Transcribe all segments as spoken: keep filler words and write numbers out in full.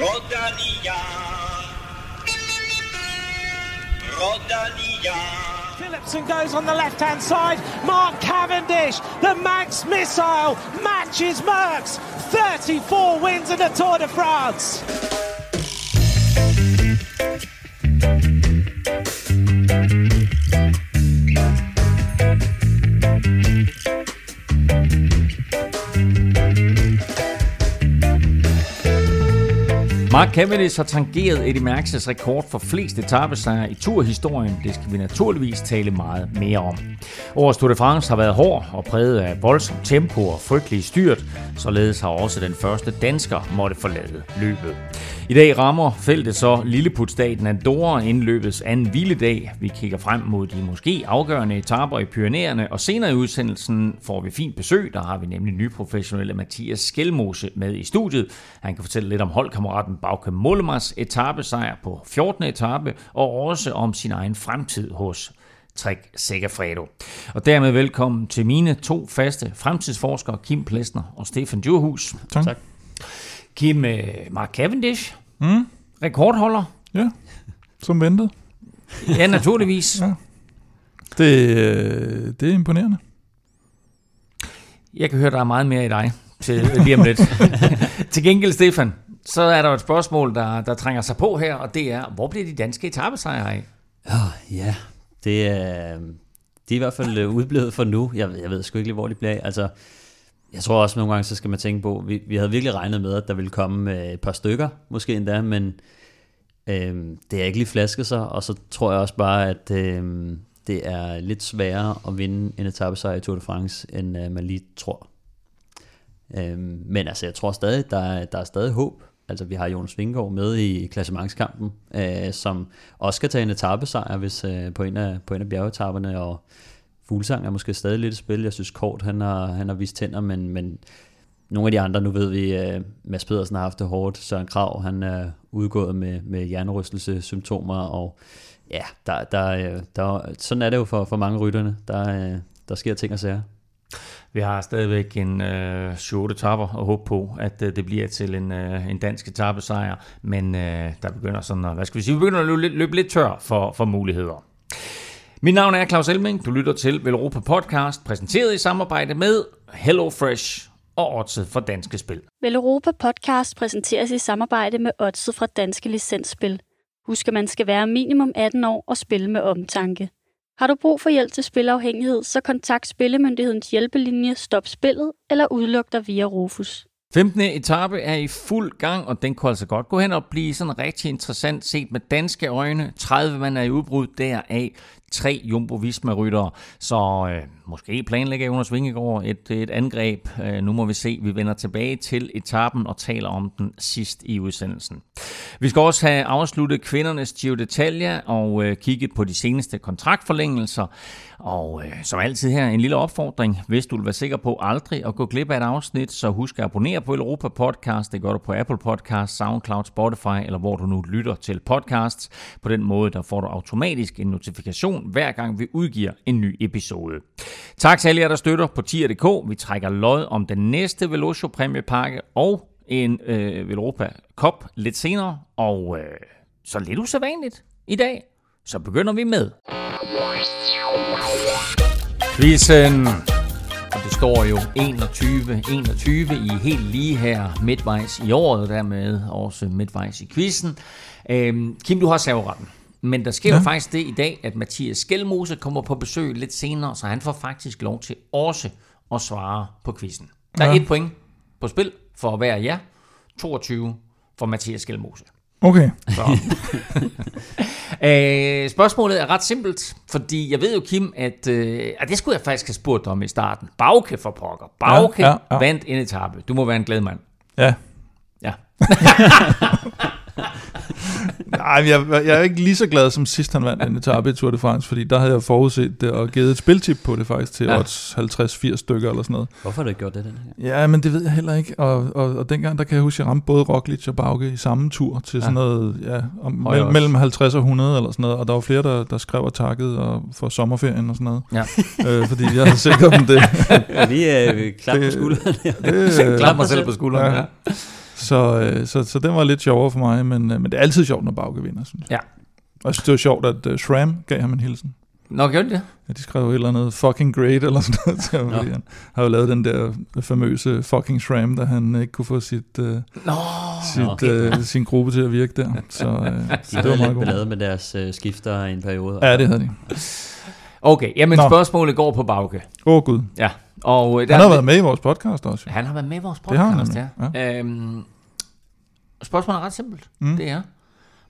Rodania. Rodania. Philipson goes on the left-hand side. Mark Cavendish, the Manx missile, matches Merckx. thirty-four wins in the Tour de France. Mark Cavendish har tangeret Eddy Merckx' rekord for flest etapesejre i turhistorien. Det skal vi naturligvis tale meget mere om. Årets Tour de France har været hård og præget af voldsomt tempo og frygtelige styrt. Således har også den første dansker måtte forlade løbet. I dag rammer feltet så Lilleputstaten Andorra inden løbets anden hviledag. Vi kigger frem mod de måske afgørende etaper i Pyrenæerne, og senere i udsendelsen får vi fint besøg. Der har vi nemlig nyprofessionelle Mathias Skelmose med i studiet. Han kan fortælle lidt om holdkammeraten Bauke Mollemaers etapesejr på fjortende etape, og også om sin egen fremtid hos Trek Segafredo. Og dermed velkommen til mine to faste fremtidsforskere, Kim Plesner og Stefan Djurhus. Tak. tak. Kim, Mark Cavendish, mm. rekordholder. Ja, som ventet. Ja, naturligvis. Ja. Det, det er imponerende. Jeg kan høre, der er meget mere i dig til lige om lidt. Til gengæld, Stefan, så er der et spørgsmål, der, der trænger sig på her, og det er, hvor bliver de danske etapesejre af? Oh, ja, det er, det er i hvert fald udblevet for nu. Jeg, jeg ved sgu ikke lige, hvor de bliver af. Altså, jeg tror også nogle gange, så skal man tænke på, vi, vi havde virkelig regnet med, at der ville komme øh, et par stykker, måske endda, men øh, det er ikke lige flasket sig, og så tror jeg også bare, at øh, det er lidt sværere at vinde en etapesejr i Tour de France, end øh, man lige tror. Øh, men altså, jeg tror stadig, der, der er stadig håb. Altså, vi har Jonas Vingegaard med i klassementskampen, øh, som også skal tage en etapesejr hvis, øh, på en af, på en af bjergetaperne, og Fuglsang er måske stadig lidt et spil. Jeg synes Kort, han har, han har vist tænder, men, men nogle af de andre, nu ved vi, uh, Mads Pedersen har haft det hårdt, Søren Kragh, han er udgået med, med hjernerystelse-symptomer, og ja, der, der, der, sådan er det jo for, for mange rytterne. Der, der sker ting og sager. Vi har stadigvæk en øh, sjovt etapper og håbe på, at øh, det bliver til en, øh, en dansk etappesejr, men øh, der begynder sådan at, hvad skal vi sige, vi begynder at løbe, løbe lidt tør for, for muligheder. Mit navn er Claus Elming. Du lytter til Velropa Podcast, præsenteret i samarbejde med HelloFresh og Oddset fra Danske Spil. Velropa Podcast præsenteres i samarbejde med Oddset fra Danske Licensspil. Husk, at man skal være minimum atten år og spille med omtanke. Har du brug for hjælp til spilafhængighed, så kontakt Spillemyndighedens hjælpelinje Stop Spillet eller udluk dig via Rufus. femtende etape er i fuld gang, og den kunne altså godt gå hen og blive sådan rigtig interessant set med danske øjne. tredive mand er i udbrud, deraf tre Jumbo-Visma-ryttere. Så øh, måske planlægger Jonas Vingegaard et, et angreb. Øh, nu må vi se. Vi vender tilbage til etappen og taler om den sidst i udsendelsen. Vi skal også have afsluttet kvindernes Giro d'Italia og øh, kigget på de seneste kontraktforlængelser. Og øh, som altid her en lille opfordring. Hvis du vil være sikker på aldrig at gå glip af et afsnit, så husk at abonnere på Velropa Podcast. Det gør du på Apple Podcast, SoundCloud, Spotify eller hvor du nu lytter til podcasts. På den måde der får du automatisk en notifikation hver gang vi udgiver en ny episode. Tak til alle jer, der støtter på tier punktum d k. Vi trækker lod om den næste Velocio præmiepakke og en øh, Velropa Cup lidt senere. Og øh, så lidt usædvanligt i dag, så begynder vi med quizzen. Og det står jo enogtyve enogtyve i helt lige her midtvejs i året, og dermed også midtvejs i quizzen. Øh, Kim, du har serveretten. Men der sker ja. jo faktisk det i dag, at Mathias Skelmose kommer på besøg lidt senere, så han får faktisk lov til også at svare på quizzen. Der er ja. et point på spil for hver af jer, toogtyve for Mathias Skelmose. Okay. øh, spørgsmålet er ret simpelt, fordi jeg ved jo, Kim, at, øh, at det skulle jeg faktisk have spurgt om i starten. Bauke for pokker. Bauke ja, ja, ja. vandt en etape. Du må være en glad mand. Ja. Ja. Nej, jeg, jeg er ikke lige så glad som sidst han vandt en etape i Tour de France, fordi der havde jeg forudset det og givet et spiltip på det faktisk til ja. halvtreds firs stykker eller sådan noget. Hvorfor har du ikke gjort det den her? Ja, men det ved jeg heller ikke, og, og, og dengang der kan jeg huske, at jeg ramte både Roglic og Bauke i samme tur til ja. sådan noget, ja, om, mellem, mellem halvtreds og hundrede eller sådan noget, og der var flere, der, der skrev og takkede og for sommerferien og sådan noget, ja. øh, fordi jeg havde sikkert om det. Vi øh, klap på skulderen. Det, øh, klap mig selv på skulderen, ja. ja. Så, øh, så, så den var lidt sjovere for mig, men, øh, men det er altid sjovt, når Bauke vinder, synes jeg. Ja. Og det var sjovt, at uh, Shram gav ham en hilsen. Nå, gjorde de det? Ja, de skrev jo et eller andet fucking great eller sådan noget til ham, fordi han har jo lavet den der famøse fucking Shram, der han ikke kunne få sit, uh, Nå, sit, okay. uh, sin gruppe til at virke der. Så, uh, de så det var meget godt. De havde med deres uh, skifter i en periode. Ja, det havde de. Okay, jamen Nå. spørgsmålet går på Bauke. Åh oh, gud. Ja. Og han har det, været med i vores podcast også. Jo. Han har været med i vores podcast, det har han, ja. ja. Øhm, spørgsmålet er ret simpelt. Mm. Det er,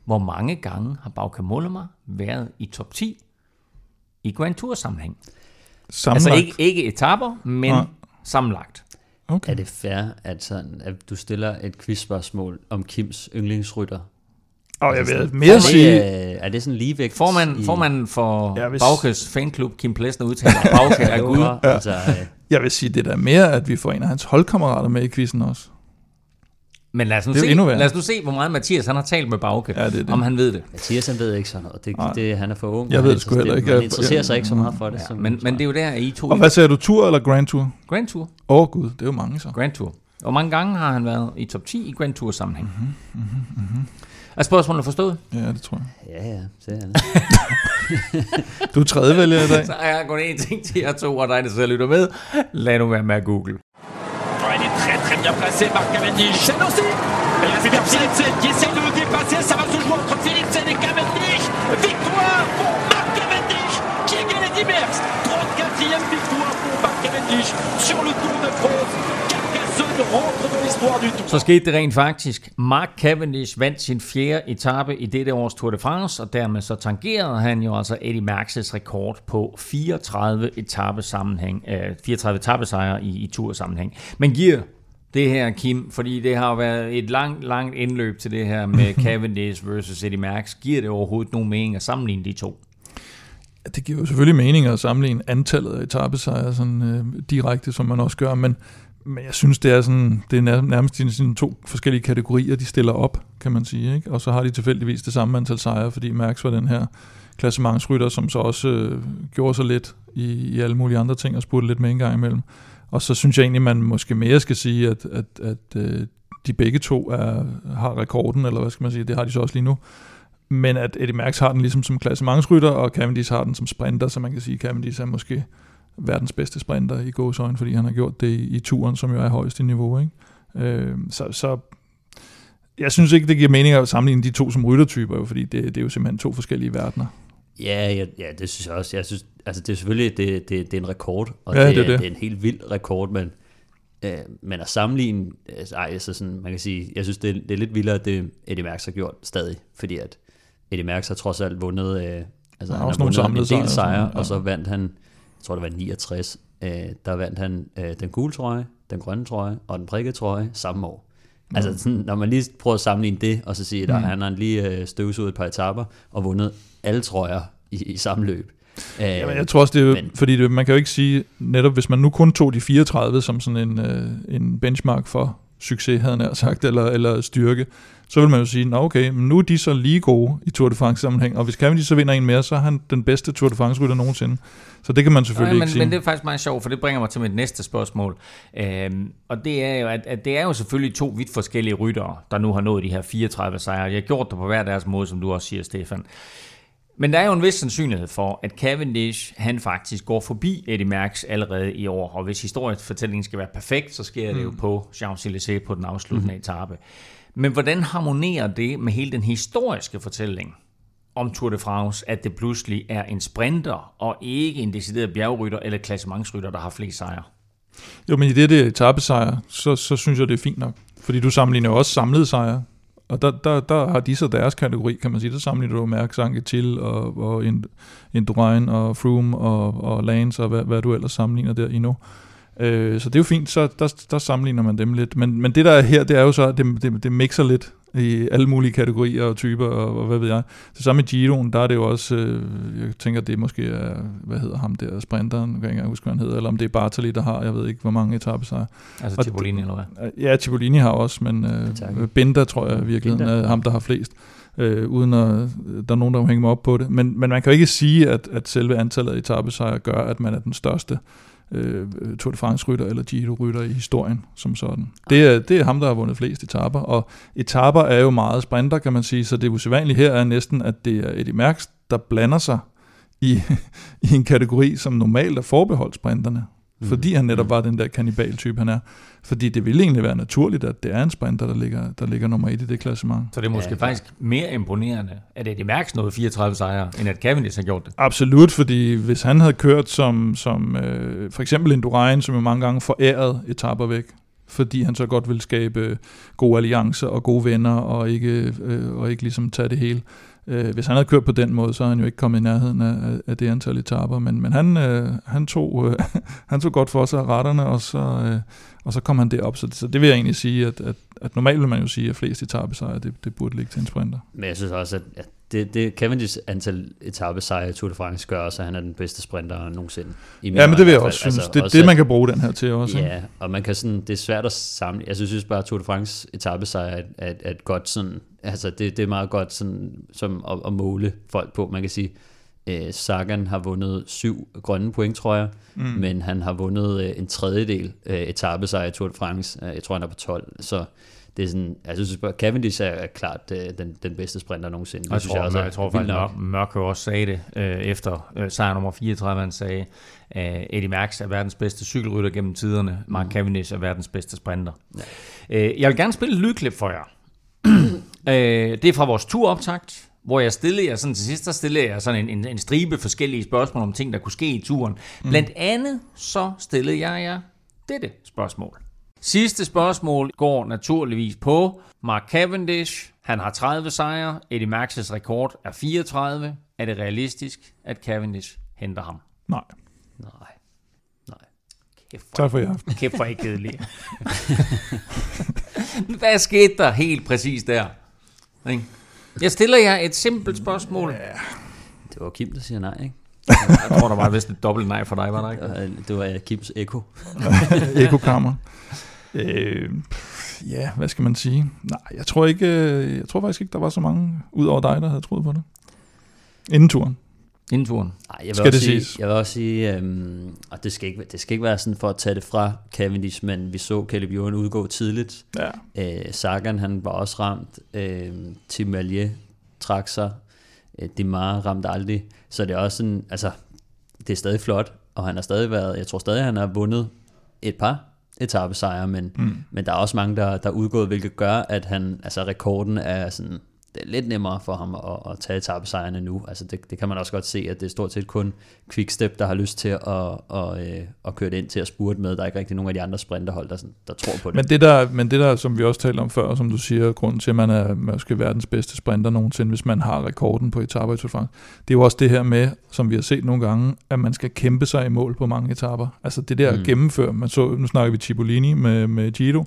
hvor mange gange har Bauke Mollema været i top ti i Grand Tour-sammenhæng? Sammenlagt. Altså ikke, ikke etaper, men Nej. sammenlagt. Okay. Er det fair, at, sådan, at du stiller et quizspørgsmål om Kims yndlingsrytter? Og jeg vil mere sige... Øh, er det sådan ligevægt? Formanden formand for ja, hvis... Baukes fanklub, Kim Plesner, udtaler, at Bauke er gud. Ja. Altså, øh. Jeg vil sige, det der mere, at vi får en af hans holdkammerater med i quizzen også. Men lad os nu, se, lad os nu se, hvor meget Mathias han har talt med Bauke, ja, det det. om han ved det. Mathias han ved ikke sådan noget. Det, det, han er for ung. Jeg ved det sgu heller ikke. Han interesserer sig ikke så meget for det. Ja, som, men, men det er jo der, I to... Og hvad sagde du, Tour eller Grand Tour? Grand Tour. Åh oh, gud, det er jo mange så. Grand Tour. Hvor mange gange har han været i top ti i Grand Tour sammenhæng? Mhm, mhm, mhm. Er spørgsmålet forstået? Ja, det tror jeg. Ja, ja. Det er du er tredje vælger i dag. Så har jeg kun én ting til jer to, og dig, der sidder og lytter med. Lad nu være med at google. Så skete det rent faktisk. Mark Cavendish vandt sin fjerde etape i dette års Tour de France, og dermed så tangerede han jo altså Eddy Merckx' rekord på fireogtredive etape sammenhæng, øh, fireogtredive etapesejre i, i Tour-sammenhæng. Men giver det her, Kim, fordi det har jo været et langt, langt indløb til det her med Cavendish versus Eddy Merckx, giver det overhovedet nogen mening at sammenligne de to? Ja, det giver jo selvfølgelig mening at sammenligne antallet af etapesejre sådan øh, direkte, som man også gør, men Men jeg synes, det er, sådan, det er nærmest sådan to forskellige kategorier, de stiller op, kan man sige. Ikke? Og så har de tilfældigvis det samme antal sejre, fordi Merckx var den her klassementsrytter, som så også øh, gjorde sig lidt i, i alle mulige andre ting og spurgte lidt med en gang imellem. Og så synes jeg egentlig, man måske mere skal sige, at, at, at øh, de begge to er, har rekorden, eller hvad skal man sige, det har de så også lige nu. Men at Eddy Merckx har den ligesom som klassementsrytter, og Cavendish har den som sprinter, så man kan sige, at Cavendish er måske... verdens bedste sprinter i gåseøjne, fordi han har gjort det i turen, som jo er højeste niveau. Ikke? Øh, så, så jeg synes ikke, det giver mening at sammenligne de to som ryttertyper, fordi det, det er jo simpelthen to forskellige verdener. Ja, ja, ja, det synes jeg også. Jeg synes, altså det er selvfølgelig det, det, det er en rekord, og ja, det, det, er, det. det er en helt vild rekord, men, øh, men at sammenligne, ej, altså sådan, man kan sige, jeg synes, det er, det er lidt vildere, at det Eddy Merckx har gjort stadig, fordi at Eddy Merckx har trods alt vundet, øh, altså han har vundet en del sejre, sejre ja. og så vandt han jeg tror, det var niogtres, øh, der vandt han øh, den gule trøje, den grønne trøje og den prikkede trøje samme år. Mm. Altså, sådan, når man lige prøver at sammenligne det, og så siger mm. at han har lige øh, støvsuget et par etaper og vundet alle trøjer i, i samme løb. Øh, Jamen, jeg tror også, det er, men, fordi det, man kan jo ikke sige, netop hvis man nu kun tog de fireogtredive som sådan en, øh, en benchmark for succes, havde han sagt, eller, eller styrke, så vil man jo sige, nå okay, men nu er de så lige gode i Tour de France-sammenhæng, og hvis Cavendish så vinder en mere, så er han den bedste Tour de France-rytter nogensinde. Så det kan man selvfølgelig Nå, ja, men, ikke sige. Men det er faktisk meget sjovt, for det bringer mig til mit næste spørgsmål. Øhm, og det er jo, at, at det er jo selvfølgelig to vidt forskellige ryttere, der nu har nået de her fireogtredive sejre. De har gjort det på hver deres måde, som du også siger, Stefan. Men der er jo en vis sandsynlighed for, at Cavendish, han faktisk går forbi Eddy Merckx allerede i år, og hvis historiefortællingen skal være perfekt, så sker det jo på Champs-Élysées på den afsluttende mm-hmm. etape. Men hvordan harmonerer det med hele den historiske fortælling om Tour de France, at det pludselig er en sprinter, og ikke en decideret bjergrytter eller klassementsrytter, der har flest sejre? Jo, men i det, det etapesejre, så, så synes jeg, det er fint nok, fordi du sammenligner også samlede sejre. Og der, der, der har de så deres kategori, kan man sige. Der sammenligner du Merckx, Anquetil og, og Indurain og Froome og, og Lance og hvad, hvad du ellers sammenligner der endnu. Øh, så det er jo fint, så der, der sammenligner man dem lidt. Men, men det der er her, det er jo så, at det, det, det mixer lidt i alle mulige kategorier og typer og, og hvad ved jeg. Det samme i Giroen, der er det jo også, øh, jeg tænker, det måske er, hvad hedder ham der, sprinteren, jeg kan ikke engang huske, hvad han hedder, eller om det er Bartali, der har, jeg ved ikke, hvor mange etapesejre. Altså Cipollini eller hvad? Ja, Cipollini har også, men øh, Binder, tror jeg virkelig, er ham, der har flest, øh, uden at der er nogen, der hænger mig op på det. Men, men man kan jo ikke sige, at, at selve antallet af etapesejre gør, at man er den største øh, Tour de France-rytter eller Giro-rytter i historien som sådan. Det er, det er ham, der har vundet flest etaper, og etaper er jo meget sprinter, kan man sige, så det usædvanlige her er næsten, at det er Eddy Merckx, der blander sig i, i en kategori, som normalt er forbeholdt sprinterne, fordi han netop var den der kannibaltype, han er. Fordi det ville egentlig være naturligt, at det er en sprinter, der ligger, der ligger nummer et i det klassement. Så det er måske ja, faktisk mere imponerende, at det mærkes noget fireogtredive sejre, end at Cavendish har gjort det? Absolut, fordi hvis han havde kørt som, som øh, for eksempel Indurain, som jo mange gange forærede etaper væk, fordi han så godt ville skabe gode alliancer og gode venner, og ikke, øh, og ikke ligesom tage det hele. Hvis han havde kørt på den måde, så havde han jo ikke kommet i nærheden af, af det antal etaper, men, men han, øh, han, tog, øh, han tog godt for sig retterne, og så, øh, og så kom han derop. Så, så det vil jeg egentlig sige, at, at, at normalt vil man jo sige, at flest etapesejre, det, det burde ligge til en sprinter. Men jeg synes også, at det, det Cavendishs antal etapesejre i Tour de France gør også, at han er den bedste sprinter nogensinde. I ja, men det vil jeg også synes. Altså, det er det, man kan bruge den her til også. Ja, og man kan sådan, det er svært at samle. Altså, jeg synes bare, at Tour de France etapesejre er et godt sådan... Altså, det, det er meget godt sådan, som at, at måle folk på. Man kan sige, øh, Sagan har vundet syv grønne point, tror jeg, mm. men han har vundet øh, en tredjedel øh, etapesejre i Tour de France. Jeg tror, han er på tolv. Så det er sådan, jeg synes, at Cavendish er klart øh, den, den bedste sprinter nogensinde. Jeg, jeg tror, jeg også, jeg tror faktisk, at Mørke også sagde det, øh, efter øh, sejr nummer fireogtredive, han sagde, øh, Eddy Merckx er verdens bedste cykelrytter gennem tiderne, Mark mm. Cavendish er verdens bedste sprinter. Ja. Øh, jeg vil gerne spille et lydklip for jer. Det er fra vores turoptakt, hvor jeg stillede jer sådan til sidst, der stillede jeg sådan en, en, en stribe forskellige spørgsmål om ting, der kunne ske i turen. Blandt andet så stillede jeg jer dette spørgsmål. Sidste spørgsmål går naturligvis på Mark Cavendish. Han har tredive sejre. Eddy Merckx' rekord er fireogtredive. Er det realistisk, at Cavendish henter ham? Nej. Nej. Nej. Kæft for, tak for jer. Kæft for ikke kedelige. Hvad skete der helt præcis der? Jeg stiller jer et simpelt spørgsmål. Ja. Det var Kim, der siger nej, ikke? Jeg tror, der var vist et dobbelt nej for dig, var der ikke? Det var uh, Kims ekko. Ekokammer. Øh, ja, hvad skal man sige? Nej, jeg tror ikke, jeg tror faktisk ikke, der var så mange ud over dig, der havde troet på det. Inden turen. Inden turen. Nej, jeg vil også sige, jeg vil også sige, øhm, og det skal ikke, det skal ikke være sådan for at tage det fra Cavendish, men vi så Caleb Ewan udgå tidligt. Ja. Øh, Sagan, han var også ramt. Øh, Tim Merlier trak sig. Øh, Demare ramte aldrig. Så det er også sådan, altså, det er stadig flot, og han har stadig været, jeg tror stadig, han har vundet et par etapesejre, men, mm. men der er også mange, der, der er udgået, hvilket gør, at han, altså rekorden er sådan, det er lidt nemmere for ham at, at tage etapesejrene nu. Altså det, det kan man også godt se, at det er stort set kun Quickstep, der har lyst til at, at, at, at køre det ind til at spurte med. Der er ikke rigtig nogen af de andre sprinterhold, der, sådan, der tror på det. Men det der, men det der, som vi også talte om før, og som du siger, grunden til, at man er måske verdens bedste sprinter nogensinde, hvis man har rekorden på etaper i Tour de France, det er jo også det her med, som vi har set nogle gange, at man skal kæmpe sig i mål på mange etaper. Altså det der mm. gennemfør, man så, nu snakker vi Cipollini med, med Giro,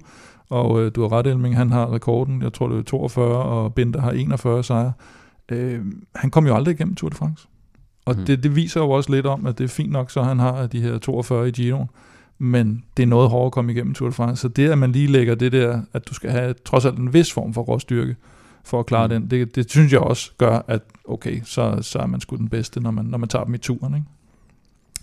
og øh, du har ret, Elming, han har rekorden, jeg tror det er toogfyrre, og Binder har enogfyrre sejre. Øh, han kom jo aldrig igennem Tour de France. Og mm. det, det viser jo også lidt om, at det er fint nok, så han har de her toogfyrre i Giroen, men det er noget hårdere at komme igennem Tour de France. Så det, at man lige lægger det der, at du skal have trods alt en vis form for råstyrke, for at klare mm. den, det, det synes jeg også gør, at okay, så, så er man sgu den bedste, når man, når man tager dem i turen, ikke?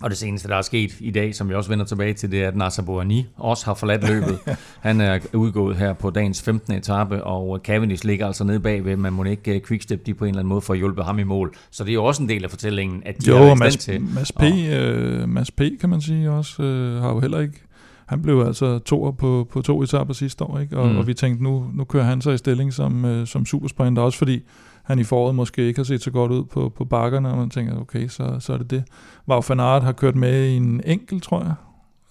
Og det seneste, der er sket i dag, som vi også vender tilbage til, det er, at Nacer Bourani også har forladt løbet. Han er udgået her på dagens femtende etape, og Cavendish ligger altså nede bagved. Man må ikke Quickstep de på en eller anden måde for at hjælpe ham i mål. Så det er jo også en del af fortællingen, at de jo, er i stand til. Mads P, og... øh, Mads P, kan man sige også, øh, har jo heller ikke... Han blev altså toer på, på to etaper sidste år, ikke? Og, mm. og vi tænkte, nu, nu kører han sig i stilling som, øh, som supersprinter, også fordi... han i foråret måske ikke har set så godt ud på, på bakkerne, og man tænker, okay, så, så er det det. Wout van Aert har kørt med i en enkelt, tror jeg,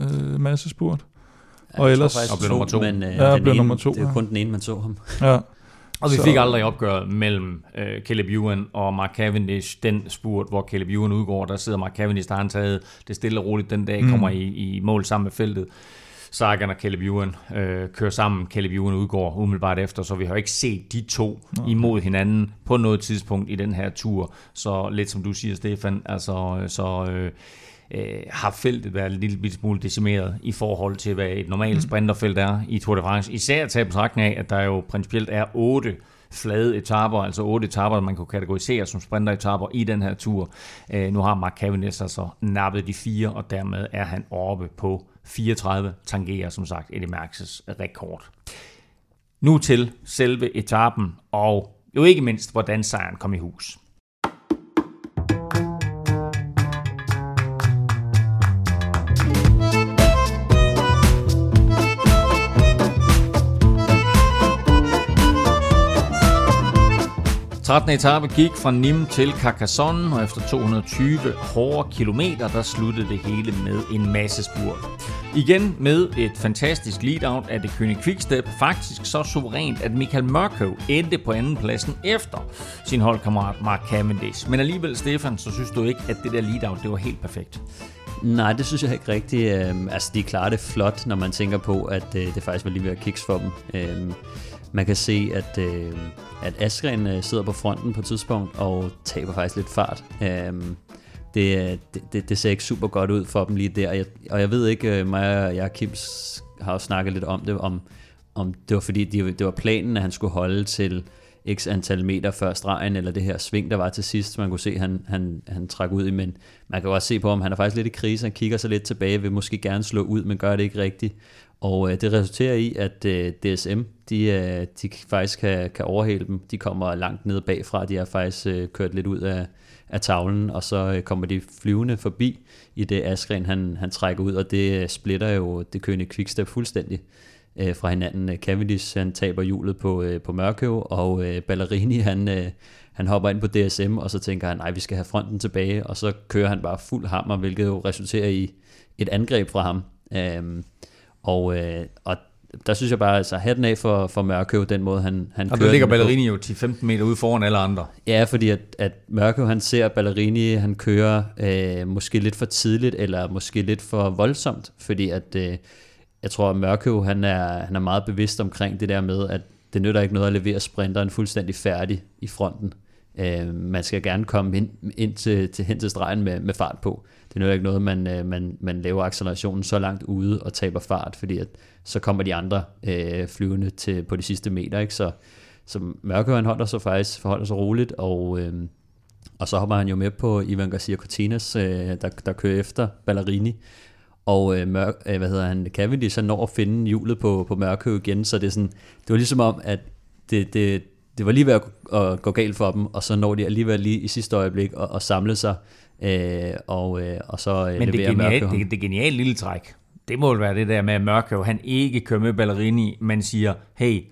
øh, masse spurt. Ja, og ellers faktisk, og blev nummer to. Men, øh, ja, blev ene, nummer to. Det er kun den ene, man så ham. Ja. Og vi så fik aldrig opgøret mellem øh, Caleb Ewan og Mark Cavendish. Den spurt, hvor Caleb Ewan udgår, der sidder Mark Cavendish, der har han taget det stille og roligt den dag, mm. kommer i, i mål sammen med feltet. Sagan og Caleb Ewan øh, kører sammen. Caleb Ewan udgår umiddelbart efter, så vi har ikke set de to okay. imod hinanden på noget tidspunkt i den her tur. Så lidt som du siger, Stefan, altså, så øh, øh, har feltet været en lille smule decimeret i forhold til, hvad et normalt sprinterfelt er i Tour de France. Især at tage betragtning af, at der jo principielt er otte flade etaper, altså otte etaper, man kunne kategorisere som sprinteretaper i den her tur. Øh, nu har Mark Cavendish altså nappet de fire, og dermed er han oppe på fireogtredive, tangerer som sagt Eddy Merckx' rekord. Nu til selve etappen, og jo ikke mindst, hvordan sejren kom i hus. trettende etape gik fra Nîmes til Carcassonne, og efter to hundrede og tyve hårde kilometer, der sluttede det hele med en masse spurt. Igen med et fantastisk lead-out af det Deceuninck Quickstep, faktisk så suverænt, at Michael Mørkøv endte på andenpladsen efter sin holdkammerat Mark Cavendish. Men alligevel, Stefan, så synes du ikke, at det der lead-out, det var helt perfekt? Nej, det synes jeg ikke rigtigt. Altså, de klarede det flot, når man tænker på, at det faktisk var lige ved at kiks for dem. Man kan se, at, øh, at Asgren øh, sidder på fronten på et tidspunkt og taber faktisk lidt fart. Øhm, det, det, det ser ikke super godt ud for dem lige der. Og jeg, og jeg ved ikke, øh, mig og jeg og Kim har jo snakket lidt om det, om, om det var fordi, de, det var planen, at han skulle holde til x antal meter før stregen, eller det her sving, der var til sidst, man kunne se, han, han, han trak ud i, men man kan også se på, om han er faktisk lidt i krise, han kigger sig lidt tilbage, vil måske gerne slå ud, men gør det ikke rigtigt. Og øh, det resulterer i, at øh, D S M, de, øh, de faktisk kan, kan overhale dem. De kommer langt ned bagfra, de har faktisk øh, kørt lidt ud af, af tavlen, og så øh, kommer de flyvende forbi i det Asgren, han, han trækker ud, og det øh, splitter jo det Deceuninck Quickstep fuldstændig øh, fra hinanden. Cavendish, han taber hjulet på, øh, på Mørkøv, og øh, Ballerini, han, øh, han hopper ind på D S M, og så tænker han, nej, vi skal have fronten tilbage, og så kører han bare fuld hammer, hvilket jo resulterer i et angreb fra ham. Øh, Og, øh, og der synes jeg bare, altså hatten af for, for Mørkøv, den måde han, han kører. Og der ligger Ballerini jo ti femten meter ude foran alle andre. Ja, fordi at, at Mørkøv, han ser Ballerini, han kører øh, måske lidt for tidligt, eller måske lidt for voldsomt, fordi at, øh, jeg tror, at Mørkøv, han er, han er meget bevidst omkring det der med, at det nytter ikke noget at levere sprinteren fuldstændig færdig i fronten. Øh, man skal gerne komme ind, ind til, til, hen til stregen med, med fart på. Det er jo ikke noget, man, man, man laver accelerationen så langt ude og taber fart, fordi at, så kommer de andre øh, flyvende til, på de sidste meter. Ikke? Så, så Mørkøv, han holder sig faktisk forholder sig roligt, og, øh, og så hopper han jo med på Ivan Garcia Cortinas, øh, der, der kører efter Ballerini. Og øh, Mør, øh, hvad hedder han, Cavendish, så når at finde hjulet på, på Mørkøv igen, så det, er sådan, det var ligesom om, at det... det Det var lige ved at gå galt for dem, og så når de alligevel lige i sidste øjeblik og, og samle sig, øh, og, øh, og så leverer Mørkøv. Men det, genial, det, det geniale lille træk, det må være det der med, at Mørkøv, han ikke kører med Ballerini, men siger, hey,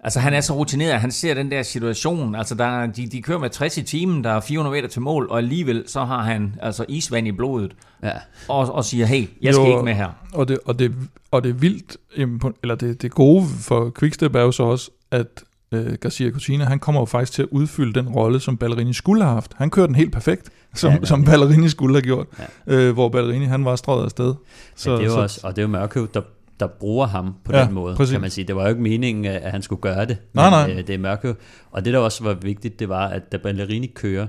altså han er så rutineret, han ser den der situation, altså der, de, de kører med tres i timen, der er fire hundrede meter til mål, og alligevel så har han altså isvand i blodet, ja. og, og siger, hey, jeg skal jo ikke med her. Og det, og det, og det vildt, eller det, det gode for Quickstep er jo så også, at Garcia Cortina, han kommer jo faktisk til at udfylde den rolle, som Ballerini skulle have haft. Han kører den helt perfekt, som, ja, som Ballerini skulle have gjort, ja. øh, hvor Ballerini, han var strøget afsted. Så, ja, det var også, og det er jo Mørkøv, der, der bruger ham på ja, den måde, præcis. Kan man sige. Det var jo ikke meningen, at han skulle gøre det, nej, men nej. Øh, det er Mørkøv. Og det, der også var vigtigt, det var, at da Ballerini kører,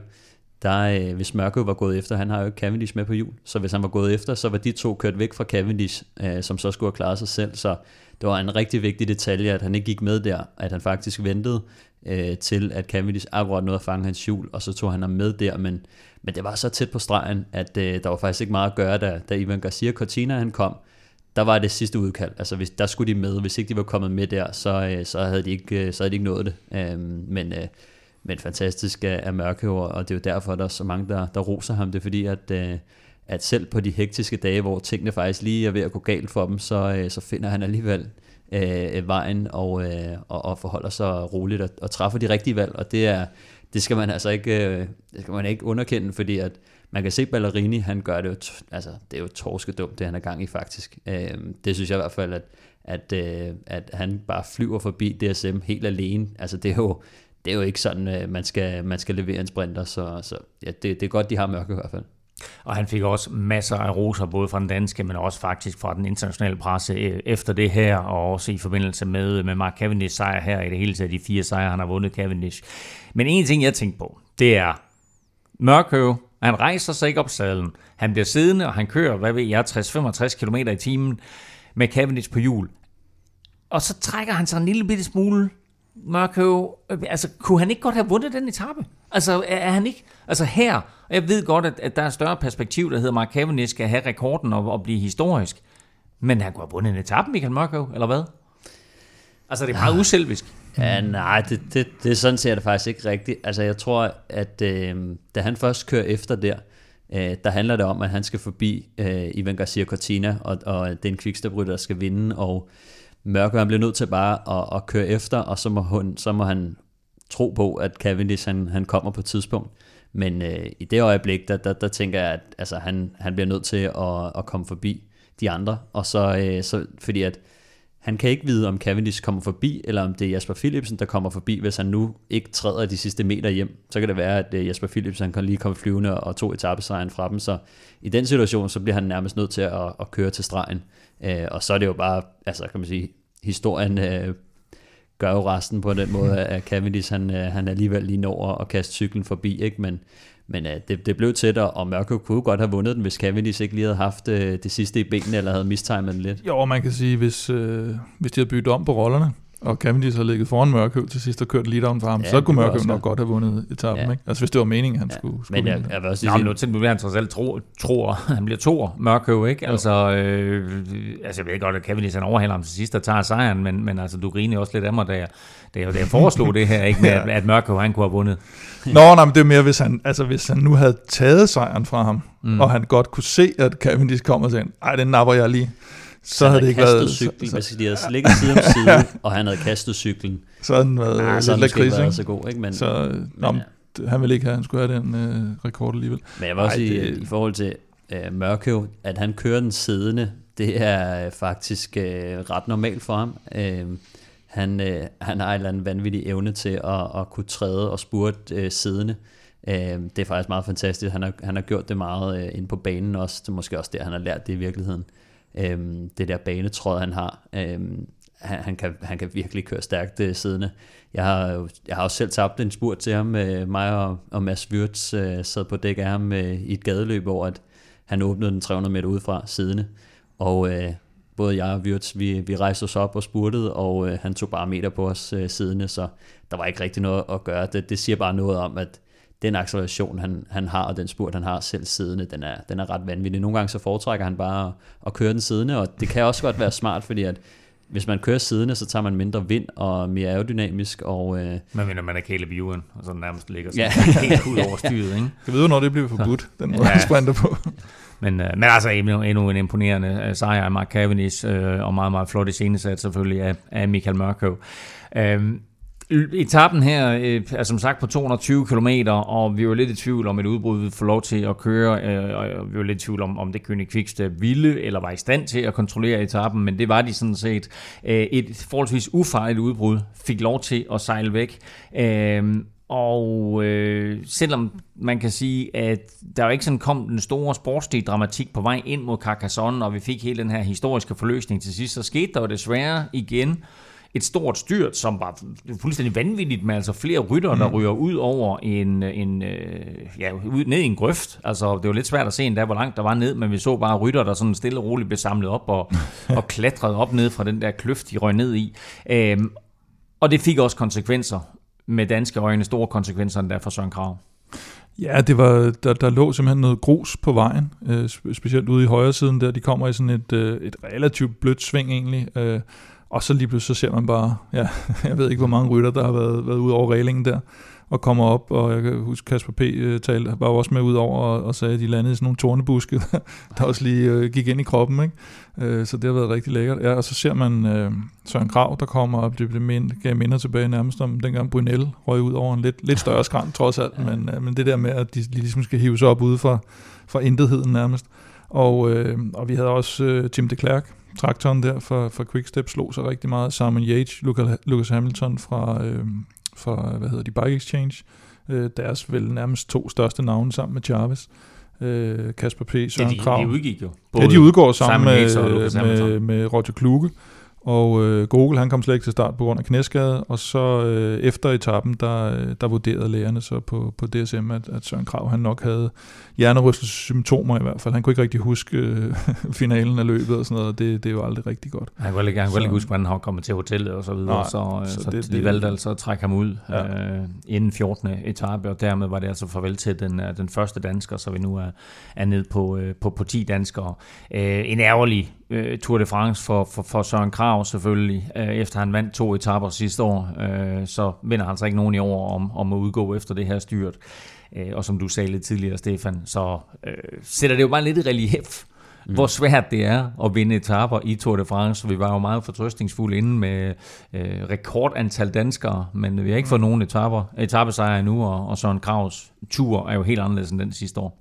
der, øh, hvis Mørkøv var gået efter, han har jo ikke Cavendish med på hjul, så hvis han var gået efter, så var de to kørt væk fra Cavendish, øh, som så skulle have klaret sig selv, så det var en rigtig vigtig detalje, at han ikke gik med der, at han faktisk ventede øh, til, at Cavendish akkurat nåede at fange hans hjul, og så tog han ham med der, men, men det var så tæt på stregen, at øh, der var faktisk ikke meget at gøre, da, da Ivan Garcia Cortina han kom, der var det sidste udkald, altså hvis, der skulle de med, hvis ikke de var kommet med der, så, øh, så, havde, de ikke, øh, så havde de ikke nået det, øh, men... Øh, Men fantastisk af Mørkøv, og det er jo derfor, der er så mange, der, der roser ham. Det er fordi, at, at selv på de hektiske dage, hvor tingene faktisk lige er ved at gå galt for dem, så, så finder han alligevel øh, vejen og, øh, og, og forholder sig roligt og, og træffer de rigtige valg. Og det, er, det skal man altså ikke, øh, det skal man ikke underkende, fordi at man kan se Ballerini, han gør det jo, t- altså det er jo torskedumt, det han er gang i faktisk. Øh, det synes jeg i hvert fald, at, at, øh, at han bare flyver forbi D S M helt alene. Altså det er jo... Det er jo ikke sådan, man skal, man skal levere en sprinter, så, så ja, det, det er godt, de har Mørke i hvert fald. Og han fik også masser af roser, både fra den danske, men også faktisk fra den internationale presse efter det her, og også i forbindelse med, med Mark Cavendish sejr her, i det hele taget de fire sejre, han har vundet Cavendish. Men en ting, jeg tænkte på, det er Mørke, han rejser sig ikke op sadlen, han bliver siddende, og han kører, hvad ved jeg, tres til femogtres km i timen med Cavendish på hjul. Og så trækker han sig en lille bitte smule Marco, altså kunne han ikke godt have vundet den etape? Altså er han ikke, altså her, og jeg ved godt, at, at der er større perspektiv, der hedder Mark Cavendish skal have rekorden og, og blive historisk, men han kunne have vundet en etape, Michael Marco, eller hvad? Altså det er meget uselvisk. Ja, nej, det, det, det sådan ser det faktisk ikke rigtigt. Altså jeg tror, at øh, da han først kører efter der, øh, der handler det om, at han skal forbi øh, Ivan Garcia Cortina, og, og det er en Quickstep-rytter, der skal vinde, og Mørke, han bliver nødt til bare at, at køre efter, og så må, hun, så må han tro på, at Cavendish han, han kommer på et tidspunkt. Men øh, i det øjeblik, der, der, der tænker jeg, at altså, han, han bliver nødt til at, at komme forbi de andre. Og så, øh, så fordi at han kan ikke vide, om Cavendish kommer forbi, eller om det er Jasper Philipsen, der kommer forbi, hvis han nu ikke træder de sidste meter hjem. Så kan det være, at øh, Jasper Philipsen kan lige komme flyvende og to etapesejren fra dem. Så i den situation, så bliver han nærmest nødt til at, at køre til stregen. Øh, og så er det jo bare, altså kan man sige, historien øh, gør jo resten på den måde, at Cavendish han, øh, han alligevel lige når at kaste cyklen forbi, ikke? Men, men øh, det, det blev tættere, og Mørke kunne godt have vundet den, hvis Cavendish ikke lige havde haft øh, det sidste i benene, eller havde mistimet den lidt. Jo, og man kan sige, hvis, øh, hvis de havde byttet om på rollerne, og Cavendish havde ligget foran Mørkøv til sidst og kørt lidt om fra ham, ja, så kunne Mørkøv nok godt have vundet etappen, ja. Ikke? Altså hvis det var meningen, han ja. skulle, skulle... Men jeg, jeg vil også sige... Nå, nu tænker han sig selv tror, tror, han bliver toer, Mørkøv, ikke? Altså, øh, altså jeg ved godt, at Cavendish han overhaler ham til sidst og tager sejren, men, men altså, du griner også lidt af mig, da jeg, da jeg, da jeg foreslog det her, ikke? Med, ja. At Mørkøv, han kunne have vundet. Nå, nej, men det er mere, hvis han, altså, hvis han nu havde taget sejren fra ham, mm. og han godt kunne se, at Cavendish kom og sagde, ej, den napper jeg lige. Så, så han havde, havde kastet været, cyklen, så, så. De havde ligget side om side, og han havde kastet cyklen. Så havde den været ah, lidt af krise, ikke? Så god, ikke? Men, så, men, nå, ja. Han ville ikke have, han skulle have den øh, rekord alligevel. Men jeg vil også Ej, sige, det... i forhold til øh, Mørkøv, at han kører den siddende, det er øh, faktisk øh, ret normalt for ham. Øh, han, øh, han har en eller anden vanvittig evne til at, at kunne træde og spurte øh, siddende. Øh, det er faktisk meget fantastisk. Han har, han har gjort det meget øh, inde på banen også. Det er måske også der, han har lært det i virkeligheden. Øhm, det der banetråd, han har. Øhm, han, han, kan, han kan virkelig køre stærkt øh, siddende. Jeg har, jeg har også selv tabt en spurt til ham. Øh, mig og, og Mads Wirtz øh, sad på dæk af ham øh, i et gadeløb, hvor at han åbnede den tre hundrede meter udefra siddende. Og øh, både jeg og Wirtz, vi, vi rejste os op og spurtede, og øh, han tog bare meter på os øh, siddende, så der var ikke rigtig noget at gøre. Det, det siger bare noget om, at den acceleration, han, han har, og den spurt, han har selv siddende, den er, den er ret vanvittig. Nogle gange så foretrækker han bare at, at køre den siddende, og det kan også godt være smart, fordi at hvis man kører siddende, så tager man mindre vind og mere aerodynamisk. Og, øh... Man vinder, man er Caleb Ewan, og så nærmest ligger sådan ja. Helt ud over styret. Ikke? Jeg ved, når det bliver forbudt, den måde, ja. Sprinter på. Men, øh, men altså endnu, endnu en imponerende øh, sejr af Mark Cavendish, øh, og meget, meget flot iscenesat selvfølgelig af, af Michael Mørkøv. Øh, Etappen her er som sagt på to hundrede og tyve kilometer, og vi var lidt i tvivl om et udbrud får lov til at køre, og vi var lidt i tvivl om, om det König Quickstep ville eller var i stand til at kontrollere etappen, men det var de sådan set. Et forholdsvis ufarligt udbrud fik lov til at sejle væk, og selvom man kan sige, at der jo ikke sådan kom den store sportslige dramatik på vej ind mod Carcassonne, og vi fik hele den her historiske forløsning til sidst, så skete der jo desværre igen et stort styrt, som var fuldstændig vanvittigt, med altså flere rytter, der ryger ud over en, en ja, ud, ned i en grøft. Altså, det var lidt svært at se endda, hvor langt der var ned, men vi så bare rytter, der sådan stille og roligt blev samlet op og, og klatrede op ned fra den der kløft, de røg ned i. Øhm, og det fik også konsekvenser med danske øjne, store konsekvenser der for Søren Kragh. Ja, det var, der, der lå simpelthen noget grus på vejen, øh, specielt ude i højre siden der. De kommer i sådan et, øh, et relativt blødt sving egentlig, øh, og så lige pludselig så ser man bare, ja, jeg ved ikke, hvor mange rytter, der har været, været ude over reglingen der, og kommer op, og jeg kan huske, Kasper P. talte, var også med ud over og, og sagde, at de landede i sådan nogle tornebuske, der også lige øh, gik ind i kroppen, ikke? Øh, så det har været rigtig lækkert. Ja, og så ser man øh, Søren Kragh, der kommer op, det mind, gav minder tilbage nærmest om dengang Brunel røg ud over en lidt, lidt større skrænt, trods alt, ja. men, øh, men det der med, at de ligesom skal hive sig op ude fra, fra intetheden nærmest. Og, øh, og vi havde også øh, Jim de Klerk, traktoren der fra, fra Quickstep, slog sig rigtig meget. Simon Yates, Lucas Hamilton fra, øh, fra hvad hedder de, Bike Exchange, øh, deres vel nærmest to største navne sammen med Jarvis, øh, Kasper P., Søren Kragh. Ja, de udgik jo. Både ja, de udgår sammen med, med, med Roger Kluge. og øh, Google han kom slet ikke til start på grund af knæskade, og så øh, efter etappen, der, der vurderede lægerne så på, på D S M, at, at Søren Kragh han nok havde hjernerystelsessymptomer i hvert fald. Han kunne ikke rigtig huske øh, finalen af løbet og sådan noget, og det, det er jo aldrig rigtig godt. Han kunne ikke huske, hvordan han kom til hotellet og så videre, nej, så, øh, så, så det, de det, valgte altså at trække ham ud ja. øh, inden fjortende etape, og dermed var det altså farvel til den, den første dansker, så vi nu er, er nede på, øh, på, på ti danskere. Øh, en ærgerlig øh, Tour de France for, for, for Søren Kragh selvfølgelig, øh, efter han vandt to etaper sidste år, øh, så vinder han så ikke nogen i år om, om at udgå efter det her styrt. Øh, og som du sagde lidt tidligere, Stefan, så øh, sætter det jo bare lidt i relief, mm. hvor svært det er at vinde etaper i Tour de France. Vi var jo meget fortrøstningsfulde inden med øh, rekordantal danskere, men vi har ikke fået nogen etaper, etapesejre endnu, og, og Søren Kraghs tur er jo helt anderledes end den sidste år.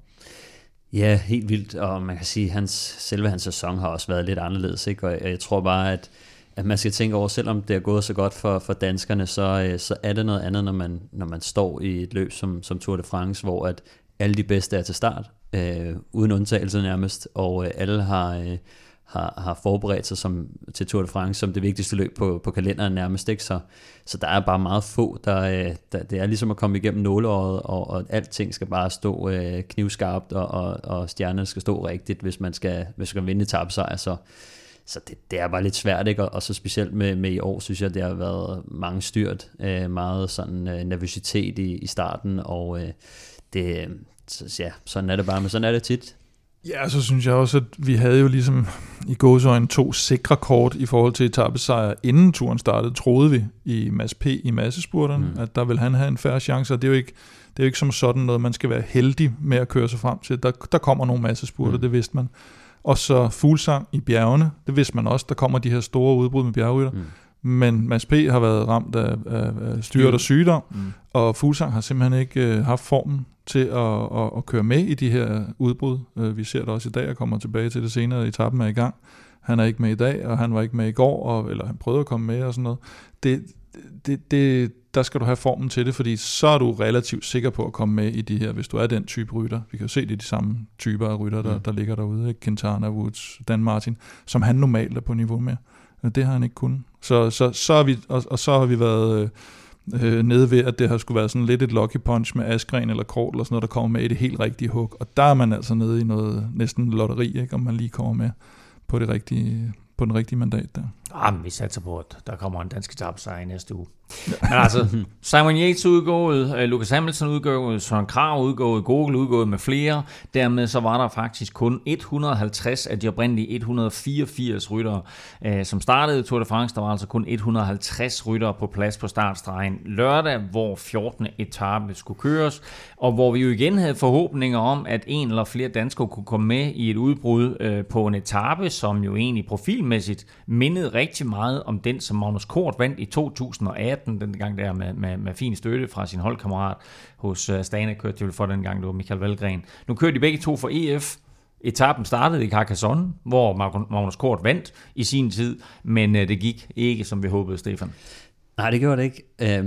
Ja, helt vildt, og man kan sige, at hans, selve hans sæson har også været lidt anderledes, ikke? Og jeg tror bare, at, at man skal tænke over, selvom det er gået så godt for, for danskerne, så, så er det noget andet, når man, når man står i et løb som, som Tour de France, hvor at alle de bedste er til start, øh, uden undtagelse nærmest, og øh, alle har, øh, har, har forberedt sig som, til Tour de France som det vigtigste løb på, på kalenderen nærmest, ikke? Så, så der er bare meget få, der, øh, der det er ligesom at komme igennem nåleåret, og, og alting skal bare stå øh, knivskarpt, og, og, og stjernerne skal stå rigtigt, hvis man skal, hvis man skal vinde etapesejr, så Så det, det er bare lidt svært, ikke? Og, og så specielt med, med i år, synes jeg, det har været mange styrt, øh, meget sådan øh, nervøsitet i, i starten, og øh, det, så, ja, sådan er det bare, men sådan er det tit. Ja, så synes jeg også, at vi havde jo ligesom i gåseøjne to sikre kort i forhold til etapesejr, inden turen startede, troede vi i Mads P. i massespurterne, mm. at der ville han have en færre chance, og det er jo ikke, det er jo ikke som sådan noget, man skal være heldig med at køre sig frem til. Der, der kommer nogle massespurter, mm. det vidste man. Og så Fuglsang i bjergene, det vidste man også, der kommer de her store udbrud med bjergrytter. Mm. Men Mads P. har været ramt af, af, af styrt og sygdom, mm. og Fuglsang har simpelthen ikke øh, haft formen til at, at, at køre med i de her udbrud. Vi ser det også i dag, og kommer tilbage til det senere, etappen er i gang. Han er ikke med i dag, og han var ikke med i går, og, eller han prøvede at komme med og sådan noget. Det, det, det, der skal du have formen til det, fordi så er du relativt sikker på at komme med i de her, hvis du er den type rytter. Vi kan jo se, det er de samme typer af rytter, der, der ligger derude, ikke? Quintana, Woods, Dan Martin, som han normalt er på niveau med. Det har han ikke kunnet. Så, så, så er vi, og, og så har vi været øh, nede ved, at det har skulle være sådan lidt et lucky punch med Askren eller Krogh eller sådan noget, der kommer med i det helt rigtige hug. Og der er man altså nede i noget næsten lotteri, ikke? Om man lige kommer med på det rigtige, på den rigtige mandat der. Jamen, vi satser på, at der kommer en dansk etapesejr i næste uge. Ja. Men altså, Simon Yates udgået, Lucas Hamilton udgået, Søren Kragh udgået, Google udgået med flere. Dermed så var der faktisk kun et hundrede og halvtreds af de oprindelige et hundrede og fireogfirs ryttere, som startede Tour de France. Der var altså kun et hundrede og halvtreds ryttere på plads på startstregen lørdag, hvor fjortende etape skulle køres, og hvor vi jo igen havde forhåbninger om, at en eller flere danskere kunne komme med i et udbrud på en etape, som jo egentlig profilmæssigt mindede rigtig meget om den, som Magnus Cort vandt i to tusind og atten, den gang der med, med, med fin støtte fra sin holdkammerat hos Astana, kørte de vel for den gang, det var Michael Valgren. Nu kørte de begge to for E F. Etappen startede i Carcassonne, hvor Magnus Cort vandt i sin tid, men det gik ikke, som vi håbede, Stefan. Nej, det gjorde det ikke.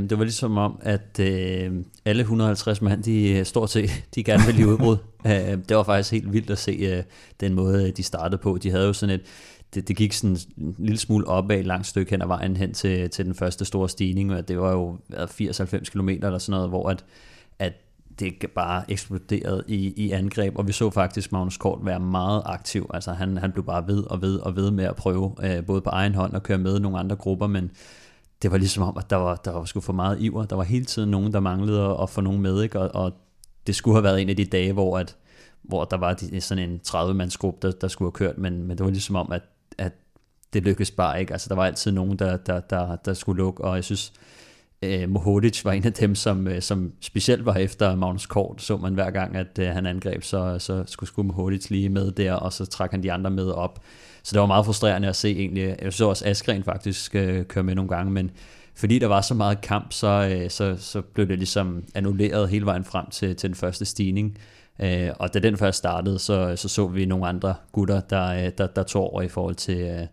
Det var ligesom om, at alle et hundrede og halvtreds mand, de stort set, de gerne ville i udbrud. Det var faktisk helt vildt at se den måde, de startede på. De havde jo sådan et Det, det gik sådan en lille smule opad et langt stykke hen ad vejen hen til, til den første store stigning, og det var jo firs til halvfems kilometer eller sådan noget, hvor at, at det bare eksploderede i, i angreb, og vi så faktisk Magnus Cort være meget aktiv. Altså han, han blev bare ved og ved og ved med at prøve, øh, både på egen hånd og køre med nogle andre grupper, men det var ligesom om, at der var, der var sgu for meget iver. Der var hele tiden nogen, der manglede at få nogen med, ikke? Og, og det skulle have været en af de dage, hvor, at, hvor der var sådan en tredive-mandsgruppe, der, der skulle have kørt, men, men det var ligesom om, at at det lykkedes bare ikke. Altså der var altid nogen, der, der, der, der skulle lukke, og jeg synes, eh, Mohodic var en af dem, som, som specielt var efter Magnus Cort, så man hver gang, at eh, han angreb, så, så skulle, skulle Mohodic lige med der, og så trak han de andre med op. Så det var meget frustrerende at se egentlig. Jeg så også Askren faktisk eh, køre med nogle gange, men fordi der var så meget kamp, så, eh, så, så blev det ligesom annulleret hele vejen frem til, til den første stigning. Øh, og da den først startede, så, så så vi nogle andre gutter, der, der, der tog over i forhold til,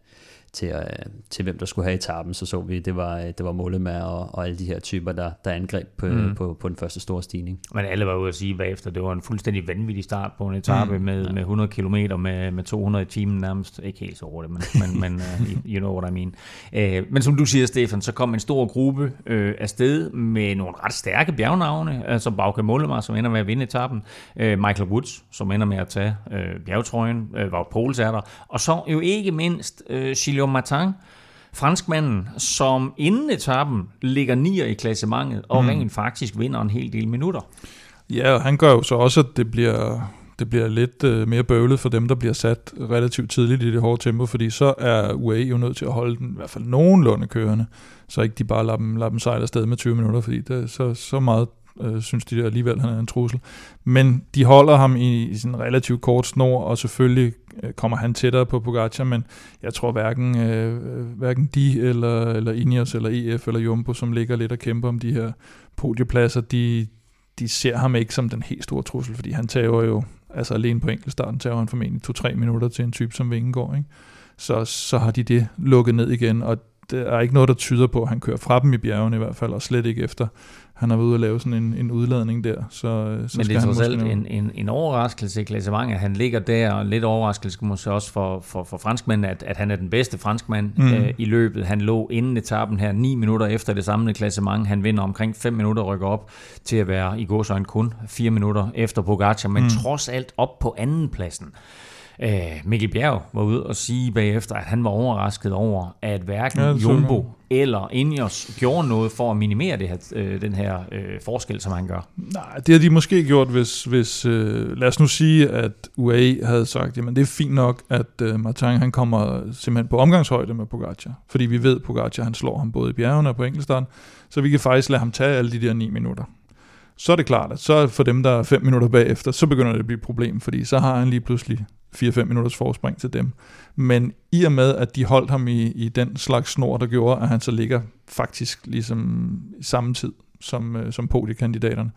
til, at, til hvem der skulle have etappen, så så vi, det var, det var Mollema og, og alle de her typer, der, der angreb på, mm. på, på den første store stigning. Men alle var ude at sige bagefter, det var en fuldstændig vanvittig start på en etape mm. med, ja. med hundrede kilometer, med, med to hundrede i timen nærmest. Ikke helt så hurtigt, men, men, men uh, you know what I mean. Uh, men som du siger, Stefan, så kom en stor gruppe uh, afsted med nogle ret stærke bjergnavne, altså Bauke Mollema, som ender med at vinde etappen, uh, Michael Woods, som ender med at tage uh, bjergetrøjen, uh, Wout Poels er der, og så jo ikke mindst uh, Guillaume Martin, franskmanden, som inden etappen ligger nier i klassementet, og mm. rent faktisk vinder en hel del minutter. Ja, og han gør jo så også, at det bliver, det bliver lidt øh, mere bøvlet for dem, der bliver sat relativt tidligt i det hårde tempo, fordi så er U A E jo nødt til at holde den i hvert fald nogenlunde kørende, så ikke de bare lader dem, lader dem sejle afsted med tyve minutter, fordi det er så, så meget Øh, synes de der alligevel, han er en trussel. Men de holder ham i, i sådan relativt kort snor, og selvfølgelig øh, kommer han tættere på Pogacar, men jeg tror hverken, øh, hverken de, eller, eller Ineos, eller E F, eller Jumbo, som ligger lidt og kæmper om de her podiepladser, de, de ser ham ikke som den helt store trussel, fordi han tager jo, altså alene på enkeltstarten, tager han formentlig to-tre minutter til en type som Vingegaard, ikke? Så, så har de det lukket ned igen, og der er ikke noget, der tyder på, at han kører fra dem i bjergene i hvert fald, og slet ikke efter han har været ude at lave sådan en, en udladning der. Så, så men det er trods alt en, en, en overraskelse i klassementet, at han ligger der, og lidt overraskelse måske også for, for, for franskmanden, at, at han er den bedste franskmand mm. øh, i løbet. Han lå inden etappen her, ni minutter efter det samlede klassement. Han vinder omkring fem minutter og rykker op til at være i gåsøjne kun fire minutter efter Pogacar, men mm. trods alt op på andenpladsen. Mikkel Bjerg var ude og sige bagefter, at han var overrasket over, at hverken ja, Jumbo eller Ineos gjorde noget for at minimere det her, øh, den her øh, forskel, som han gør. Nej, det har de måske gjort, hvis, hvis øh, lad os nu sige, at U A E havde sagt, jamen det er fint nok, at øh, Martin han kommer simpelthen på omgangshøjde med Pogacar, fordi vi ved, at Pogacar han slår ham både i bjergene og på enkeltstarten, så vi kan faktisk lade ham tage alle de der ni minutter. Så er det klart, at så for dem, der er fem minutter bagefter, så begynder det at blive et problem, fordi så har han lige pludselig fire-fem minutters forspring til dem. Men i og med, at de holdt ham i, i den slags snor, der gjorde, at han så ligger faktisk ligesom i samme tid som, som podiekandidaterne,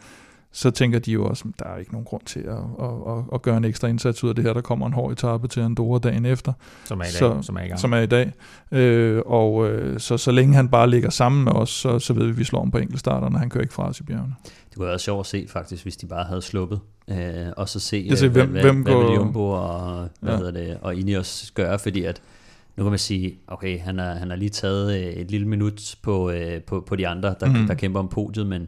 så tænker de jo også, at der er ikke nogen grund til at, at, at, at gøre en ekstra indsats ud af det her. Der kommer en hård etape til Andorra dagen efter, som er i dag. Så, som er i, gang. Som er i dag. Øh, og øh, så, så længe han bare ligger sammen med os, så, så ved vi, at vi slår ham på enkeltstarterne. Han kører ikke fra os i bjergene. Det kunne være sjovt at se, faktisk, hvis de bare havde sluppet. Øh, og så se, øh, se hvem, hvad, hvem hvad, går... hvad vil Jumbo og, ja. og Ineos gøre, fordi at nu kan man sige, okay, han har, han har lige taget et lille minut på, på, på de andre, der, mm. der kæmper om podiet, men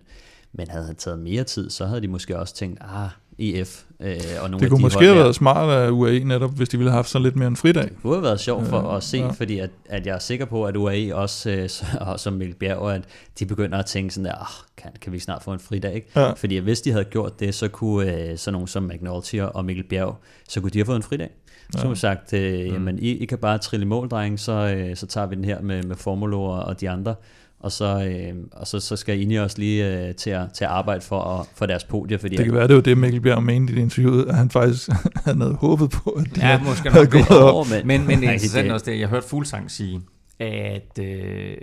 Men havde han taget mere tid, så havde de måske også tænkt, ah, E F øh, og nogle det kunne de måske have været smart af U A E netop, hvis de ville have haft sådan lidt mere en fridag. Det kunne have været sjovt for øh, at se, ja. fordi at, at jeg er sikker på, at U A E også, øh, og som Mikkel Bjerg, at de begynder at tænke sådan der, oh, kan, kan vi snart få en fridag, ikke? Ja. Fordi hvis de havde gjort det, så kunne øh, sådan nogen som McNulty og Mikkel Bjerg, så kunne de have fået en fridag. Ja. Som sagt, øh, mm. jamen, I, I kan bare trille mål, drenge, så, øh, så tager vi den her med, med Formulo og, og de andre. Og så, øh, og så, så skal Ineos også lige øh, til, at, til at arbejde for, og, for deres podier. Fordi det kan at, være, det var det, Mikkel Bjerg mente i det interview, at han faktisk han havde håbet på, at de ja, måske havde gået op. Men, men, men det er interessant også det, jeg hørte Fuglsang sige, at øh,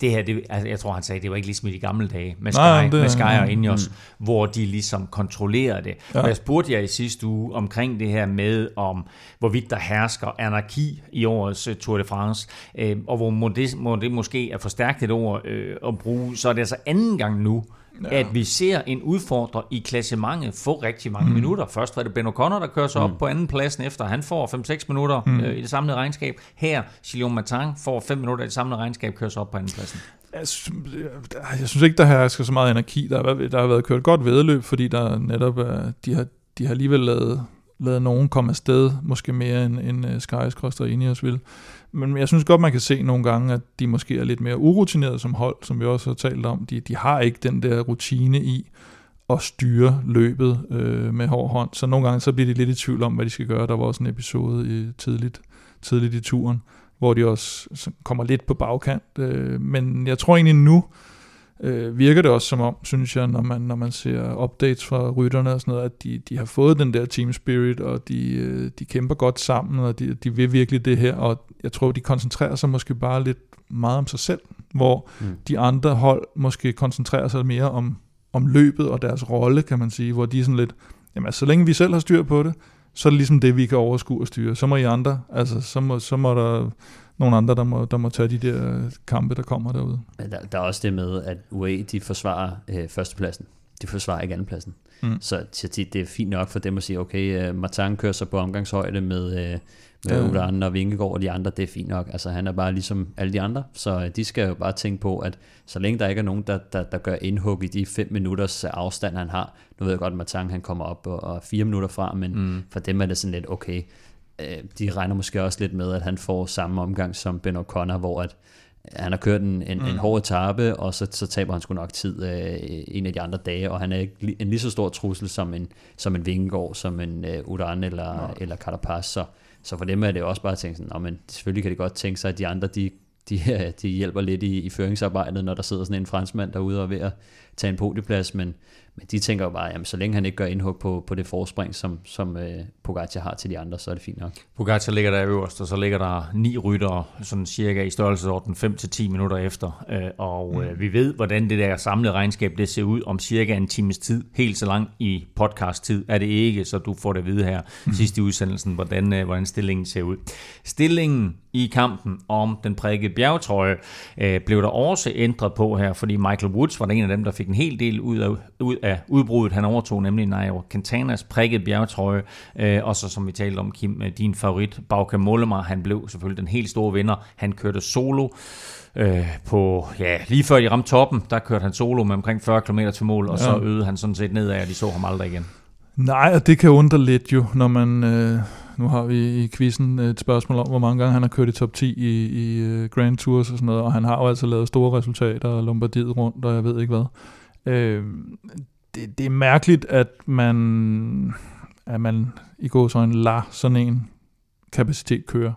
det her, det, altså, jeg tror han sagde, det var ikke ligesom i de gamle dage med Sky, Nej, med Sky og Ineos, mm. hvor de ligesom kontrollerer det. Ja. Og jeg spurgte jer i sidste uge omkring det her med, om hvorvidt der hersker anarki i årets Tour de France, øh, og hvor må det, må det måske er forstærkt et ord øh, at bruge, så er det altså anden gang nu, ja. at vi ser en udfordrer i klassementet få rigtig mange mm. minutter. Først var det Ben O'Connor, der kører sig op mm. på anden pladsen efter. Han får fem-seks minutter mm. øh, i det samlede regnskab. Her, Guillaume Martin får fem minutter i det samlede regnskab, kører sig op på anden pladsen. Jeg synes, jeg, jeg synes ikke, der hersker så meget anarki. Der har, der har været kørt godt vedløb, fordi der netop de har, de har alligevel lavet, lavet nogen komme afsted, måske mere end, end Sky, Cross og Ineos ville. Men jeg synes godt, man kan se nogle gange, at de måske er lidt mere urutinerede som hold, som vi også har talt om. De, de har ikke den der rutine i at styre løbet øh, med hård hånd. Så nogle gange så bliver de lidt i tvivl om, hvad de skal gøre. Der var også en episode i, tidligt, tidligt i turen, hvor de også kommer lidt på bagkant. Øh, men jeg tror egentlig nu, øh, virker det også som om, synes jeg, når man, når man ser updates fra rytterne og sådan noget, at de, de har fået den der team spirit, og de, de kæmper godt sammen, og de, de vil virkelig det her, og jeg tror, de koncentrerer sig måske bare lidt meget om sig selv, hvor mm. de andre hold måske koncentrerer sig mere om, om løbet og deres rolle, kan man sige, hvor de er sådan lidt, jamen så længe vi selv har styr på det, så er det ligesom det, vi kan overskue og styre. Så må I andre, altså så må, så må der nogle andre, der må, der må tage de der kampe, der kommer derude. Men der, der er også det med, at U A E, de forsvarer øh, førstepladsen. De forsvarer ikke andenpladsen. Mm. Så tit, det er fint nok for dem at sige, okay, uh, Martin kører sig på omgangshøjde med... Øh, Ulan og Vingegaard og de andre, det er fint nok. Altså han er bare ligesom alle de andre, så de skal jo bare tænke på, at så længe der ikke er nogen, der, der, der gør indhug i de fem minutters afstand, han har. Nu ved jeg godt, at Martin, han kommer op og, og fire minutter fra, men mm. for dem er det sådan lidt okay. De regner måske også lidt med, at han får samme omgang som Ben O'Connor, hvor at han har kørt en, en, mm. en hård etape, og så, så taber han sgu nok tid øh, en af de andre dage, og han er ikke en lige så stor trussel som en, som en Vingegaard, som en øh, Ulan eller, eller Carapaz, så Så for dem er det også bare at tænke sådan, men selvfølgelig kan de godt tænke sig, at de andre, de, de, de hjælper lidt i, i føringsarbejdet, når der sidder sådan en franskmand derude og er ved at tage en podieplads, men, men de tænker jo bare, jamen så længe han ikke gør indhug på, på det forspring, som, som øh, Pogacar har til de andre, så er det fint nok. Pogacar ligger der øverst, og så ligger der ni ryttere, sådan cirka i størrelsesorden fem til ti minutter efter, øh, og øh, vi ved, hvordan det der samlede regnskab, det ser ud om cirka en times tid, helt så langt i podcast-tid er det ikke, så du får det at vide her mm. sidst i udsendelsen, hvordan, øh, hvordan stillingen ser ud. Stillingen i kampen om den prikkede bjergetrøje øh, blev der også ændret på her, fordi Michael Woods var en af dem, der fik en hel del ud af, ud af udbruddet. Han overtog nemlig Nairo Cantanas prikket bjergetrøje, øh, og så som vi talte om, Kim, din favorit, Bauke Mollema, han blev selvfølgelig den helt store vinder. Han kørte solo øh, på, ja, lige før de ramte toppen, der kørte han solo med omkring fyrre kilometer til mål, og ja. så øgede han sådan set nedad, og de så ham aldrig igen. Nej, og det kan undre lidt jo, når man... Øh Nu har vi i quizzen et spørgsmål om, hvor mange gange han har kørt i top ti i, i Grand Tours og sådan noget, og han har jo altså lavet store resultater og Lombardiet rundt, og jeg ved ikke hvad. Øh, det, det er mærkeligt, at man, at man i går så en lader sådan en kapacitet køre,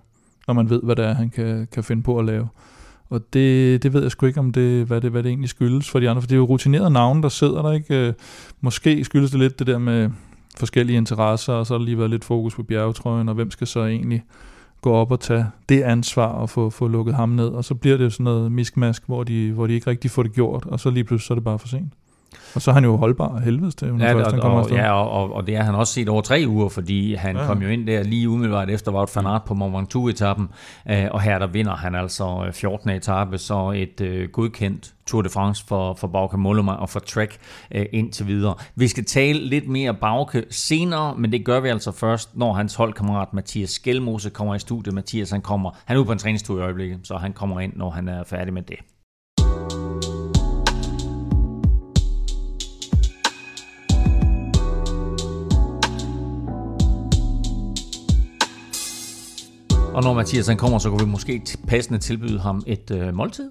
når man ved, hvad det er, han kan, kan finde på at lave. Og det, det ved jeg sgu ikke, om det, hvad, det, hvad det egentlig skyldes for de andre, for det er jo rutinerede navne, der sidder der, ikke? Måske skyldes det lidt det der med... forskellige interesser, og så har lige været lidt fokus på bjergetrøjen, og hvem skal så egentlig gå op og tage det ansvar og få, få lukket ham ned, og så bliver det jo sådan noget miskmask, hvor de, hvor de ikke rigtig får det gjort, og så lige pludselig så er det bare for sent. Og så er han jo holdbar af helvedes til, ja, først, og, og, ja og, og, og det er han også set over tre uger, fordi han ja. kom jo ind der lige umiddelbart efter Wout van Aert på Mont Ventoux-etappen, øh, og her der vinder han altså fjortende etape, så et øh, godkendt Tour de France for, for Bauke Mollema og for Trek øh, indtil videre. Vi skal tale lidt mere Bauke senere, men det gør vi altså først, når hans holdkammerat Mathias Skjelmose kommer i studiet. Mathias, han kommer, han er ude på en træningstur i øjeblikket, så han kommer ind, når han er færdig med det. Og når Mathias han kommer, så kan vi måske passende tilbyde ham et øh, måltid.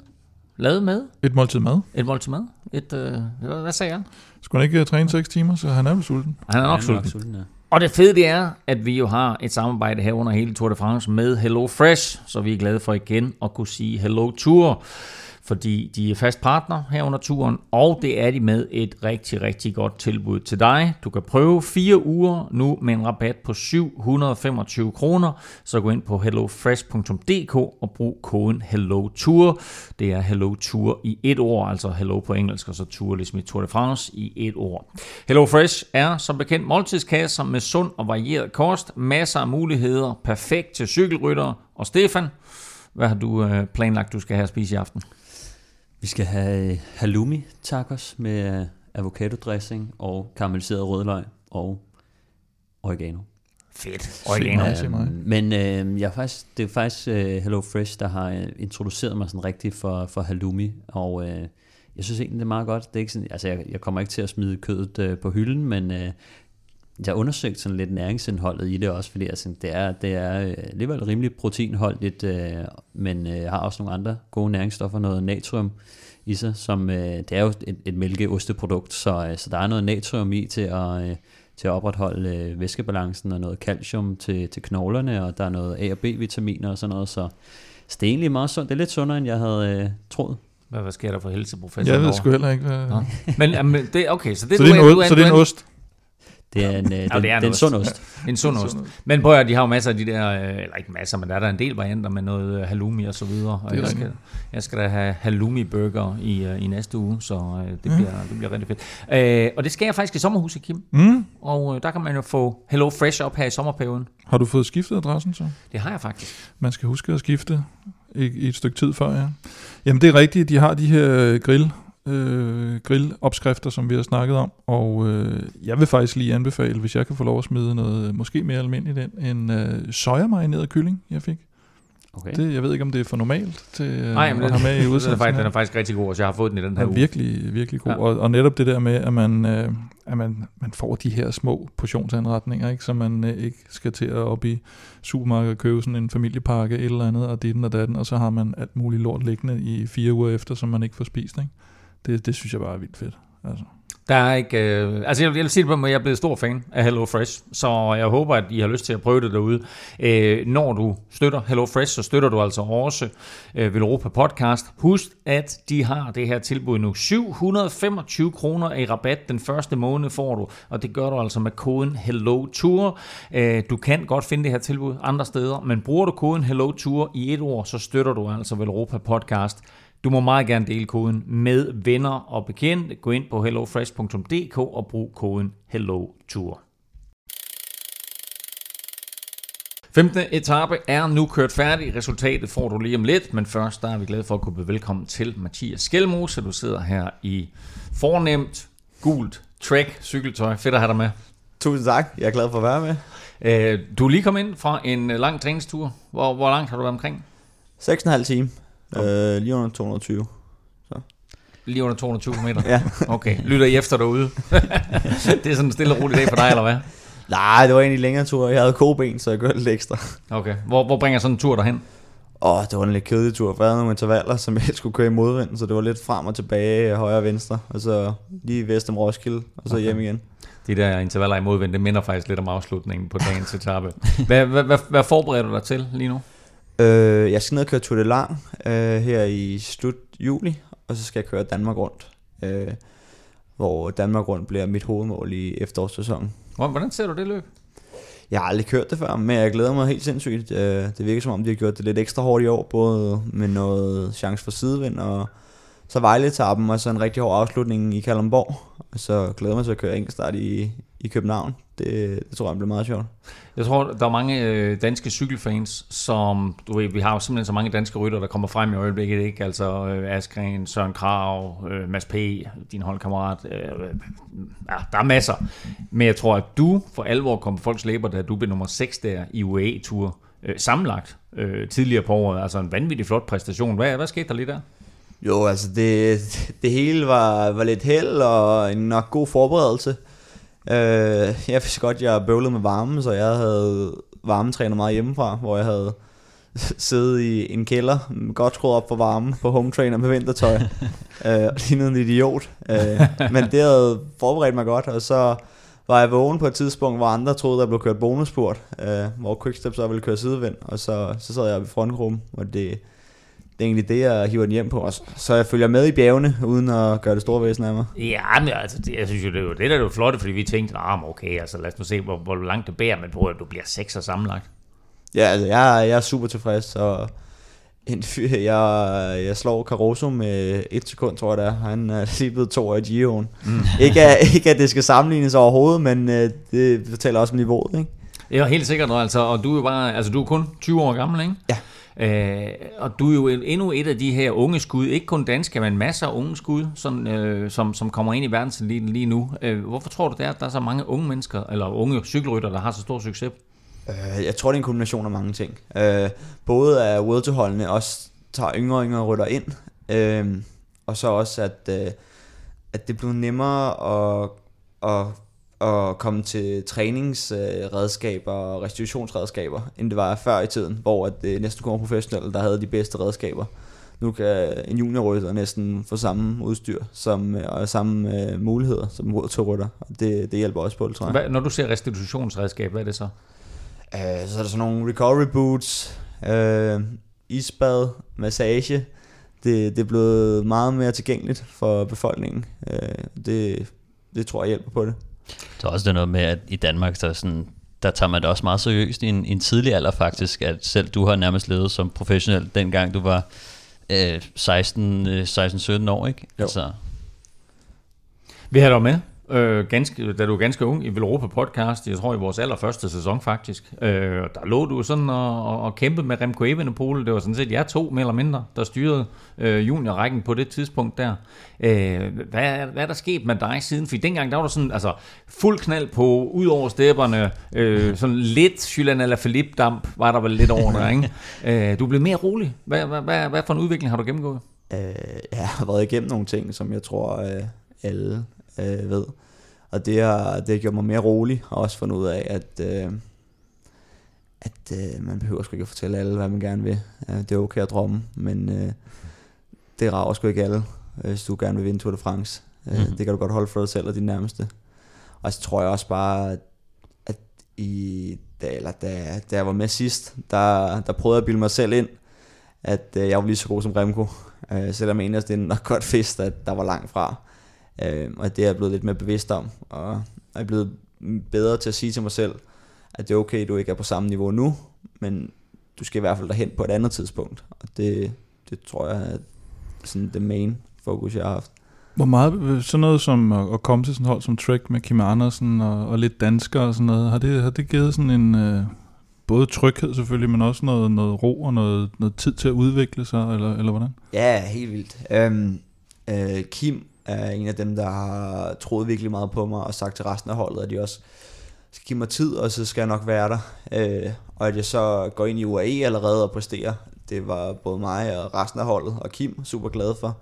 Lavet med? Et måltid mad. Et måltid mad. Et, øh, hvad sagde jeg? Skulle han ikke træne seks timer, så han er vel sulten. Han er nok sulten. Nok sulten ja. Og det fede det er, at vi jo har et samarbejde her under hele Tour de France med Hello Fresh, så vi er glade for igen at kunne sige Hello Tour, fordi de er fast partner her under turen, og det er de med et rigtig, rigtig godt tilbud til dig. Du kan prøve fire uger nu med en rabat på syv hundrede og femogtyve kroner, så gå ind på hello fresh punktum d k og brug koden HelloTour. Det er HelloTour i et ord, altså hello på engelsk, og så tour ligesom i Tour de France i et ord. HelloFresh er som bekendt måltidskasser med sund og varieret kost, masser af muligheder, perfekt til cykelryttere. Og Stefan, hvad har du planlagt, du skal have at spise i aften? Vi skal have halloumi tacos med avocado-dressing og karamelliseret rødløg og oregano. Fedt. Oregano. Øhm, men øh, jeg er faktisk, det er faktisk uh, HelloFresh, der har introduceret mig sådan rigtigt for, for halloumi, og øh, jeg synes egentlig, det er meget godt. Det er ikke sådan, altså, jeg, jeg kommer ikke til at smide kødet øh, på hylden, men øh, jeg har undersøgt sådan lidt næringsindholdet i det også, fordi altså, det er, det er alligevel rimelig proteinholdigt, øh, men øh, har også nogle andre gode næringsstoffer, noget natrium i sig, som øh, det er jo et, et mælkeosteprodukt, så, øh, så der er noget natrium i til at, øh, til at opretholde øh, væskebalancen, og noget calcium til, til knoglerne, og der er noget A- og B-vitaminer og sådan noget, så, så det er egentlig meget sundt. Det er lidt sundere, end jeg havde øh, troet. Hvad, hvad sker der for helseprofessoren? Jeg ved sgu heller ikke. Hvad... men, jamen, det, okay, så det, så det er en, du, så det er en ost. Det er en, ja, den, det er en, den sund ost. En sund ost. Men prøv at de har jo masser af de der, eller ikke masser, men der er der en del varianter med noget halloumi og så videre. Og jeg skal, jeg skal da have halloumi-burger i, i næste uge, så det bliver, mm. det bliver rigtig fedt. Øh, og det skal jeg faktisk i sommerhuset, Kim. Mm. Og der kan man jo få Hello Fresh op her i sommerperioden. Har du fået skiftet adressen så? Det har jeg faktisk. Man skal huske at skifte i, i et stykke tid før, ja. Jamen det er rigtigt, de har de her grill, øh, grillopskrifter, som vi har snakket om, og øh, jeg vil faktisk lige anbefale, hvis jeg kan få lov at smide noget, måske mere almindeligt ind, en øh, sojamarineret kylling, jeg fik. Okay. Det, jeg ved ikke, om det er for normalt til Nej, men at have med i udsendelsen. Den er faktisk, den er faktisk rigtig god, så jeg har fået den i den her uge. Den er virkelig, virkelig god. Ja. Og, og netop det der med, at man, øh, at man, man får de her små portionsanretninger, ikke? Så man øh, ikke skal til at op i supermarkedet og købe sådan en familiepakke eller andet, og det den og datten, og så har man alt muligt lort liggende i fire uger efter, som man ikke får spist. Ikke? Det, det synes jeg bare er vildt fedt. Altså. Der er ikke, øh, altså jeg, jeg vil sige det på, at jeg er blevet stor fan af HelloFresh, så jeg håber, at I har lyst til at prøve det derude. Øh, når du støtter HelloFresh, så støtter du altså også øh, Velropa Podcast. Husk, at de har det her tilbud nu. syv hundrede og femogtyve kroner i rabat den første måned får du, og det gør du altså med koden HelloTour. Øh, du kan godt finde det her tilbud andre steder, men bruger du koden HelloTour i et ord, så støtter du altså Velropa Podcast. Du må meget gerne dele koden med venner og bekendte. Gå ind på hellofresh punktum d k og brug koden HelloTour. femte etape er nu kørt færdig. Resultatet får du lige om lidt, men først der er vi glade for at kunne byde velkommen til Mathias Skjelmose. Du sidder her i fornemt gult Trek cykeltøj. Fedt at have dig med. Tusind tak. Jeg er glad for at være med. Øh, du er lige kommet ind fra en lang træningstur. Hvor, hvor langt har du været omkring? seks og en halv time. Okay. Øh, lige under to hundrede og tyve. Så. Lige under to hundrede og tyve meter? Ja. Okay, lytter I efter derude? Det er sådan en stille og rolig dag for dig, eller hvad? Nej, det var egentlig længere tur. Jeg havde koben, så jeg gør lidt ekstra. Okay, hvor, hvor bringer sådan en tur derhen? Åh, oh, det var en lidt kedelig tur. For jeg havde nogle intervaller, som jeg skulle køre i modvind. Så det var lidt frem og tilbage, højre og venstre. Og så lige vest om Roskilde, og så okay. Hjem igen. De der intervaller i modvind, det minder faktisk lidt om afslutningen på dagens etape. Hvad, hvad, hvad, hvad forbereder du dig til lige nu? Øh, jeg skal ned og køre Tour de Lang øh, her i slut juli, og så skal jeg køre Danmark rundt, øh, hvor Danmark rundt bliver mit hovedmål i efterårssæsonen. Hvordan ser du det løb? Jeg har aldrig kørt det før, men jeg glæder mig helt sindssygt. Øh, det virker som om, de har gjort det lidt ekstra hårdt i år, både med noget chance for sidevind, og så Vejle-etappen, og så en rigtig hård afslutning i Kalundborg. Og så glæder mig til at køre enkeltstart i, i København. Det, det tror jeg bliver meget sjovt. Jeg tror, der er mange øh, danske cykelfans, som, du ved, vi har jo simpelthen så mange danske rytter, der kommer frem i øjeblikket, ikke? Altså øh, Askren, Søren Kragh, øh, Mads P., din holdkammerat, øh, øh, ja, der er masser. Men jeg tror, at du for alvor kom på folks læber, da du blev nummer seks der i U A E-tur, øh, sammenlagt øh, tidligere på året. Altså en vanvittig flot præstation. Hvad, hvad skete der lige der? Jo, altså det, det hele var, var lidt held og en nok god forberedelse. Uh, jeg vidste godt, jeg bøvlede med varmen, så jeg havde varmetrænet meget hjemmefra, hvor jeg havde siddet i en kælder, godt skruet op for varme på home trainer med vintertøj, uh, lignede en idiot. Uh, men det havde forberedt mig godt, og så var jeg vågen på et tidspunkt, hvor andre troede, der blev kørt bonusspurt, uh, hvor Quickstep så ville køre sidevind, og så, så sad jeg oppe i frontgruppen, og det... Det er egentlig det, jeg hiver den hjem på, og så jeg følger med i bjergene, uden at gøre det store væsen af mig. Ja, men altså, det, jeg synes jo, det er jo det, der er jo flot, fordi vi tænkte, ah, okay, altså lad os nu se, hvor, hvor langt det bærer, men prøv at du bliver seks og sammenlagt. Ja, altså, jeg, jeg er super tilfreds, og en fyr, jeg, jeg slår Caruso med et sekund, tror jeg det er. Han er lige blevet to i Gio'en. Mm. Ikke, at, ikke at det skal sammenlignes overhovedet, men det fortæller også om niveauet, ikke? Ja, helt sikkert, altså, og du er jo bare, altså du er kun tyve år gammel, ikke? Ja. Øh, og du er jo endnu et af de her unge skud, ikke kun danske, men masser af unge skud, som, øh, som, som kommer ind i verdenseliten lige nu. Øh, hvorfor tror du, det er, at der er så mange unge mennesker, eller unge cykelrytter, der har så stor succes? Øh, jeg tror, det er en kombination af mange ting. Øh, både at World-holdene også tager yngre og yngre rytter ind, øh, og så også, at, øh, at det bliver nemmere at... at og komme til træningsredskaber og restitutionsredskaber, end det var før i tiden, hvor det næsten kun var professionelle, der havde de bedste redskaber. Nu kan en juniorrytter næsten få samme udstyr som, og samme øh, muligheder som World-tour-rytter. Det, det hjælper også på, tror jeg. Hvad, når du ser restitutionsredskaber, hvad er det så? Øh, så er der sådan nogle recovery boots, øh, isbad, massage. Det, det er blevet meget mere tilgængeligt for befolkningen. Øh, det, det tror jeg hjælper på det. Så også det er noget med, at i Danmark, der, sådan, der tager man det også meget seriøst i en, i en tidlig alder faktisk, at selv du har nærmest levet som professionel, dengang du var øh, seksten sytten år, ikke? Jo. Altså. Vi har dig med, øh, ganske, da du var ganske ung i Velropa Podcast, jeg tror i vores allerførste sæson faktisk, øh, der lå du sådan og, og, og kæmpede med Remco Evenepoel. Det var sådan set jer to, mere eller mindre, der styrede øh, juniorrækken på det tidspunkt der. Øh, hvad, hvad er der sket med dig siden? For dengang der var der sådan, altså fuld knald på, ud over stepperne, øh, sådan lidt Julian Alaphilippe-damp var der vel lidt over der, ikke? Øh, du blev mere rolig. Hvad, hvad, hvad, hvad for en udvikling har du gennemgået? Øh, jeg har været igennem nogle ting, som jeg tror øh, alle øh, ved, og det har, det har gjort mig mere rolig, og også fundet ud af, at, øh, at øh, man behøver sgu ikke at fortælle alle, hvad man gerne vil. Øh, det er okay at drømme, men øh, det rager sgu ikke alle, hvis du gerne vil vinde Tour de France. Øh, mm-hmm. Det kan du godt holde for dig selv og din nærmeste. Og så tror jeg også bare, at, at i, da, eller da, da jeg var med sidst, der, der prøvede jeg at bilde mig selv ind, at øh, jeg var lige så god som Remco, øh, selvom jeg det er nok godt fest, at der var langt fra, øh, og det er jeg blevet lidt mere bevidst om, og jeg er blevet bedre til at sige til mig selv, at det er okay, du ikke er på samme niveau nu, men du skal i hvert fald derhen på et andet tidspunkt, og det, det tror jeg er sådan det main fokus, jeg har haft. Hvor meget sådan noget som at komme til sådan et hold som Trek med Kim Andersen og, og lidt danskere og sådan noget, har det, har det givet sådan en... Øh både tryghed selvfølgelig, men også noget, noget ro og noget, noget tid til at udvikle sig, eller, eller hvordan? Ja, helt vildt. Øhm, øh, Kim er en af dem, der har troet virkelig meget på mig og sagt til resten af holdet, at de også skal give mig tid, og så skal jeg nok være der. Øh, og at jeg så går ind i U A E allerede og præsterer, det var både mig og resten af holdet og Kim super glad for.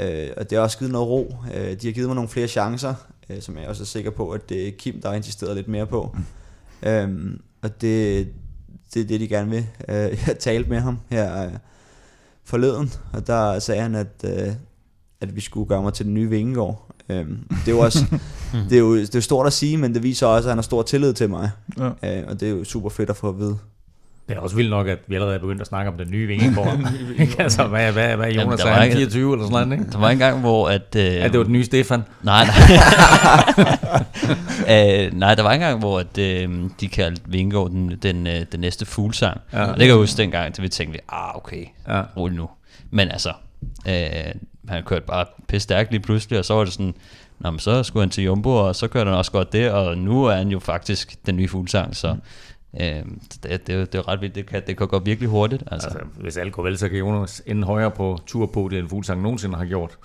Øh, og det har også givet noget ro. Øh, de har givet mig nogle flere chancer, øh, som jeg også er sikker på, at det er Kim, der har insisteret lidt mere på. Mm. Øhm, Og det, det er det, de gerne vil. Jeg talte med ham her forleden, og der sagde han, at, at vi skulle gøre mig til den nye Vingegaard. Det er jo også det er jo, det er stort at sige, men det viser også, at han har stor tillid til mig. Ja. Og det er jo super fedt at få at vide. Det er også vildt nok, at vi allerede er begyndt at snakke om den nye Vingegaard. Altså, hvad, hvad, hvad Jonas er han, fireogtyve eller sådan noget, ikke? Der var en gang, hvor... At, øh, ja, det var den nye Stefan. Nej, nej. Æh, nej, der var en gang, hvor at, øh, de kaldte Vingegaard den, den, øh, den næste fuglsang. Ja. Og det kan jeg huske dengang, til vi tænkte, ah, okay, ja. Rolig nu. Men altså, øh, han kørte bare pisse stærkt lige pludselig, og så var det sådan... Nå, men så skulle han til Jumbo, og så kørte han også godt der, og nu er han jo faktisk den nye fuglsang, så... Mm. Øhm, det, det, det er ret vildt, det kan, det kan gå virkelig hurtigt altså. Altså, hvis alt går vel, så kan Jonas ende højere på turpodiet end Fuglsang nogensinde har gjort.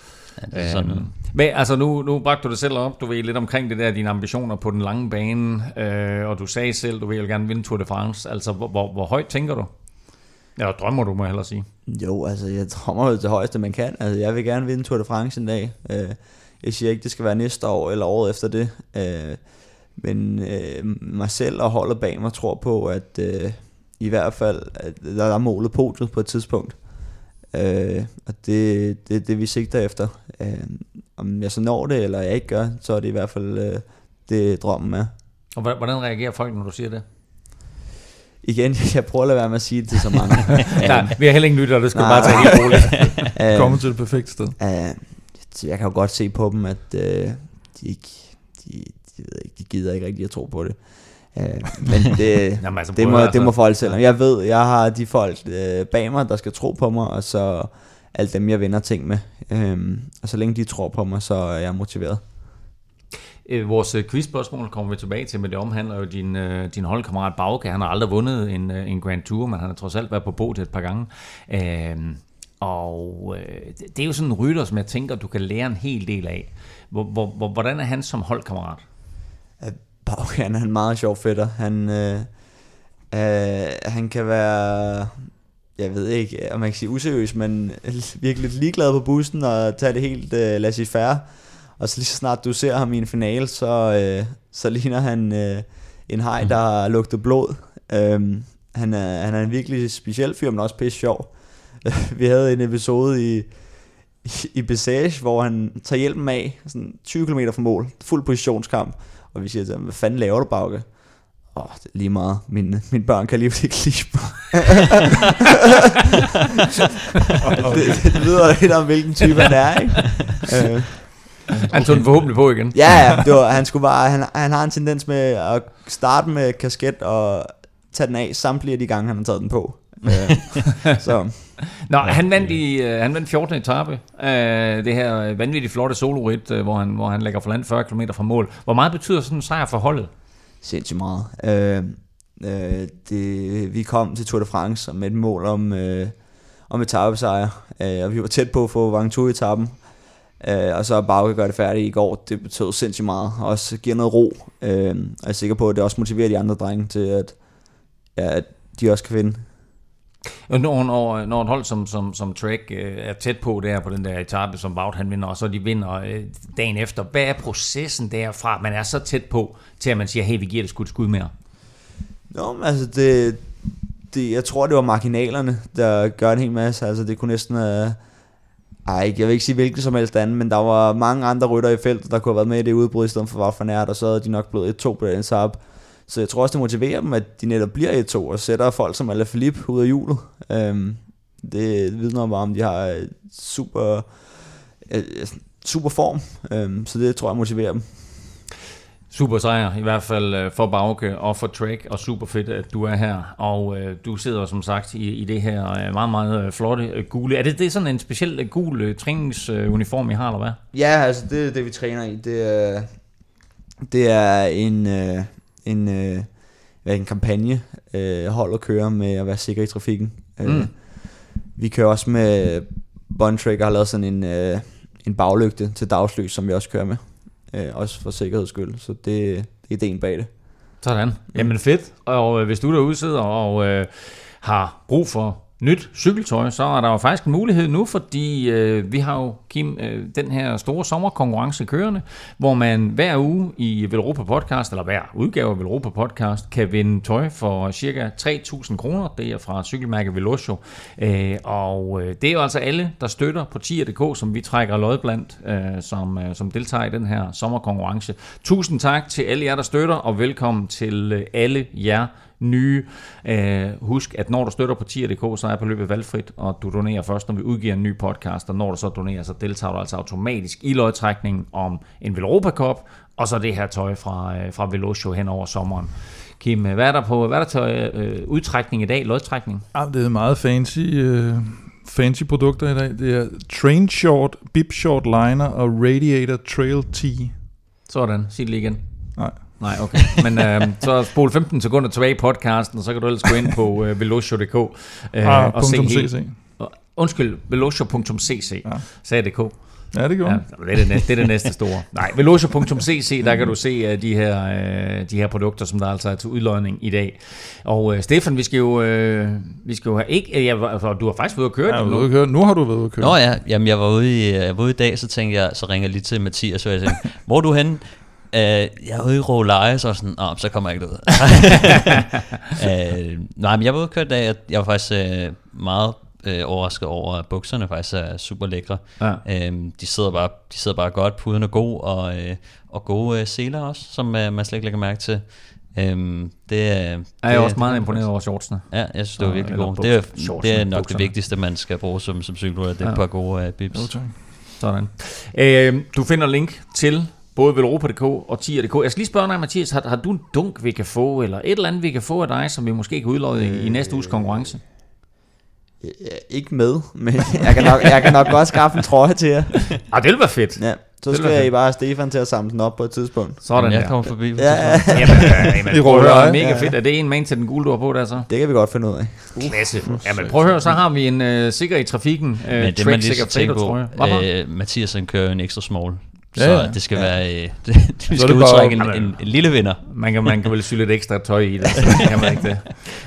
Ja, sådan. Øhm, men altså nu, nu bragte du dig selv op, du ved lidt omkring det der, dine ambitioner på den lange bane, øh, og du sagde selv, du vil gerne vinde Tour de France, altså hvor, hvor, hvor højt tænker du? Eller drømmer du, må jeg hellere sige? Jo, altså jeg drømmer jo det højeste man kan, altså jeg vil gerne vinde Tour de France en dag, øh, jeg siger ikke det skal være næste år eller året efter det, øh, men øh, mig selv og holdet bag mig tror på, at øh, i hvert fald, at der er målet podiet på et tidspunkt. Øh, og det er det, det, vi sigter efter. Øh, om jeg så når det, eller jeg ikke gør, så er det i hvert fald øh, det, drømmen er. Og hvordan reagerer folk, når du siger det? Igen, jeg prøver at lade være med at sige det til så mange. Nej, vi har heller ikke lyttet, og det skal bare tage helt roligt. Kommer til det perfekte sted. Øh, jeg kan jo godt se på dem, at øh, de ikke... De, Jeg ved ikke, de gider ikke rigtig at tro på det. Uh, men det, Jamen, altså, det, må, altså. det må folk selv. Jeg ved, jeg har de folk uh, bag mig, der skal tro på mig, og så alle dem, jeg vender ting med. Uh, og så længe de tror på mig, så er jeg motiveret. Vores quizspørgsmål kommer vi tilbage til, men det omhandler jo din, din holdkammerat Bauke. Han har aldrig vundet en, en Grand Tour, men han har trods alt været på båd et par gange. Uh, og uh, det er jo sådan en rytter, som jeg tænker, du kan lære en hel del af. Hvor, hvor, hvor, hvordan er han som holdkammerat? Bauke, han er en meget sjov fætter. Han, øh, øh, han kan være, jeg ved ikke, om man kan sige useriøs, men virkelig ligeglad på bussen og tage det helt øh, laissez-faire. Og så lige så snart du ser ham i en finale, så, øh, så ligner han øh, en haj, der har lugtet blod. Øh, han, er, han er en virkelig speciel fyr, men også pisse sjov. Vi havde en episode i... i Bessage, hvor han tager hjælpen af sådan tyve kilometer fra mål, fuld positionskamp, og vi siger til ham, hvad fanden laver du, Bauke? Åh, oh, det er lige meget, mine, mine børn kan lige ikke lide mig. Det lyder lidt om, hvilken type han er, ikke? Øh. Han tog den forhåbentlig på igen. Ja, det var, han, skulle bare, han, han har en tendens med at starte med kasket og tage den af samtlige af de gange, han har taget den på. Øh. Så... Nå, han vandt i øh, han vandt fjortende etape af det her vanvittigt flotte solorit, øh, hvor han hvor han ligger for land fyrre kilometer fra mål. Hvor meget betyder sådan en sejr for holdet? Sindssygt meget. Øh, øh, det, vi kom til Tour de France med et mål om øh, om etapesejr, øh, og vi var tæt på at få Ventoux-etappen. Uh, og så bare at gøre det færdigt i går, det betød sindssygt meget, og også giver noget ro, uh, og jeg er sikker på, at det også motiverer de andre drenge til, at, ja, at de også kan vinde. Når, når, når et hold som, som, som Trek uh, er tæt på der på den der etape, som Wout han vinder, og så de vinder uh, dagen efter, hvad er processen derfra, at man er så tæt på, til at man siger, hey, vi giver det sgu et skud mere? Nå, altså det, det, jeg tror, det var marginalerne, der gør en hel masse, altså det kunne næsten... Uh, Ej, jeg vil ikke sige hvilket som helst andet, men der var mange andre rytter i feltet, der kunne have været med i det udbrud, i stedet for Wout van Aert, og så havde de nok blevet et to på den sap. Så jeg tror også, det motiverer dem, at de netop bliver et to, og sætter folk som Alaphilippe ud af hjulet. Øhm, det vidner bare om, de har super, super form, øhm, så det tror jeg motiverer dem. Super sejr, i hvert fald for Bauke og for Trek, og super fedt, at du er her. Og øh, du sidder som sagt i, i det her meget, meget flotte gule. Er det, det er sådan en speciel gul træningsuniform, I har, eller hvad? Ja, altså det er det, vi træner i. Det er, det er en, en, hvad, en kampagne, hold og kører med at være sikker i trafikken. Mm. Vi kører også med Bontrek, og har lavet sådan en, en baglygte til dagslys, som vi også kører med. Øh, også for sikkerheds skyld, så det, det er ideen bag det. Sådan. Jamen fedt, og øh, hvis du derude sidder og øh, har brug for nyt cykeltøj, så er der jo faktisk en mulighed nu, fordi øh, vi har jo, Kim, øh, den her store sommerkonkurrence kørende, hvor man hver uge i Velropa Podcast, eller hver udgave af Velropa Podcast, kan vinde tøj for cirka tre tusind kroner. Det er fra cykelmærket Velocio. Øh, og øh, det er jo altså alle, der støtter på tier punktum d k, som vi trækker lod blandt, øh, som, øh, som deltager i den her sommerkonkurrence. Tusind tak til alle jer, der støtter, og velkommen til øh, alle jer nye. Øh, husk, at når du støtter på tier punktum d k, så er beløbet valgfrit, og du donerer først, når vi udgiver en ny podcast, og når du så donerer, så deltager du altså automatisk i lodtrækningen om en Velropa Cup, og så det her tøj fra, fra Velocio hen over sommeren. Kim, hvad er der på, hvad er der til øh, udtrækning i dag, lodtrækning? Jamen, det er meget fancy, øh, fancy produkter i dag. Det er Train Short, Bib Short Liner og Radiator Trail Tee. Sådan, sig det lige igen. Nej. Nej, okay. Men øh, så spol femten sekunder tilbage i podcasten, og så kan du ellers gå ind på øh, velocio punktum d k øh, ah, og se helt... Undskyld, velocio punktum c c, sagde D K. Ja, det gjorde ja, det, er det, næste, det er det næste store. Nej, velocio punktum c c, der kan du se uh, de, her, uh, de her produkter, som der altså er til udlodning i dag. Og uh, Stefan, vi skal jo, uh, vi skal jo have ikke... Ja, du har faktisk været ude at køre. Ja, ude at køre. Nu har du været ude at køre. Nå ja, jamen, jeg var ude i, jeg var ude i dag, så tænkte jeg, så ringer jeg lige til Mathias, og jeg tænkte, hvor er du henne? Uh, jeg er ude i Råleje, så sådan, oh, så kommer jeg ikke ud. uh, nej, men jeg var ude at køre i dag, jeg var faktisk uh, meget... Øh, overrasket over, at bukserne faktisk er super lækre. Ja. Øhm, de, sidder bare, de sidder bare godt, puden er god, og, øh, og gode øh, seler også, som øh, man slet ikke lægger mærke til. Øhm, det, øh, jeg er det, også meget imponeret over shortsene. Ja, jeg synes, det var virkelig godt. Det er, det er nok bukserne. Det vigtigste, man skal bruge som, som cykelrytter. Det er ja. Et par gode øh, bips. Okay. Sådan. Øh, du finder link til både Velropa punktum d k og tier punktum d k. Jeg skal lige spørge dig, Mathias, har, har du en dunk, vi kan få, eller et eller andet, vi kan få af dig, som vi måske kan udløje øh, i næste uges konkurrence? Ikke med, men jeg kan nok, jeg kan nok godt skaffe en trøje til jer. Ah, det ville være fedt. Ja, så skal jeg bare Stefan til at samle den op på et tidspunkt. Sådan, jeg kommer forbi på ja. Jamen, jamen, prøv at høre, mega fedt. Er det en man til den gule, du har på der så? Det kan vi godt finde ud af. Klasse. Jamen prøv at høre, så har vi en uh, sikker i trafikken. Uh, men det man lige skal tænke på, øh, Mathias kører en ekstra small. Så ja, ja. Det skal ja. være øh, det, vi skal det udtrække bare, en, en, en lille vinder. Man kan, man kan vel sy lidt ekstra tøj i det, så kan man ikke det.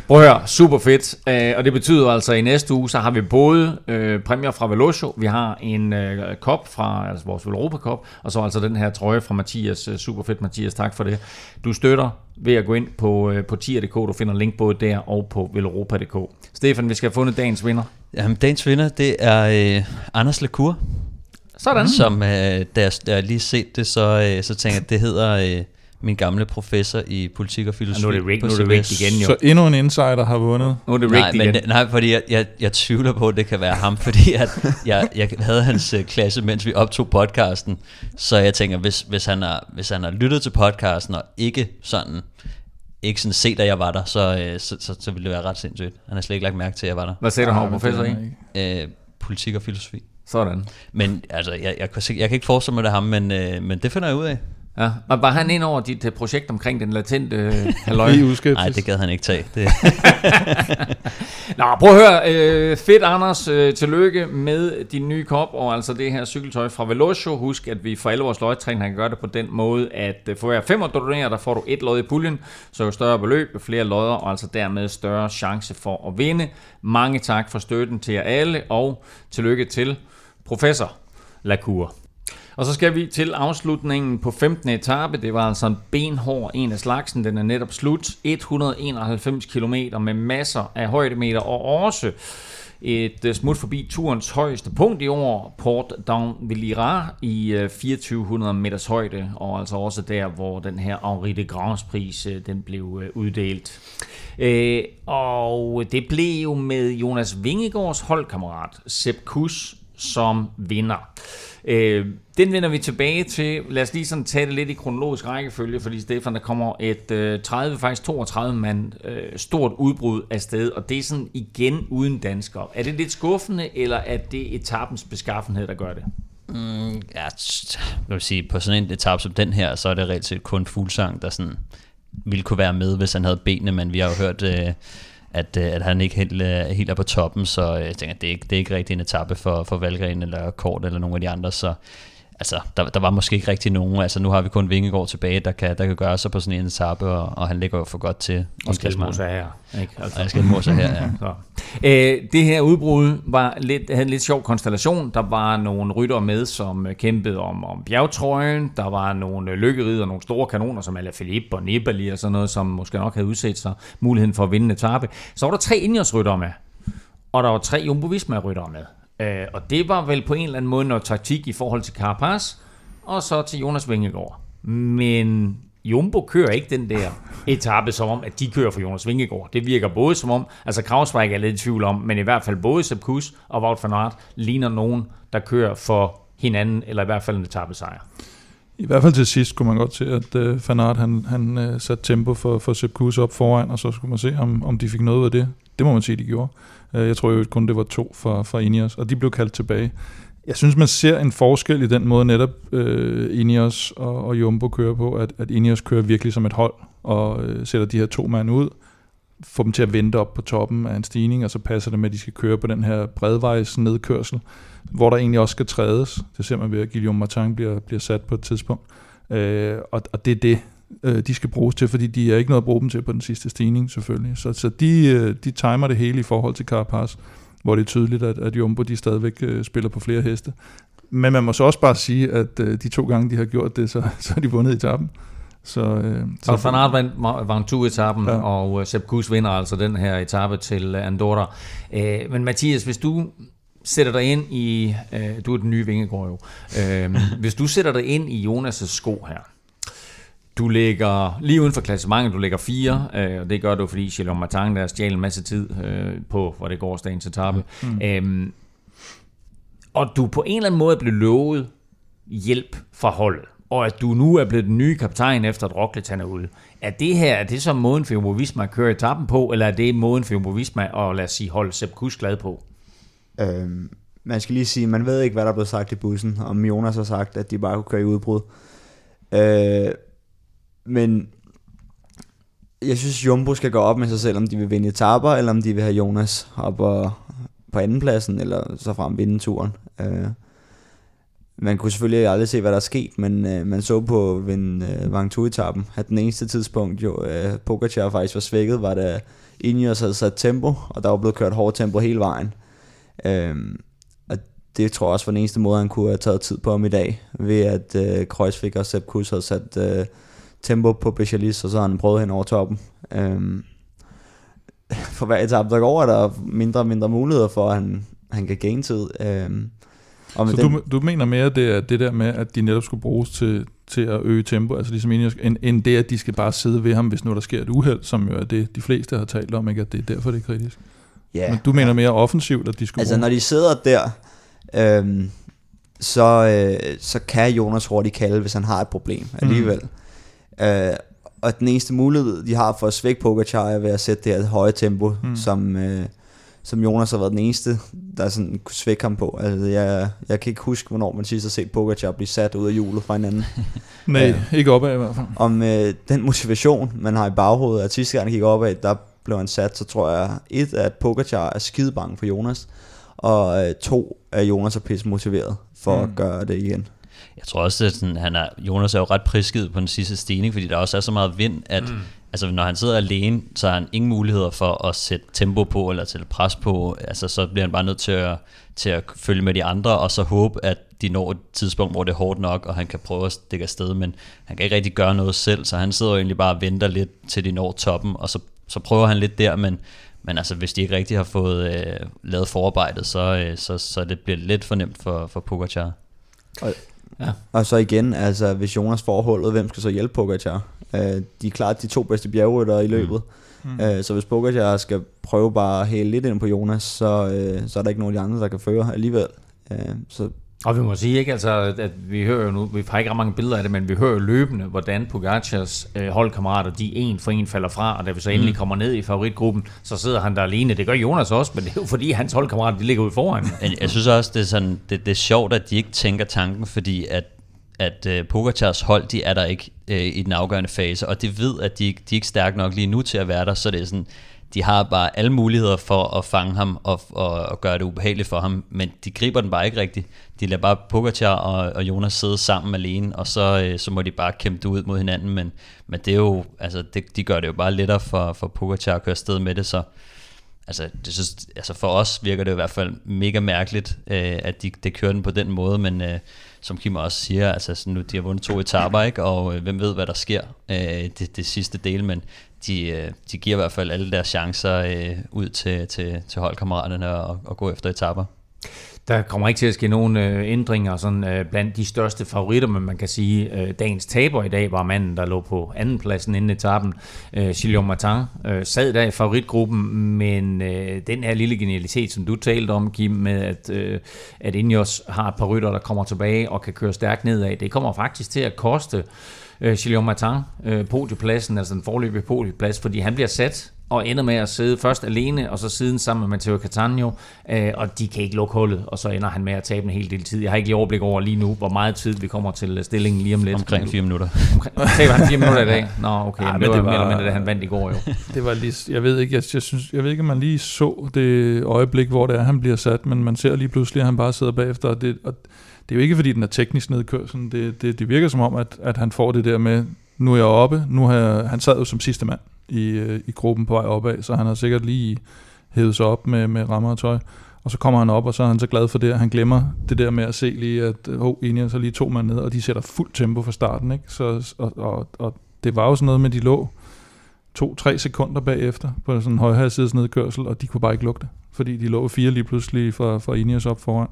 Prøv at høre, super fedt. Æ, og det betyder altså, at i næste uge, så har vi både øh, præmier fra Velocio, vi har en øh, kop fra, altså vores Velropa Cup, og så altså den her trøje fra Mathias. Super fedt, Mathias, tak for det. Du støtter ved at gå ind på, øh, på tier punktum d k, du finder link både der og på velropa punktum d k. Stefan, vi skal have fundet dagens vinder. Jamen, dagens vinder, det er øh, Anders Lecour. Sådan. Som, øh, da jeg lige set det, så, øh, så tænker jeg, det hedder øh, min gamle professor i politik og filosofi. Ja, nu er det Rick, nu er det Rick igen, jo. Så endnu en insider har vundet. Nu er det Rick nej, igen. Men, nej, fordi jeg, jeg, jeg tvivler på, at det kan være ham, fordi at jeg, jeg havde hans øh, klasse, mens vi optog podcasten. Så jeg tænker, hvis, hvis, han har, hvis han har lyttet til podcasten og ikke sådan... ikke sådan set, at jeg var der, så, så, så, så ville det være ret sindssygt. Han har slet ikke lagt mærke til, at jeg var der. Hvad sagde du om professor i? Øh, politik og filosofi. Sådan. Men altså, jeg, jeg, jeg, jeg kan ikke forestille mig det ham, men, øh, men det finder jeg ud af. Ja, og var han ind over dit uh, projekt omkring den latente uh, halvøje udskæbelse? Nej, det gad han ikke tage. Det. Nå, prøv at høre. Øh, fedt, Anders. Øh, tillykke med din nye kop, og altså det her cykeltøj fra Velocio. Husk, at vi for alle vores løjetræning kan gøre det på den måde, at for hver femmer, du donerer, der får du et lod i puljen, så jo større beløb, flere lodder, og altså dermed større chance for at vinde. Mange tak for støtten til jer alle, og tillykke til professor Lacour. Og så skal vi til afslutningen på femtende etape. Det var altså en benhård en af slagsen. Den er netop slut. et hundrede og enoghalvfems kilometer med masser af højdemeter og også et smut forbi turens højeste punkt i år, Port d'Envilira i fireogtyve hundrede meters højde, og altså også der, hvor den her Henri de Grands-pris den blev uddelt. Og det blev jo med Jonas Vingegaards holdkammerat, Sepp Kuss, som vinder. Øh, den vender vi tilbage til. Lad os lige sådan tage det lidt i kronologisk rækkefølge, fordi Stefan, der kommer et øh, tredive, faktisk toogtredive mand øh, stort udbrud af sted, og det er sådan igen uden danskere. Er det lidt skuffende, eller er det etapens beskaffenhed, der gør det? Mm, ja, jeg vil sige, på sådan en etape som den her, så er det reelt set kun Fuglsang, der sådan ville kunne være med, hvis han havde benene, men vi har jo hørt... Øh, At, at han ikke helt, helt er på toppen, så jeg tænker, at det er ikke, det er ikke rigtig en etape for, for Valgren eller Kort eller nogen af de andre, så altså, der, der var måske ikke rigtig nogen, altså nu har vi kun Vingegaard tilbage, der kan, der kan gøre sig på sådan en etape, og, og han ligger jo for godt til. Og skældmose her. Ikke? Altså. Og jeg skældmose her, ja. Så. Æ, det her udbrud var lidt, havde en lidt sjov konstellation. Der var nogle rytter med, som kæmpede om, om bjergtrøjen, der var nogle lykkerider, nogle store kanoner, som Alaphilippe og Nibali og sådan noget, som måske nok havde udset sig muligheden for at vinde en etape. Så var der tre indjørsryttere med, og der var tre Jumbo-Visma-ryttere med. Uh, og det var vel på en eller anden måde noget taktik i forhold til Carapaz og så til Jonas Vingegaard. Men Jumbo kører ikke den der etape som om, at de kører for Jonas Vingegaard. Det virker både som om, altså Kravsvejk er lidt i tvivl om, men i hvert fald både Sepp Kuss og Wout van Aert ligner nogen, der kører for hinanden, eller i hvert fald en etapesejr. I hvert fald til sidst kunne man godt se, at øh, van Aert han, han øh, satte tempo for, for Sepp Kuss op foran, og så skulle man se, om, om de fik noget af det. Det må man sige, de gjorde. Jeg tror jo kun, det var to fra, fra Ineos, og de blev kaldt tilbage. Jeg synes, man ser en forskel i den måde, netop øh, Ineos og, og Jumbo kører på, at, at Ineos kører virkelig som et hold, og øh, sætter de her to mand ud, får dem til at vente op på toppen af en stigning, og så passer det med, at de skal køre på den her bredvejs nedkørsel, hvor der egentlig også skal trædes. Det ser man ved, at Guillaume Martin bliver, bliver sat på et tidspunkt. Øh, og, og det er det, de skal bruges til, fordi de er ikke noget at bruge dem til på den sidste stigning, selvfølgelig. Så, så de, de timer det hele i forhold til Carapaz, hvor det er tydeligt, at, at Jumbo de stadigvæk spiller på flere heste. Men man må så også bare sige, at de to gange, de har gjort det, så, så har de vundet etappen. Så, øh, så Van Aert vandt etappen, ja. Og Sepp Kuss vinder altså den her etape til Andorra. Øh, men Mathias, hvis du... sætter dig ind i, øh, du er den nye Vingegaard jo, øh, hvis du sætter dig ind i Jonas' sko her, du ligger lige uden for klassementet, du ligger fire, øh, og det gør du, fordi Guillaume Martin der stjal en masse tid øh, på, hvor det går dagens etape, mm. øh, og du på en eller anden måde er blevet lovet hjælp fra holdet, og at du nu er blevet den nye kaptajn efter, at Roglic er ude. Er det her, er det så måden for Jumbo Visma kører etappen på, eller er det måden for Jumbo Visma og lad os sige holde Sepp Kuss glad på? Øhm, man skal lige sige, man ved ikke, hvad der er blevet sagt i bussen, om Jonas har sagt, at de bare kunne køre i udbrud. Øh, men jeg synes, Jumbo skal gå op med sig selv, om de vil vinde etaper, eller om de vil have Jonas op og, på andenpladsen, eller så frem vinde turen. Øh, man kunne selvfølgelig aldrig se, hvad der er sket, men øh, man så på øh, Vangtue-etappen, at den eneste tidspunkt, jo øh, Pogacar faktisk var svækket, var da Ineos havde sat tempo, og der var blevet kørt hårdt tempo hele vejen. Øhm, og det tror jeg også var den eneste måde han kunne have taget tid på om i dag, ved at øh, Kreuzfik og Sepp Kuss havde sat øh, tempo på Specialist, og så har han prøvet hen over toppen. øhm, For hver etape der går, er der mindre og mindre muligheder for at han, han kan gaine tid. øhm, og Så den, du, du mener mere det, er det der med at de netop skulle bruges til, til at øge tempo, altså ligesom Ineos, end, end det at de skal bare sidde ved ham, hvis nu der sker et uheld, som jo er det de fleste har talt om, ikke? At det er derfor det er kritisk. Yeah. Men du mener mere offensivt, at de skulle... Altså bruge. Når de sidder der, øhm, så, øh, så kan Jonas hurtigt kalde, hvis han har et problem alligevel. Mm. Øh, og den eneste mulighed, de har for at svække Pogacar, er ved at sætte det her høje tempo, mm. som, øh, som Jonas har været den eneste, der sådan kunne svække ham på. Altså, jeg, jeg kan ikke huske, hvornår man sidst har set Pogacar blive sat ud af hjulet fra hinanden. Nej, øh, ikke opad i hvert fald. Om øh, den motivation, man har i baghovedet, at sidste gang gik opad, der blev han sat, så tror jeg, et, at Pogacar er skidebange for Jonas, og øh, to, at Jonas er pisse motiveret for mm. at gøre det igen. Jeg tror også, at sådan, han er, Jonas er jo ret prisgivet på den sidste stigning, fordi der også er så meget vind, at mm. altså, når han sidder alene, så har han ingen muligheder for at sætte tempo på eller sætte pres på. Altså, så bliver han bare nødt til at, til at følge med de andre, og så håbe, at de når et tidspunkt, hvor det er hårdt nok, og han kan prøve at stikke afsted, men han kan ikke rigtig gøre noget selv, så han sidder jo egentlig bare og venter lidt, til de når toppen, og så, så prøver han lidt der, men... Men altså, hvis de ikke rigtig har fået øh, lavet forarbejdet, så, øh, så, så det bliver lidt for nemt for, for Pogacar. Og, ja. og så igen, altså, hvis Jonas får hullet, hvem skal så hjælpe Pogacar? Øh, de er klart de to bedste bjergryttere i løbet. Mm. Mm. Øh, så hvis Pogacar skal prøve bare at hæle lidt ind på Jonas, så, øh, så er der ikke nogen af de andre, der kan føre alligevel. Øh, så Og vi må sige ikke, altså, at vi hører jo nu, vi har ikke ret mange billeder af det, men vi hører løbende, hvordan Pogacars øh, holdkammerater, de en for en falder fra, og da vi så endelig kommer ned i favoritgruppen, så sidder han der alene. Det gør Jonas også, men det er jo fordi, hans holdkammerater, de ligger ude foran. Jeg synes også, det er, sådan, det, det er sjovt, at de ikke tænker tanken, fordi at, at øh, Pogacars hold, de er der ikke øh, i den afgørende fase, og de ved, at de, de er ikke stærke nok lige nu til at være der, så det er sådan... De har bare alle muligheder for at fange ham og, og, og gøre det ubehageligt for ham, men de griber den bare ikke rigtigt. De lader bare Pogacar og, og Jonas sidde sammen alene, og så, så må de bare kæmpe det ud mod hinanden, men, men det er jo, altså, det, de gør det jo bare lettere for, for Pogacar at køre afsted med det, så altså, det synes, altså for os virker det i hvert fald mega mærkeligt, øh, at de, de kører den på den måde, men øh, som Kim også siger, altså sådan, nu, de har vundet to etaper, ikke? Og øh, hvem ved, hvad der sker øh, det, det sidste del, men De, de giver i hvert fald alle deres chancer øh, ud til, til, til holdkammeraterne og, og gå efter etapper. Der kommer ikke til at ske nogen øh, ændringer sådan, øh, blandt de største favoritter, men man kan sige, øh, dagens taber i dag var manden, der lå på andenpladsen inden etappen. Øh, Gilles Martin øh, sad der i favoritgruppen, men øh, den her lille genialitet, som du talte om, Kim, med at, øh, at Ineos har et par rytter, der kommer tilbage og kan køre stærkt nedad, det kommer faktisk til at koste Gilles Martin øh, podiepladsen, altså den forløbige podieplads, fordi han bliver sat og ender med at sidde først alene, og så siden sammen med Matteo Catania, øh, og de kan ikke lukke hullet, og så ender han med at tabe en hel del tid. Jeg har ikke lige overblik over lige nu, hvor meget tid vi kommer til stillingen lige om lidt. Omkring fire minutter. Taber han fire minutter i dag? Nå, okay. Ej, men det var mere eller mindre, da han vandt i går jo. Det var lige, jeg ved ikke, jeg, jeg synes, jeg ved ikke, om man lige så det øjeblik, hvor det er, han bliver sat, men man ser lige pludselig, at han bare sidder bagefter, og det... Og det er jo ikke, fordi den er teknisk nedkørsel. Det, det, det virker som om, at, at han får det der med, nu er jeg oppe. Nu har jeg, han sad jo som sidste mand i, i gruppen på vej opad, så han har sikkert lige hævet sig op med, med rammer og tøj. Og så kommer han op, og så er han så glad for det, at han glemmer det der med at se lige, at oh, Ineos er lige to mand ned, og de sætter fuld tempo fra starten. Ikke? Så, og, og, og det var jo sådan noget med, de lå to-tre sekunder bagefter på sådan en højhastighedsnedkørsel, og de kunne bare ikke lugte, fordi de lå fire lige pludselig fra, fra Ineos op foran.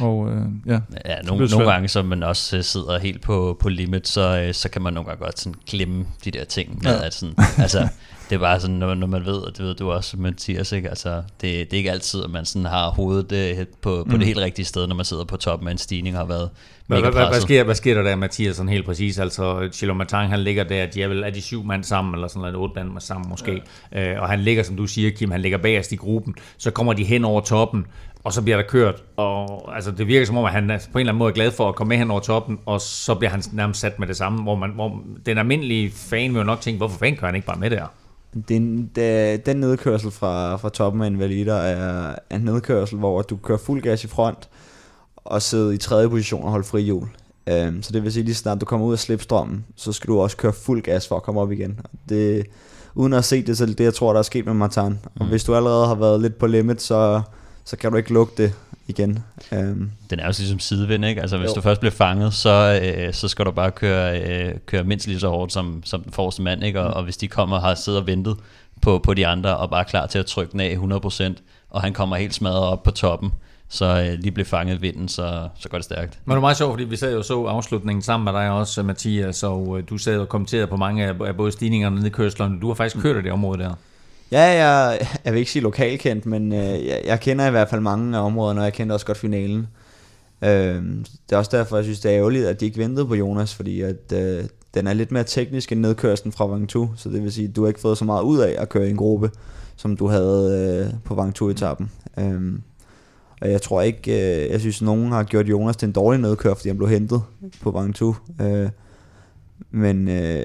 Og, øh, ja. Ja, nogle, nogle gange, som man også sidder helt på, på limit, så, så kan man nogle gange godt sådan glemme de der ting med, ja. At sådan, altså, det er bare sådan, når, når man ved, og det ved du også, Mathias, ikke? Altså, det, det er ikke altid, at man sådan har hovedet det, på, på mm. det helt rigtige sted, når man sidder på toppen af en stigning og har været mega presset. Hvad, hvad, hvad, sker, hvad sker der der, Mathias, sådan helt præcis? Altså, Gilles Martin, han ligger der, de er vel er de syv mand sammen, eller sådan noget, otte mand sammen måske, ja. øh, og han ligger, som du siger, Kim, han ligger bagerst i gruppen, så kommer de hen over toppen, og så bliver der kørt, og altså, det virker som om, at han er på en eller anden måde glad for at komme med hen over toppen, og så bliver han nærmest sat med det samme, hvor, man, hvor den almindelige fan vil jo nok tænke, hvorfor fanden kører han ikke bare med der? Den, den nedkørsel fra, fra toppen af en Valider er en nedkørsel, hvor du kører fuld gas i front, og sidder i tredje position og holder fri hjul. Så det vil sige, lige snart du kommer ud af slipstrømmen, så skal du også køre fuld gas for at komme op igen. Det, uden at se det, så er det det, jeg tror, der er sket med Martin. Og mm. hvis du allerede har været lidt på limit, så... så kan du ikke lukke det igen. Um. Den er jo ligesom sidevind, ikke? Altså, hvis jo. du først bliver fanget, så, øh, så skal du bare køre, øh, køre mindst lige så hårdt som, som den forreste mand, ikke? Og, mm. og hvis de kommer og har siddet og ventet på, på de andre, og bare er klar til at trykke den af hundrede procent, og han kommer helt smadret op på toppen, så øh, lige blev fanget i vinden, så, så går det stærkt. Men det var meget sjovt, fordi vi sad jo så afslutningen sammen med dig også, Mathias, og øh, du sad og kommenterede på mange af, af både stigningerne og nedkørslerne. Du har faktisk kørt af det område der. Ja, jeg, jeg vil ikke sige lokalkendt, men øh, jeg, jeg kender i hvert fald mange af områderne, og jeg kender også godt finalen. Øh, det er også derfor, jeg synes, det er ærgerligt, at de ikke ventede på Jonas, fordi at, øh, Den er lidt mere teknisk end nedkørslen fra Wangtu, så det vil sige, at du har ikke fået så meget ud af at køre i en gruppe, som du havde øh, på Wangtu-etappen. Øhm, og jeg tror ikke, øh, jeg synes, nogen har gjort Jonas til en dårlig nedkør, fordi han blev hentet på Wangtu. Øh, men øh,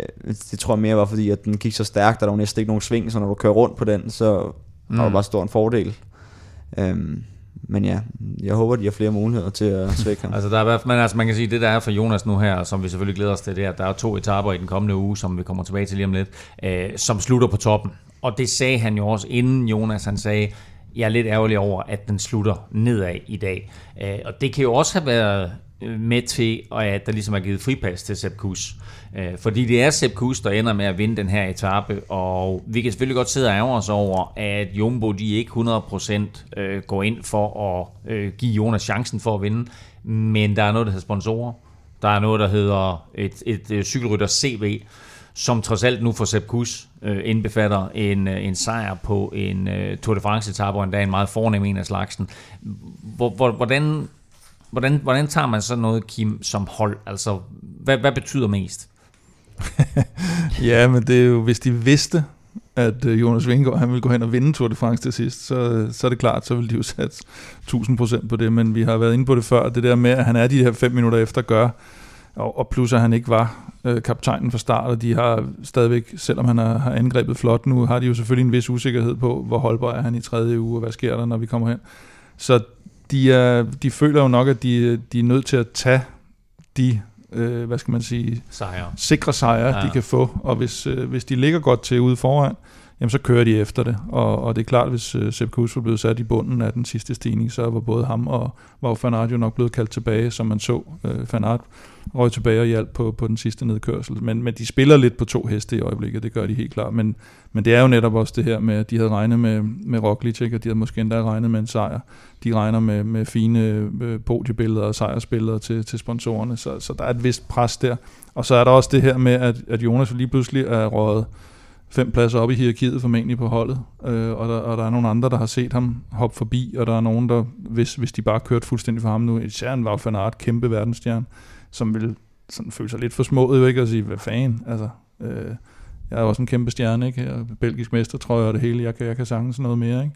det tror jeg mere var, fordi at den gik så stærkt, og der var næsten ikke nogen sving, så når du kører rundt på den, så mm. var det bare stor en fordel. Øhm, Men ja, jeg håber, de har flere muligheder til at svække ham. altså, der er, men altså, man kan sige, at det, der er for Jonas nu her, som vi selvfølgelig glæder os til, det er, at der er to etaper i den kommende uge, som vi kommer tilbage til lige om lidt, øh, som slutter på toppen. Og det sagde han jo også inden Jonas, han sagde, jeg er lidt ærgerlig over, at den slutter nedad i dag. Øh, og det kan jo også have været med til, at der ligesom er givet fripas til Sepp Kuss. Øh, fordi det er Sepp Kuss, der ender med at vinde den her etape, og vi kan selvfølgelig godt sidde og ærge os over, at Jumbo de ikke hundrede procent øh, går ind for at øh, give Jonas chancen for at vinde, men der er noget, der hedder sponsorer, der er noget, der hedder et, et, et cykelrytter C V, som trods alt nu for Sepp Kuss øh, indbefatter en, en sejr på en øh, Tour de France-etape, og endda en meget fornem en af slagsen. Hvor, hvor, hvordan... Hvordan, hvordan tager man så noget, Kim, som hold? Altså, hvad, hvad betyder mest? ja, men det er jo, hvis de vidste, at Jonas Vingegaard, han ville gå hen og vinde Tour de France til sidst, så, så er det klart, så ville de jo sætte tusind procent på det, men vi har været inde på det før, det der med, at han er de her fem minutter efter gør, og, og plus at han ikke var øh, kaptajnen fra start, og de har stadigvæk, selvom han har, har angrebet flot nu, har de jo selvfølgelig en vis usikkerhed på, hvor holdbar er han i tredje uge, og hvad sker der, når vi kommer hen? Så De, er, de føler jo nok, at de, de er nødt til at tage de øh, hvad skal man sige, sejre. sikre sejre, ja. de kan få. Og hvis, øh, hvis de ligger godt til ude foran, jamen så kører de efter det. Og, og det er klart, hvis øh, Sepp Kuss var blevet sat i bunden af den sidste stigning, så var både ham og var Van Aert jo nok blevet kaldt tilbage, som man så. Øh, Van Aert røg tilbage og hjalp på, på den sidste nedkørsel. Men, men de spiller lidt på to heste i øjeblikket, det gør de helt klart. Men, men det er jo netop også det her med, at de havde regnet med, med Roglic, og de havde måske endda regnet med en sejr. De regner med, med fine podiebilleder og sejrsbilleder til, til sponsorerne, så, så der er et vist pres der. Og så er der også det her med, at, at Jonas lige pludselig er røget fem pladser op i hierarkiet formentlig på holdet, øh, og, der, og der er nogle andre, der har set ham hoppe forbi, og der er nogen, der, hvis, hvis de bare kørte fuldstændig for ham nu, især en Wout van Aert, kæmpe verdensstjerne, som ville sådan føle sig lidt forsmået, ikke? Og sige, hvad fanden, altså, øh, jeg er også en kæmpe stjerne, ikke? Og belgisk mester, tror jeg, og det hele, jeg kan, jeg kan sange sådan noget mere, ikke?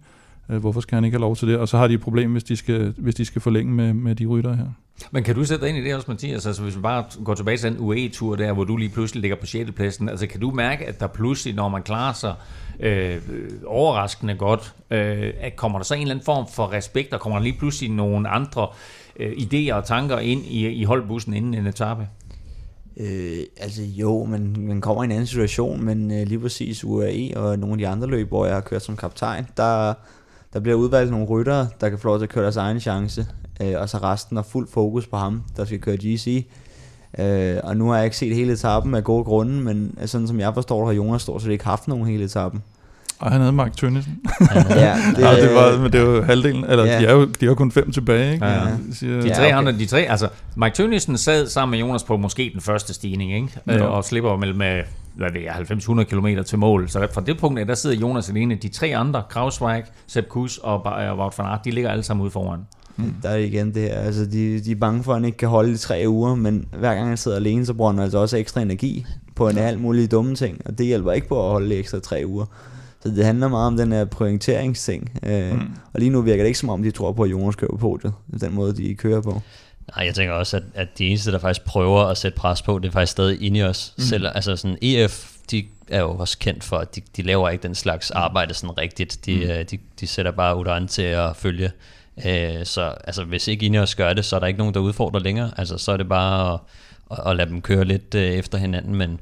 Hvorfor skal han ikke have lov til det? Og så har de et problem, hvis de skal, hvis de skal forlænge med, med de rytter her. Men kan du sætte dig ind i det også, Mathias? Altså hvis man bare går tilbage til den U A E-tur der, hvor du lige pludselig ligger på sjette pladsen, altså kan du mærke, at der pludselig, når man klarer sig øh, overraskende godt, øh, at kommer der så en eller anden form for respekt, og kommer der lige pludselig nogle andre øh, idéer og tanker ind i, i holdbussen inden en etape? Øh, altså jo, men man kommer i en anden situation, men øh, lige præcis U A E og nogle af de andre løb, hvor jeg har kørt som kaptajn, der... Der bliver udvalgt nogle ryttere, der kan få lov til at køre deres egen chance, øh, og så resten har fuld fokus på ham, der skal køre G C. Øh, og nu har jeg ikke set hele etappen af gode grunde, men sådan som jeg forstår, har Jonas stort set ikke haft nogen hele etappen. Og han havde Mark Tønnesen. ja, det, ja, det var, men det var halvdelen, eller ja. de er jo de er jo kun fem tilbage, ikke? Ja, ja. De, de tre ja, okay. andre, de tre, altså Mark Tønnesen sad sammen med Jonas på måske den første stigning, ikke? Ja. Og slipper mellem hvad ved jeg, halvfems til hundrede kilometer til mål. Så fra det punkt af, der sidder Jonas alene. De tre andre, Krausweig, Sepp Kuss og Wout van Aert, de ligger alle sammen ude foran. Mm. Der er igen det her. Altså, de, de er bange for, at han ikke kan holde i tre uger, men hver gang han sidder alene, så bruger han altså også ekstra energi på en alt mulig dumme ting, og det hjælper ikke på at holde ekstra tre uger. Så det handler meget om den her prioriteringsting. Øh, mm. Og lige nu virker det ikke som om, de tror på, at Jonas kører på podiet, den måde, de kører på. Nej, jeg tænker også, at, at de eneste, der faktisk prøver at sætte pres på, det er faktisk stadig inde i os. Mm. Selv, altså sådan E F, de er jo også kendt for, at de, de laver ikke den slags arbejde sådan rigtigt. De, mm. de, de sætter bare Uran til at følge. Øh, så altså, hvis ikke inde i os gør det, så er der ikke nogen, der udfordrer længere. Altså, så er det bare at, at, at lade dem køre lidt øh, efter hinanden, men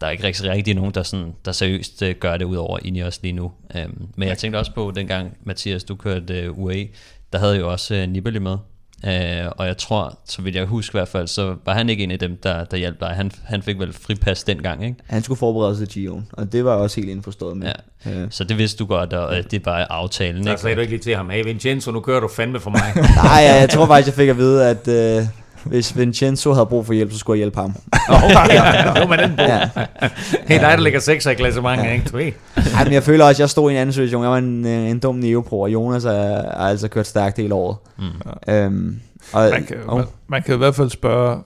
der er ikke rigtig, rigtig nogen, der, sådan, der seriøst øh, gør det ud over inde i os lige nu. Øh, men jeg tænkte også på, dengang, Mathias, du kørte øh, U A E, der havde jo også øh, Nibali med. Uh, og jeg tror, så vidt jeg husker i hvert fald, så var han ikke en af dem, der, der hjalp dig. Han, han fik vel fripas dengang, ikke? Han skulle forberede sig til Gio'en, og det var jeg også helt indforstået med. Ja. Uh. Så det vidste du godt, og uh, det var aftalen, ikke? Så sagde du ikke lige til ham, hey Vincenzo, nu kører du fandme for mig. Nej, ja, jeg tror faktisk, jeg fik at vide, at uh, hvis Vincenzo havde brug for hjælp, så skulle jeg hjælpe ham. Okay, ja, det var med den på. Ja. Hey, dig, der ligger sekser i klassementet, ja. Ikke? Ej, men jeg føler også, at jeg stod i en anden situation. Jeg var en, en dum neopro, og Jonas har altså kørt stærkt hele året. Mm. Øhm, og, man, kan jo, og, man, man kan i hvert fald spørge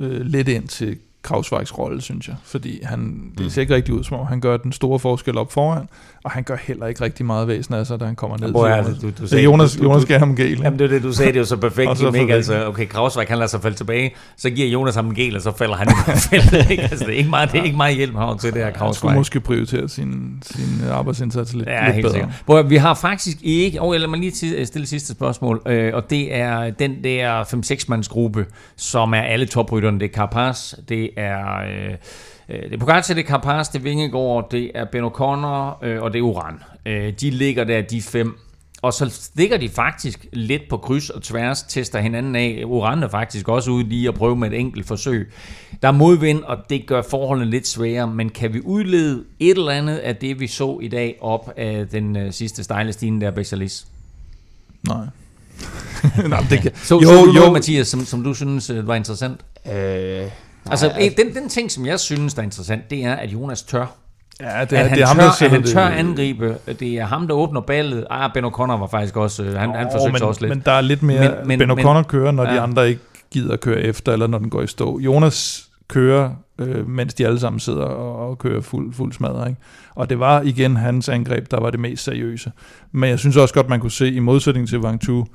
øh, lidt ind til Krausvæks rolle, synes jeg, fordi han, det ser ikke rigtig ud som om han gør den store forskel op foran, og han gør heller ikke rigtig meget væsen af sig, da han kommer ned til Jonas. Du, du sagde, Jonas, Jonas giver ham gel. Jamen det er det, du sagde, det er jo så perfekt. så ikke, altså, okay, Krausvæk han lader sig falde tilbage, så giver Jonas ham en gel, og så falder han faldet, ikke? Altså, det er ikke meget, det er ikke meget hjælp ham til det her Krausvæk. Han skulle måske prioritere sin, sin arbejdsindsats lidt, ja, lidt bedre. Bro, vi har faktisk ikke, og oh, lad mig lige stille sidste spørgsmål, øh, og det er den der fem-seks-mandsgruppe, som er alle toprytterne. Det er Carapaz, det er, øh, det er Pogacar, det er Carapaz, det er Vingegaard, det er Ben O'Connor, øh, og det er Uran. Øh, de ligger der, de fem. Og så stikker de faktisk lidt på kryds og tværs, tester hinanden af. Uran er faktisk også ude lige at prøve med et enkelt forsøg. Der er modvind, og det gør forholdene lidt sværere, men kan vi udlede et eller andet af det, vi så i dag op af den øh, sidste stejle stigning der, Bexalis? Nej. Nej, det kan. Så, jo, så du jo. Noget, Mathias, som, som du synes var interessant? Øh, nej, altså, den, den ting, som jeg synes, der er interessant, det er, at Jonas tør. Ja, det er, at han, det er ham, tør, at han tør angribe. Det er ham, der åbner ballet. Ah, Ben O'Connor var faktisk også... Han, oh, han forsøgte men, også lidt. Men der er lidt mere... Men, men, Ben O'Connor kører, når ja. de andre ikke gider at køre efter, eller når den går i stå. Jonas kører, øh, mens de alle sammen sidder og kører fuld, fuld smadre, ikke? Og det var igen hans angreb, der var det mest seriøse. Men jeg synes også godt, man kunne se, i modsætning til Vangtue,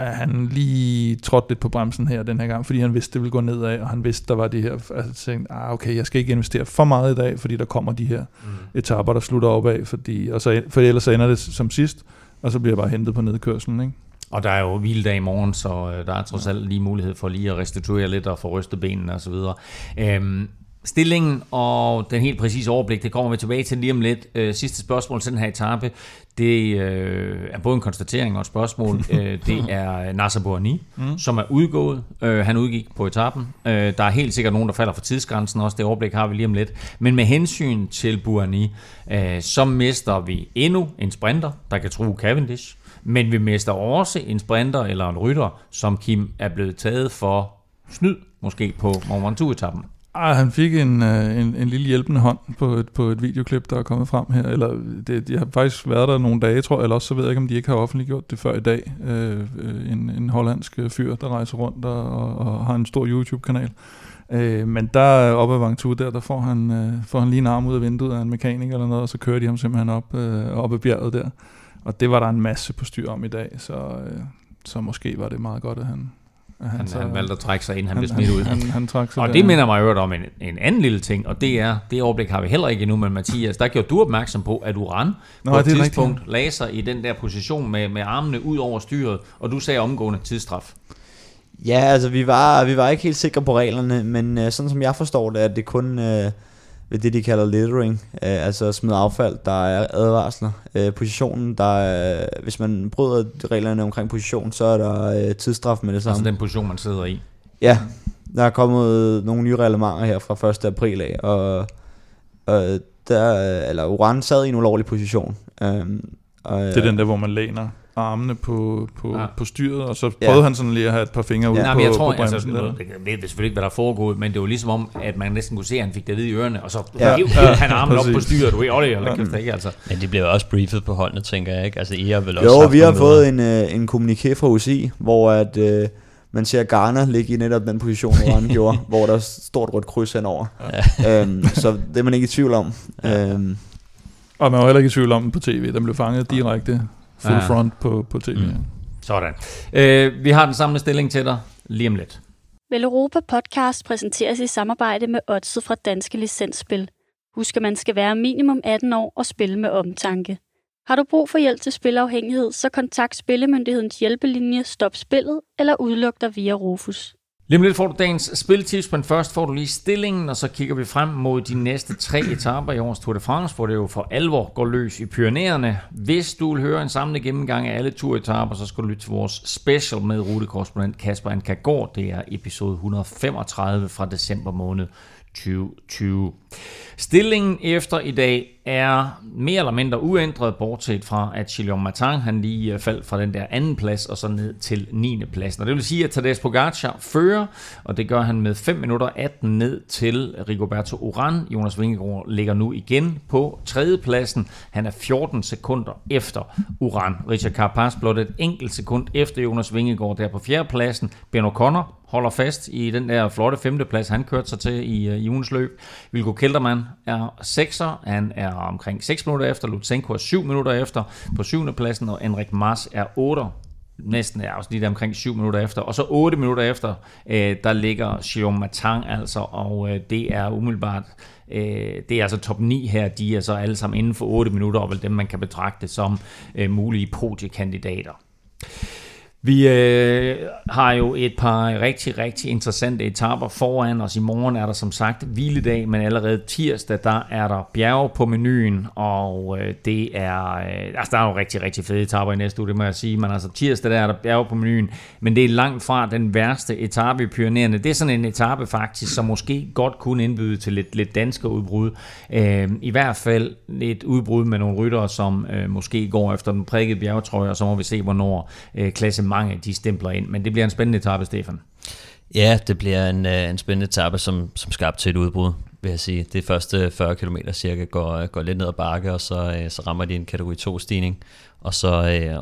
at han lige trådte lidt på bremsen her den her gang, fordi han vidste, det ville gå nedad, og han vidste, der var det her, altså tænkte, ah, okay, jeg skal ikke investere for meget i dag, fordi der kommer de her mm. etaper, der slutter opad, fordi, og så, for ellers så ender det som sidst, og så bliver jeg bare hentet på nedkørslen, ikke? Og der er jo hviledag i morgen, så der er trods alt lige mulighed for lige at restituere lidt og få rystet benene og så videre. Øhm, stillingen og den helt præcise overblik, det kommer vi tilbage til lige om lidt. Øh, sidste spørgsmål til den her etape, det øh, er både en konstatering og et spørgsmål. øh, det er Nasser Bohani, mm. som er udgået. Øh, han udgik på etappen. Øh, der er helt sikkert nogen, der falder for tidsgrænsen også. Det overblik har vi lige om lidt. Men med hensyn til Bohani, øh, så mister vi endnu en sprinter, der kan true Cavendish. Men vi mister også en sprinter eller en rytter, som Kim er blevet taget for snyd, måske på Mont Ventoux-etappen. Ah, han fik en, en, en lille hjælpende hånd på et, på et videoklip, der er kommet frem her. Eller det, de har faktisk været der nogle dage, tror jeg, eller også så ved jeg ikke, om de ikke har offentliggjort det før i dag. Øh, en, en hollandsk fyr, der rejser rundt og, og har en stor YouTube-kanal. Øh, men der oppe af Vangtue, der, der får, han, øh, får han lige en arm ud af vinduet af en mekaniker eller noget, og så kører de ham simpelthen op, øh, op ad bjerget der. Og det var der en masse på styr om i dag, så, øh, så måske var det meget godt, at han... At han, han, så, han valgte at trække sig ind, han, han blev smidt han, ud. Han, han trak sig og der. Det minder mig jo om en, en anden lille ting, og det er, det overblik har vi heller ikke endnu, men Mathias, der gjorde du opmærksom på, at Uran Nå, på et tidspunkt rigtigt. lagde sig i den der position med, med armene ud over styret, og du sagde omgående tidsstraf. Ja, altså vi var, vi var ikke helt sikre på reglerne, men øh, sådan som jeg forstår det, at det kun... Øh, ved det, de kalder littering, øh, altså smid affald, der er advarsler. Øh, positionen, der øh, hvis man bryder reglerne omkring position, så er der øh, tidsstraf med det samme. Altså den position, man sidder i? Ja, der er kommet nogle nye reglementer her fra første april af, og, og der, eller Uran sad i en ulovlig position. Øh, og, det er den der, hvor man læner armene på, på, ja. på styret, og så prøvede ja. han sådan lige at have et par fingre ja. ud ja, på, jeg tror, på bremsen. Altså, det, det, det er selvfølgelig ikke, hvad der foregået, men det var ligesom om, at man næsten kunne se, at han fik det ved i ørerne, og så ja. hævde ja. han armen op på styret, du er olje, eller ja. ikke altså. Men det blev også briefet på holdene, tænker jeg, ikke? Altså, I har vel også jo, vi har fået en, øh, en kommuniké fra U C I, hvor at, øh, man ser Garner ligge i netop den position, hvor han gjorde, hvor der er stort rødt kryds henover. Ja. Øhm, så det er man ikke i tvivl om. Ja. Øhm. Og man var heller ikke i tvivl om på tv, den blev fanget direkte. Full ah. front på, på T V. Mm. Sådan. Øh, vi har den samlede stilling til dig lige om lidt. Veleuropa Podcast præsenteres i samarbejde med Oddset fra Danske Licensspil. Husk, at man skal være minimum atten år og spille med omtanke. Har du brug for hjælp til spilafhængighed, så kontakt Spillemyndighedens hjælpelinje Stop Spillet eller udluk dig via Rufus. Lige om lidt får du dagens spiltips, men først får du lige stillingen, og så kigger vi frem mod de næste tre etaper i årets Tour de France, hvor det jo for alvor går løs i Pyrenæerne. Hvis du vil høre en samlet gennemgang af alle turetaper, så skal du lytte til vores special med rutekorrespondent Kasper Ankergaard. Det er episode et hundrede femogtredive fra december måned tyve tyve. Stillingen efter i dag er mere eller mindre uændret, bortset fra at Guillaume Martin han lige faldt fra den der anden plads og så ned til niende pladsen. Og det vil sige, at Tadej Pogacar fører, og det gør han med fem minutter atten ned til Rigoberto Urán. Jonas Vingegaard ligger nu igen på tredje pladsen. Han er fjorten sekunder efter Urán. Richard Carapaz blot et enkelt sekund efter Jonas Vingegaard der på fjerde pladsen. Ben O'Connor holder fast i den der flotte femteplads, han kørte sig til i, i ugens løb. Wilko Kelderman er sekser, han er omkring seks minutter efter, Lutsenko er syv minutter efter på syvende pladsen, og Enric Mas er otter. Næsten er også lige der omkring syv minutter efter. Og så otte minutter efter, øh, der ligger Guillaume Martin altså, og øh, det er umiddelbart, øh, det er altså top ni her, de er så alle sammen inden for otte minutter, og vel dem man kan betragte som øh, mulige podiekandidater. Vi øh, har jo et par rigtig, rigtig interessante etaper foran os. I morgen er der som sagt hviledag, men allerede tirsdag, der er der bjerge på menuen, og øh, det er, øh, altså der er jo rigtig, rigtig fede etaper i næste uge, det må jeg sige, men altså tirsdag, der er der bjerge på menuen, men det er langt fra den værste etape i Pyrenæerne. Det er sådan en etape faktisk, som måske godt kunne indbyde til lidt, lidt danske udbrud, øh, i hvert fald et udbrud med nogle ryttere, som øh, måske går efter den prikkede bjergetrøje, og så må vi se, hvornår øh, klasse mange de stempler ind, men det bliver en spændende etape, Stefan. Ja, det bliver en, en spændende etape, som, som skabte til et udbrud, vil jeg sige. Det første fyrre kilometer cirka går, går lidt ned ad bakke, og så, så rammer de en kategori to-stigning, og så,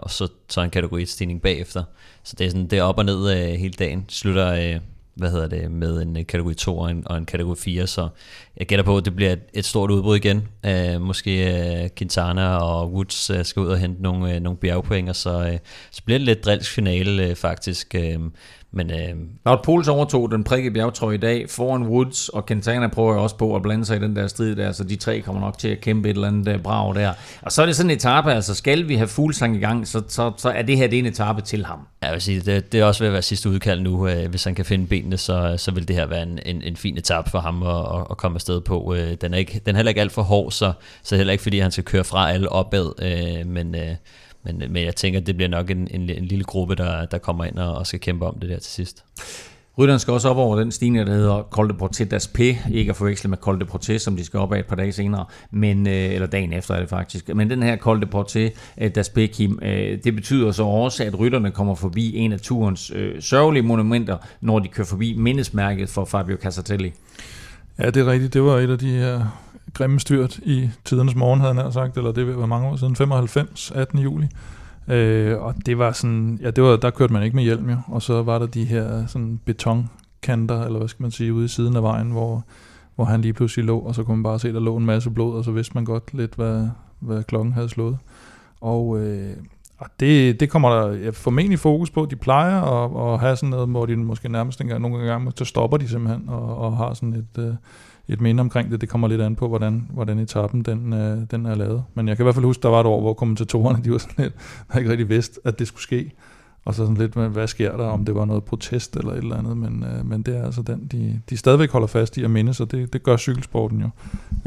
og så, så en kategori et-stigning bagefter. Så det er, sådan, det er op og ned hele dagen. Slutter hvad hedder det, med en kategori to og en, og en kategori fire, så jeg gætter på, at det bliver et, et stort udbrud igen. Øh, måske øh, Quintana og Woods øh, skal ud og hente nogle, øh, nogle bjergpoint, og så, øh, så bliver det lidt drilsk finale øh, faktisk. Øh, men, øh, Laut Poels overtog den prikkede bjergtrøje i dag foran Woods, og Quintana prøver også på at blande sig i den der strid der, så de tre kommer nok til at kæmpe et eller andet øh, brag der. Og så er det sådan en etape, altså skal vi have Fuglsang i gang, så, så, så er det her det en etape til ham. Jeg vil sige, det, det er også ved at være sidste udkald nu, øh, hvis han kan finde benene, så, så vil det her være en, en, en fin etape for ham at, at komme afsted på. Den er, ikke, den er heller ikke alt for hård, så, så heller ikke fordi han skal køre fra alle opad, øh, men, øh, men, men jeg tænker, det bliver nok en, en, en lille gruppe, der, der kommer ind og, og skal kæmpe om det der til sidst. Rytteren skal også op over den stigning, der hedder Col de Portet d'Aspe, ikke at forveksle med Col de Portet, som de skal op af et par dage senere, men, eller dagen efter er det faktisk. Men den her Col de Portet d'Aspe, Kim, det betyder så også, at rytterne kommer forbi en af turens øh, sørgelige monumenter, når de kører forbi mindesmærket for Fabio Casartelli. Ja, det er rigtigt. Det var et af de her grimme styrt i tidernes morgen, havde han sagt, eller det var mange år siden, femoghalvfems, attende juli. Øh, og det var sådan, ja, det var, der kørte man ikke med hjelm jo, og så var der de her sådan betonkanter, eller hvad skal man sige, ude i siden af vejen, hvor, hvor han lige pludselig lå, og så kunne man bare se, der lå en masse blod, og så vidste man godt lidt, hvad, hvad klokken havde slået. Og, øh, og det, det kommer der ja, formentlig fokus på. De plejer at, at have sådan noget, hvor de måske nærmest en gang, nogle gange, så stopper de simpelthen, og, og har sådan et... Øh, et minde omkring det, det kommer lidt an på, hvordan, hvordan etappen den, øh, den er lavet. Men jeg kan i hvert fald huske, der var et år, hvor kommentatorerne, de var sådan lidt, der ikke rigtig vidste, at det skulle ske. Og så sådan lidt, hvad sker der, om det var noget protest eller et eller andet. Men, øh, men det er altså den, de, de stadigvæk holder fast i at minde, så det, det gør cykelsporten jo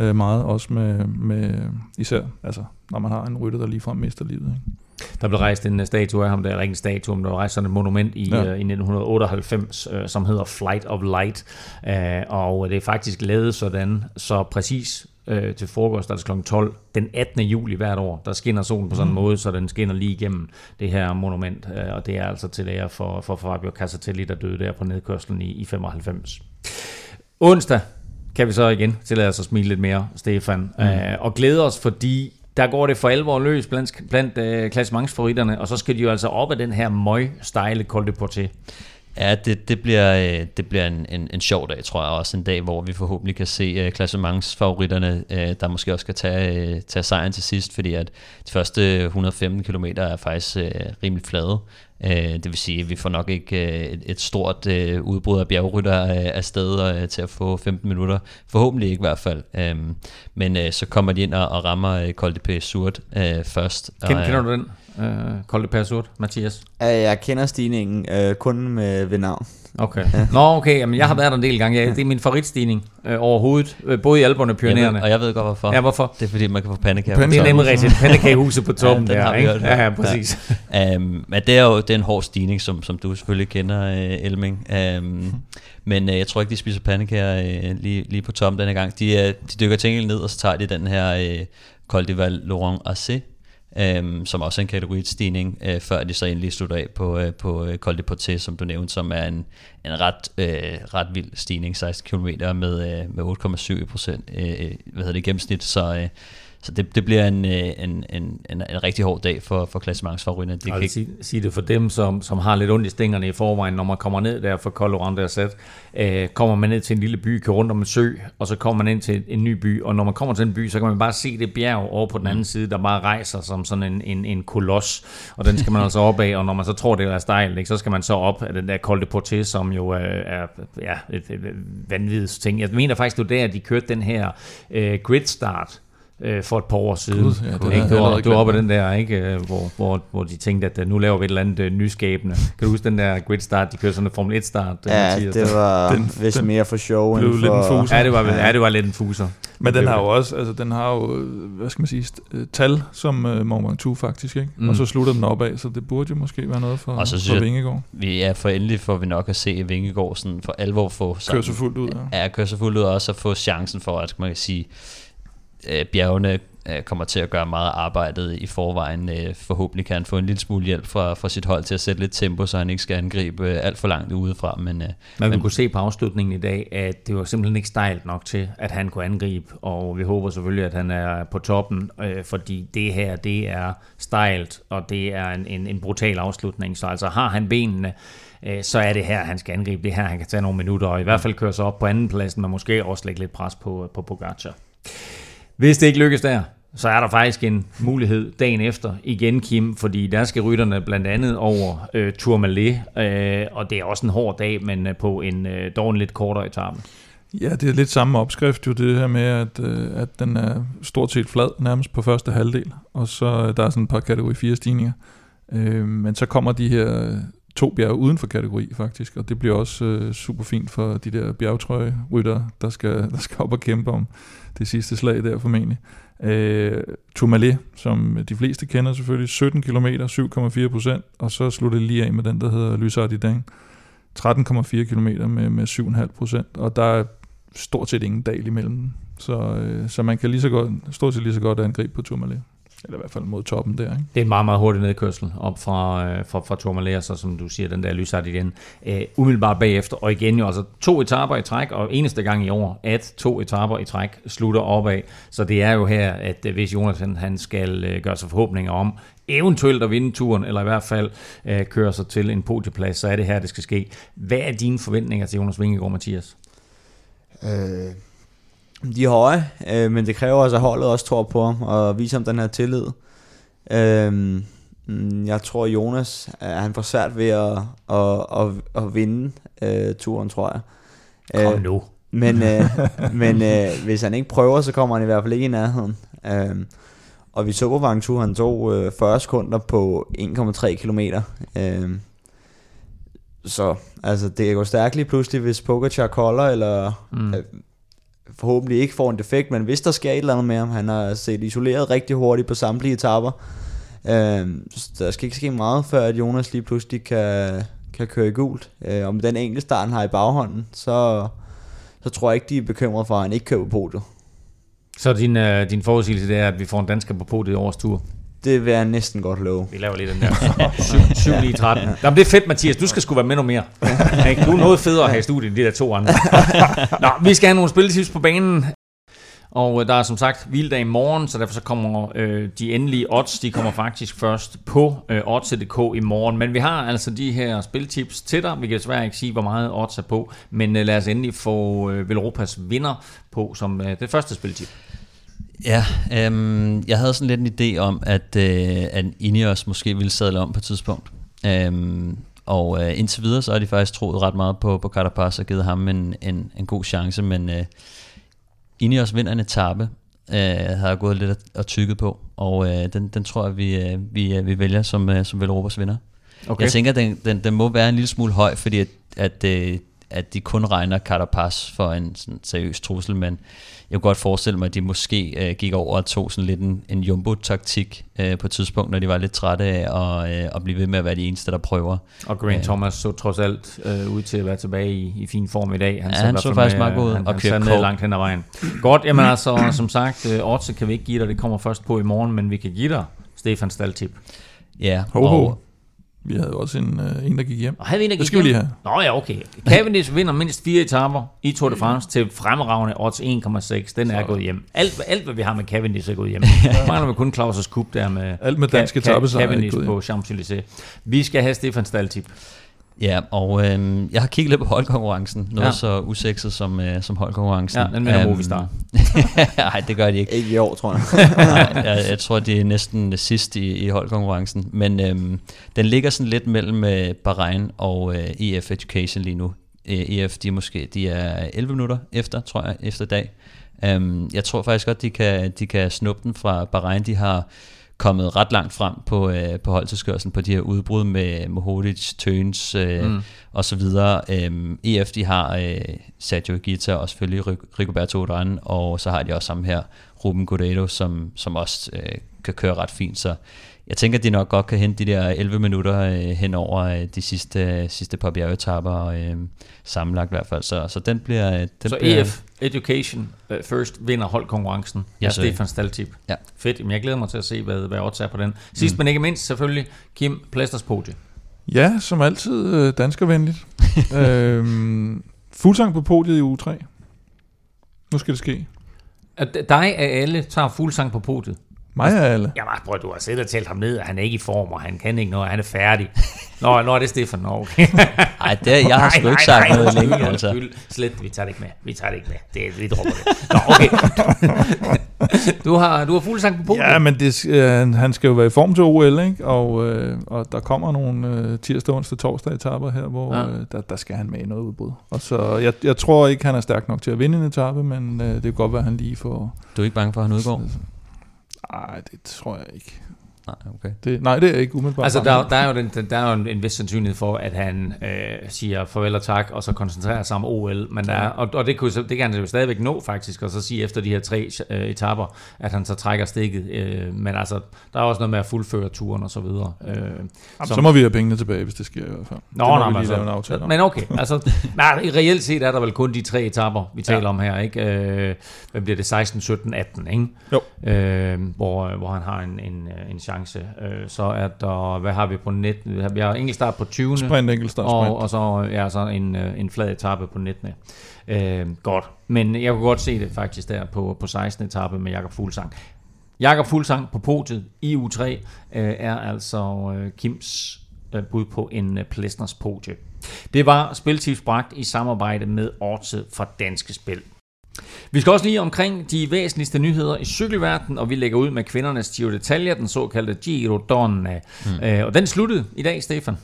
øh, meget, også med, med især, altså, når man har en rytter, der ligefrem mister livet, ikke? Der blev rejst en statue af ham, der er ikke en statue, men der var rejst sådan et monument i, ja. uh, i nitten otteoghalvfems, uh, som hedder Flight of Light, uh, og det er faktisk lavet sådan, så præcis uh, til frokost, altså klokken tolv, den attende juli hvert år, der skinner solen på sådan en mm. måde, så den skinner lige igennem det her monument, uh, og det er altså til ære for, for Fabio Casartelli, der døde der på nedkørslen i, i femoghalvfems. Onsdag kan vi så igen tillade os at smile lidt mere, Stefan, mm. uh, og glæde os, fordi der går det for alvor løs blandt, blandt øh, klassementsfavoritterne, og så skal de jo altså op ad den her møgstejle Col de Portet. Ja, det, det bliver, øh, det bliver en, en, en sjov dag, tror jeg, også en dag, hvor vi forhåbentlig kan se øh, klassementsfavoritterne, øh, der måske også kan tage, øh, tage sejren til sidst, fordi at de første et hundrede og femten kilometer er faktisk øh, rimelig flade. Det vil sige, at vi får nok ikke et stort udbrud af bjergrytter afsted til at få femten minutter. Forhåbentlig ikke i hvert fald. Men så kommer de ind og rammer Col de Pays Surt først. Kender, kender du den? Col de Pays Surt, Mathias? Jeg kender stigningen kun med ved navn. Okay. Ja. Nå, okay. Jamen, jeg har været der en del gange. Ja, det er min favoritstigning øh, overhovedet. Øh, både i Alperne og Pyrenæerne. Og jeg ved godt, hvorfor. Ja, hvorfor? Det er, fordi man kan få pandekager på toppen. Det er nemlig rigtigt. Pandekagehuset på toppen ja, der, ikke? Ja, ja, præcis. Ja. Um, men det er jo det er en hård stigning, som, som du selvfølgelig kender, uh, Elming. Um, men uh, jeg tror ikke, de spiser pandekager uh, lige, lige på toppen denne gang. De, uh, de dykker tingene ned, og så tager de den her uh, Col de Val Laurent Arcet, Øhm, som også er en kategoritstigning, øh, før de så endelig slutter af på, øh, på Col de Portet, som du nævnte, som er en, en ret, øh, ret vild stigning, seksten kilometer med, øh, med otte komma syv procent øh, hvad hedder det, gennemsnit, så, øh, Så det, det bliver en, en, en, en, en rigtig hård dag for, for klassementsfavoritterne. Det kan sige, sige det for dem, som, som har lidt ondt i stængerne i forvejen, når man kommer ned der fra Colorado og Sat. Øh, kommer man ned til en lille by, kører rundt om en sø, og så kommer man ind til en ny by. Og når man kommer til en by, så kan man bare se det bjerg over på den anden side, der bare rejser som sådan en, en, en koloss. Og den skal man altså op af, og når man så tror, det er stejl, så skal man så op af den der Col de Portet, som jo er, er ja, et, et, et vanvittigt ting. Jeg mener faktisk, det var der, de kørte den her øh, grid start for et par år siden. God, ja, det ikke? Du var oppe af den der, ikke? Hvor, hvor, hvor de tænkte, at nu laver vi et eller andet uh, nyskabende. Kan du huske den der grid start, de kørte sådan en Formel et start? Ja, den, det var den, vist den mere for show end for... Ja, det var, ja. Ja, det var lidt en fuser. Men den, den har jo også, altså den har jo, hvad skal man sige, tal som uh, Mont Ventoux faktisk, ikke? Mm. Og så slutter den opad, så det burde jo måske være noget for, for Vingegaard. Vi er for endelig, for vi nok at se Vingegaard sådan for alvor få... Køre sig fuldt ud, ja. Ja, køre sig fuldt ud, og også at få chancen for, at man kan sige... bjergene kommer til at gøre meget arbejdet i forvejen. Forhåbentlig kan han få en lille smule hjælp fra, fra sit hold til at sætte lidt tempo, så han ikke skal angribe alt for langt udefra. Men, men, men vi kunne se på afslutningen i dag, at det var simpelthen ikke stejlt nok til, at han kunne angribe, og vi håber selvfølgelig, at han er på toppen, øh, fordi det her, det er stejlt, og det er en, en, en brutal afslutning. Så altså har han benene, så er det her, han skal angribe. Det her, han kan tage nogle minutter, og i hvert fald køre sig op på andenpladsen, og måske også lægge lidt pres på, på Pogacar. Hvis det ikke lykkes der, så er der faktisk en mulighed dagen efter igen, Kim, fordi der skal rytterne blandt andet over øh, Tourmalet, øh, og det er også en hård dag, men øh, på en øh, dog en lidt kortere etape. Ja, det er lidt samme opskrift jo, det her med, at, øh, at den er stort set flad nærmest på første halvdel, og så der er sådan et par kategori fire stigninger, øh, men så kommer de her to bjerge uden for kategori faktisk, og det bliver også øh, super fint for de der bjergetrøjeryttere, der skal, der skal op og kæmpe om det sidste slag der formentlig. Øh, Tourmalet, som de fleste kender selvfølgelig, sytten kilometer, syv komma fire procent, og så slutter det lige af med den, der hedder Luzardidang, tretten komma fire kilometer med, med syv komma fem procent, og der er stort set ingen dal imellem dem, så, øh, så man kan lige så godt, stort set lige så godt angribe på Tourmalet. Eller i hvert fald mod toppen der, ikke? Det er en meget, meget hurtig nedkørsel op fra, øh, fra, fra Tourmalet, så som du siger, den der Lysart igen. Øh, umiddelbart bagefter, og igen jo, altså to etaper i træk, og eneste gang i år, at to etaper i træk slutter opad. Så det er jo her, at hvis Jonas han skal øh, gøre sig forhåbninger om, eventuelt at vinde turen, eller i hvert fald øh, køre sig til en podieplads, så er det her, det skal ske. Hvad er dine forventninger til Jonas Vingegaard, Mathias? Øh... De er høje, øh, men det kræver altså, at holdet også tror på ham og viser ham den her tillid. Øh, jeg tror, Jonas, han får svært ved at, at, at, at vinde øh, turen, tror jeg. Kom nu. Øh, men øh, men øh, hvis han ikke prøver, så kommer han i hvert fald ikke i nærheden. Øh, og vi så på Ventoux, han tog øh, fyrre sekunder på en komma tre kilometer. Øh, så altså, det går stærkt lige pludselig, hvis Pogacar kolder eller... Mm. Øh, forhåbentlig ikke får en defekt, men hvis der sker et eller andet med ham, han har set isoleret rigtig hurtigt på samtlige etapper. Øh, der skal ikke ske meget, før at Jonas lige pludselig kan, kan køre i gult. Øh, og med den enkelte start, han har i baghånden, så, så tror jeg ikke, de er bekymrede for, at han ikke kører på podiet. Så din, øh, din forudsigelse, det er, at vi får en dansker på podiet i årets tur? Det vil jeg næsten godt love. Vi laver lige den der. syv tretten. Jamen, det er fedt, Mathias. Du skal sgu være med noget mere. Du er noget federe at have i studiet end de der to andre. Nå, vi skal have nogle spilletips på banen. Og der er som sagt hviledag i morgen, så derfor så kommer øh, de endelige odds, de kommer faktisk først på øh, odds punktum d k i morgen. Men vi har altså de her spiltips til dig. Vi kan desværre ikke sige, hvor meget odds er på, men øh, lad os endelig få øh, Velropas vinder på som øh, det første spiltip. Ja, øhm, jeg havde sådan lidt en idé om, at, øh, at Ineos måske ville sadle om på et tidspunkt. Øhm, og øh, indtil videre, så har de faktisk troet ret meget på, på Carapaz og givet ham en, en, en god chance. Men øh, Ineos vinder en etape, øh, havde jeg gået lidt og tykket på. Og øh, den, den tror jeg, vi, øh, vi, øh, vi vælger som, øh, som Velropas vinder. Okay. Jeg tænker, at den, den, den må være en lille smule høj, fordi at... at øh, at de kun regner Carapaz for en sådan seriøs trussel, men jeg kunne godt forestille mig, at de måske øh, gik over og tog sådan lidt en, en jumbo-taktik øh, på et tidspunkt, når de var lidt trætte af at, øh, at blive ved med at være de eneste, der prøver. Og Grant Æh, Thomas så trods alt øh, ud til at være tilbage i, i fin form i dag. Han ja, så, han så faktisk med, meget god. Han, og han sad ned langt hen ad vejen. Godt, jamen altså, som sagt, øh, odds kan vi ikke give dig, det kommer først på i morgen, men vi kan give dig Stefan Staldtip. Ja, ho, ho. Og Vi havde også en, øh, en der gik hjem. Og havde vi en, der gik det skal hjem? Vi lige have. Nå ja, okay. Cavendish vinder mindst fire etaper i Tour de France til fremragende odds en komma seks. Den så er gået hjem. Alt, alt hvad vi har med Cavendish er gået hjem. Mangler vi kun Claus' kup der med, alt med danske Ka- Ka- Cavendish på Champs-Élysées. Vi skal have Stefan Staldtip. Ja, og øh, jeg har kigget lidt på holdkonkurrencen. Noget ja. så usekset som, øh, som holdkonkurrencen. Ja, den med Movistar. Nej, det gør de ikke. Ikke i år, tror jeg. Nej, jeg, jeg tror, det er næsten sidst i, i holdkonkurrencen. Men øh, den ligger sådan lidt mellem øh, Bahrain og øh, E F Education lige nu. Øh, E F, de er, måske, de er elleve minutter efter, tror jeg, efter dag. Øh, jeg tror faktisk godt, de kan, de kan snuppe den fra Bahrain. De har kommet ret langt frem på, øh, på holdtilskørelsen, på de her udbrud med Mohodic, Tøns øh, mm. og så videre. Æm, E F, de har øh, Sergio Higuita og selvfølgelig Rigoberto Urán, og så har de også sammen her Ruben Guerrero, som, som også øh, kan køre ret fint. Så jeg tænker, at de nok godt kan hente de der elleve minutter øh, hen over øh, de sidste, øh, sidste par bjergetapper øh, sammenlagt i hvert fald. Så, så den bliver... Øh, den så bliver, E F Education uh, First vinder holdkonkurrencen. Ja, Stefan Staldtip. Ja. Fedt. Jamen, jeg glæder mig til at se, hvad, hvad odds er på den. Sidst mm. men ikke mindst, selvfølgelig Kim Plasters podie. Ja, som altid danskervenligt. øhm, Fuglsang på podiet i uge tre. Nu skal det ske. At dig af alle tager Fuglsang på podiet. Mig af alle? Jamen, bror, du har siddet og talt ham ned, og han er ikke i form, og han kan ikke noget, han er færdig. Nå, nå, det er Stefan, nå, okay. Ej, det, jeg har sgu ikke sagt noget længe, altså. Slet, vi tager det ikke med, vi tager det ikke med, det, vi dropper det. Nå, okay. Du har, du har Fuglsang på podiet. Ja, men det, øh, han skal jo være i form til O L, ikke? Og, øh, og der kommer nogle øh, tirsdag, onsdag, torsdag etapper her, hvor ja. øh, der, der skal han med i noget udbrud. Og så, jeg, jeg tror ikke, han er stærk nok til at vinde en etape, men øh, det kan godt være, han lige får... Du er ikke bange for, at han udgår? Nej, det tror jeg ikke. Nej, okay. Det, nej, det er ikke umiddelbart. Altså, der, der, er jo den, der er jo en, en vis sandsynlighed for, at han øh, siger farvel og tak, og så koncentrerer sig om O L. Men der, og og det, kunne, det kan han jo stadigvæk nå, faktisk, og så sige efter de her tre øh, etapper, at han så trækker stikket. Øh, men altså, der er også noget med at fuldføre turen og så videre. Øh, Jamen, som, så må vi have pengene tilbage, hvis det sker i hvert fald. Nå, det må nej, vi lige altså, lave en men okay, altså, nej, reelt set er der vel kun de tre etapper, vi taler ja. om her, ikke? Øh, hvad bliver det? seksten, sytten, atten, ikke? Jo. Øh, hvor, hvor han har en, en, en chance. Så er der, hvad har vi på nitten? Vi har enkeltstart på tyvende. Sprint, enkeltstart, sprint. Og, og så, ja, så en, en flad etape på nitten. Øh, godt. Men jeg kunne godt se det faktisk der på, på sekstende etape med Jakob Fuglsang. Jakob Fuglsang på podiet i uge tre øh, er altså øh, Kims øh, bud på en øh, Plesners podie. Det var Spiltips bragt i samarbejde med Odset fra Danske Spil. Vi skal også lige omkring de væsentligste nyheder i cykelverdenen, og vi lægger ud med kvindernes Giro d'Italia, den såkaldte Giro d'Onna. Mm. Og den sluttede i dag, Stefan.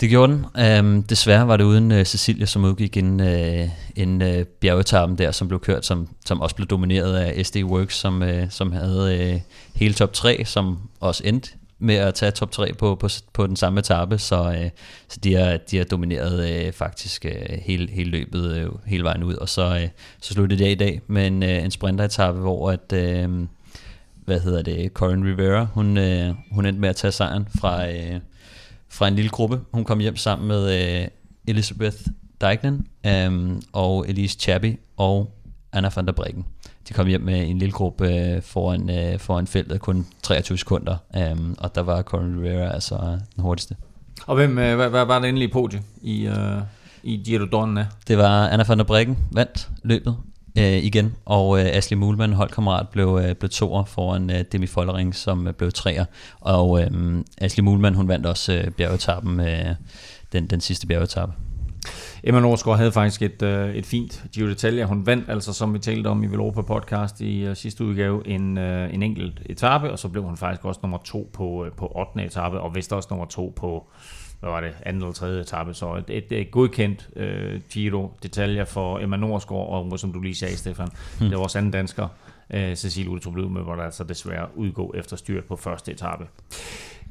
Det gjorde den. Um, desværre var det uden uh, Cecilia, som udgik en, uh, en uh, bjergetappen der, som blev kørt, som, som også blev domineret af S D Works, som, uh, som havde uh, hele top tre, som også endte med at tage top tre på, på, på den samme etape, så, øh, så de, har, de har domineret øh, faktisk øh, hele, hele løbet, øh, hele vejen ud, og så, øh, så sluttede det i dag med en, øh, en sprinteretappe, hvor at, øh, hvad hedder det, Corin Rivera, hun, øh, hun endte med at tage sejren fra, øh, fra en lille gruppe. Hun kom hjem sammen med øh, Elisabeth Deignan øh, og Elise Chabby og Anna van der Breggen. De kom hjem med en lille gruppe øh, foran, øh, foran feltet, kun treogtyve sekunder, øh, og der var Corin Rivera altså den hurtigste. Og hvem øh, hvad, hvad var det endelige podie i, øh, i Giro d'Onna? Det var Anna van der Breggen, vandt løbet øh, igen, og øh, Asli Muhlmann, holdkammerat, blev, øh, blev toer foran øh, Demi Follering, som øh, blev treer. Og øh, Asli Muhlmann, hun vandt også øh, bjergetappen, øh, den, den sidste bjergetappe. Emma Norsgaard havde faktisk et, øh, et fint Giro d'Italia. Hun vandt altså, som vi talte om i Velropa podcast i øh, sidste udgave, en, øh, en enkelt etape, og så blev hun faktisk også nummer to på, øh, på ottende etape, og vist også nummer to på, hvad var det, anden eller tredje etape. Så et, et, et godkendt øh, Giro d'Italia for Emma Norsgaard, og som du lige sagde, Stefan, hmm. det var også anden dansker, øh, Cecilie Ullstrøm, hvor der altså desværre udgår efter styrt på første etape.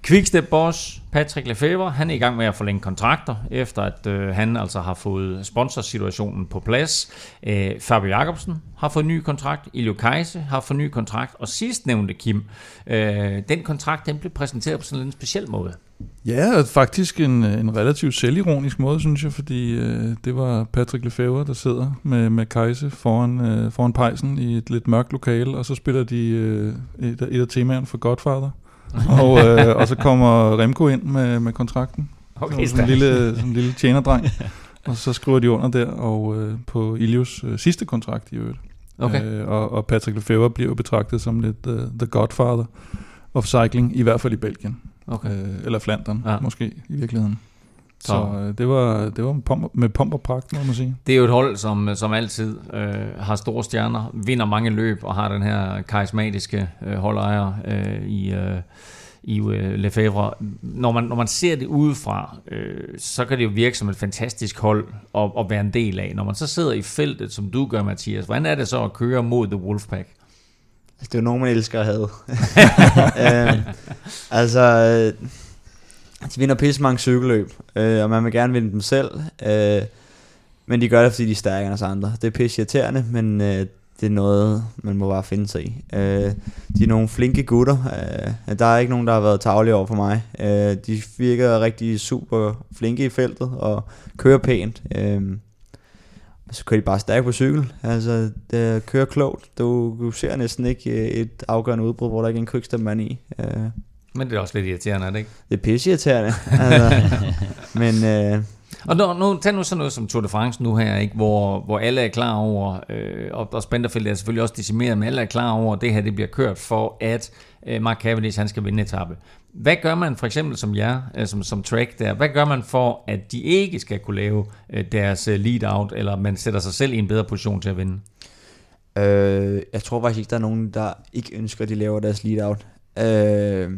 Quickstep boss Patrick Lefevre, han er i gang med at forlænge kontrakter, efter at øh, han altså har fået sponsorsituationen på plads. Øh, Fabio Jacobsen har fået ny kontrakt, Iljo Kajse har fået ny kontrakt, og sidstnævnte Kim, øh, den kontrakt, den blev præsenteret på sådan en speciel måde. Ja, faktisk en, en relativt selvironisk måde, synes jeg, fordi øh, det var Patrick Lefevre, der sidder med, med Kajse foran, øh, foran pejsen i et lidt mørkt lokale, og så spiller de øh, et, et af temaerne for Godfather. og, øh, og så kommer Remco ind med, med kontrakten. Okay, som en lille, lille tjenerdreng. Og så skriver de under der, og øh, på Ilios øh, sidste kontrakt i øvrigt. Okay. Øh, og, og Patrick Lefevre bliver jo betragtet som lidt uh, the godfather of cycling, i hvert fald i Belgien. Okay. Øh, eller Flandern, ja. Måske i virkeligheden. Så, så øh, det var, det var pomp, med pomp og pragt, må man sige. Det er jo et hold, som, som altid øh, har store stjerner, vinder mange løb og har den her karismatiske øh, holdejer øh, i... Øh, i Lefevre. Når man, når man ser det udefra, øh, så kan det jo virke som et fantastisk hold at, at være en del af. Når man så sidder i feltet, som du gør, Mathias, hvordan er det så at køre mod The Wolfpack? Det er jo nogen, man elsker at have. øh, altså, øh, de vinder pisse mange cykelløb, øh, og man vil gerne vinde dem selv, øh, men de gør det, fordi de er stærkere end os andre. Det er pisse irriterende, men... Øh, det er noget, man må bare finde sig i. Øh, de er nogle flinke gutter. Øh, der er ikke nogen, der har været tavlige over for mig. Øh, de virker rigtig super flinke i feltet og kører pænt. Øh, så kører de bare stærkt på cykel. Altså, det kører klogt. Du, du ser næsten ikke et afgørende udbrud, hvor der ikke er en quickstep-mand i. Øh, men det er også lidt irriterende, er det ikke? Det er pisseirriterende. Altså, men... Øh, Og nu, nu, tag nu sådan noget som Tour de France nu her, ikke? Hvor, hvor alle er klar over, øh, og, og Spenderfeld er selvfølgelig også decimeret, men alle er klar over, at det her det bliver kørt for, at øh, Mark Cavendish han skal vinde etape. Hvad gør man for eksempel som jer, øh, som, som Trek der, hvad gør man for, at de ikke skal kunne lave øh, deres lead-out, eller man sætter sig selv i en bedre position til at vinde? Øh, jeg tror faktisk ikke, der er nogen, der ikke ønsker, at de laver deres lead-out. Øh,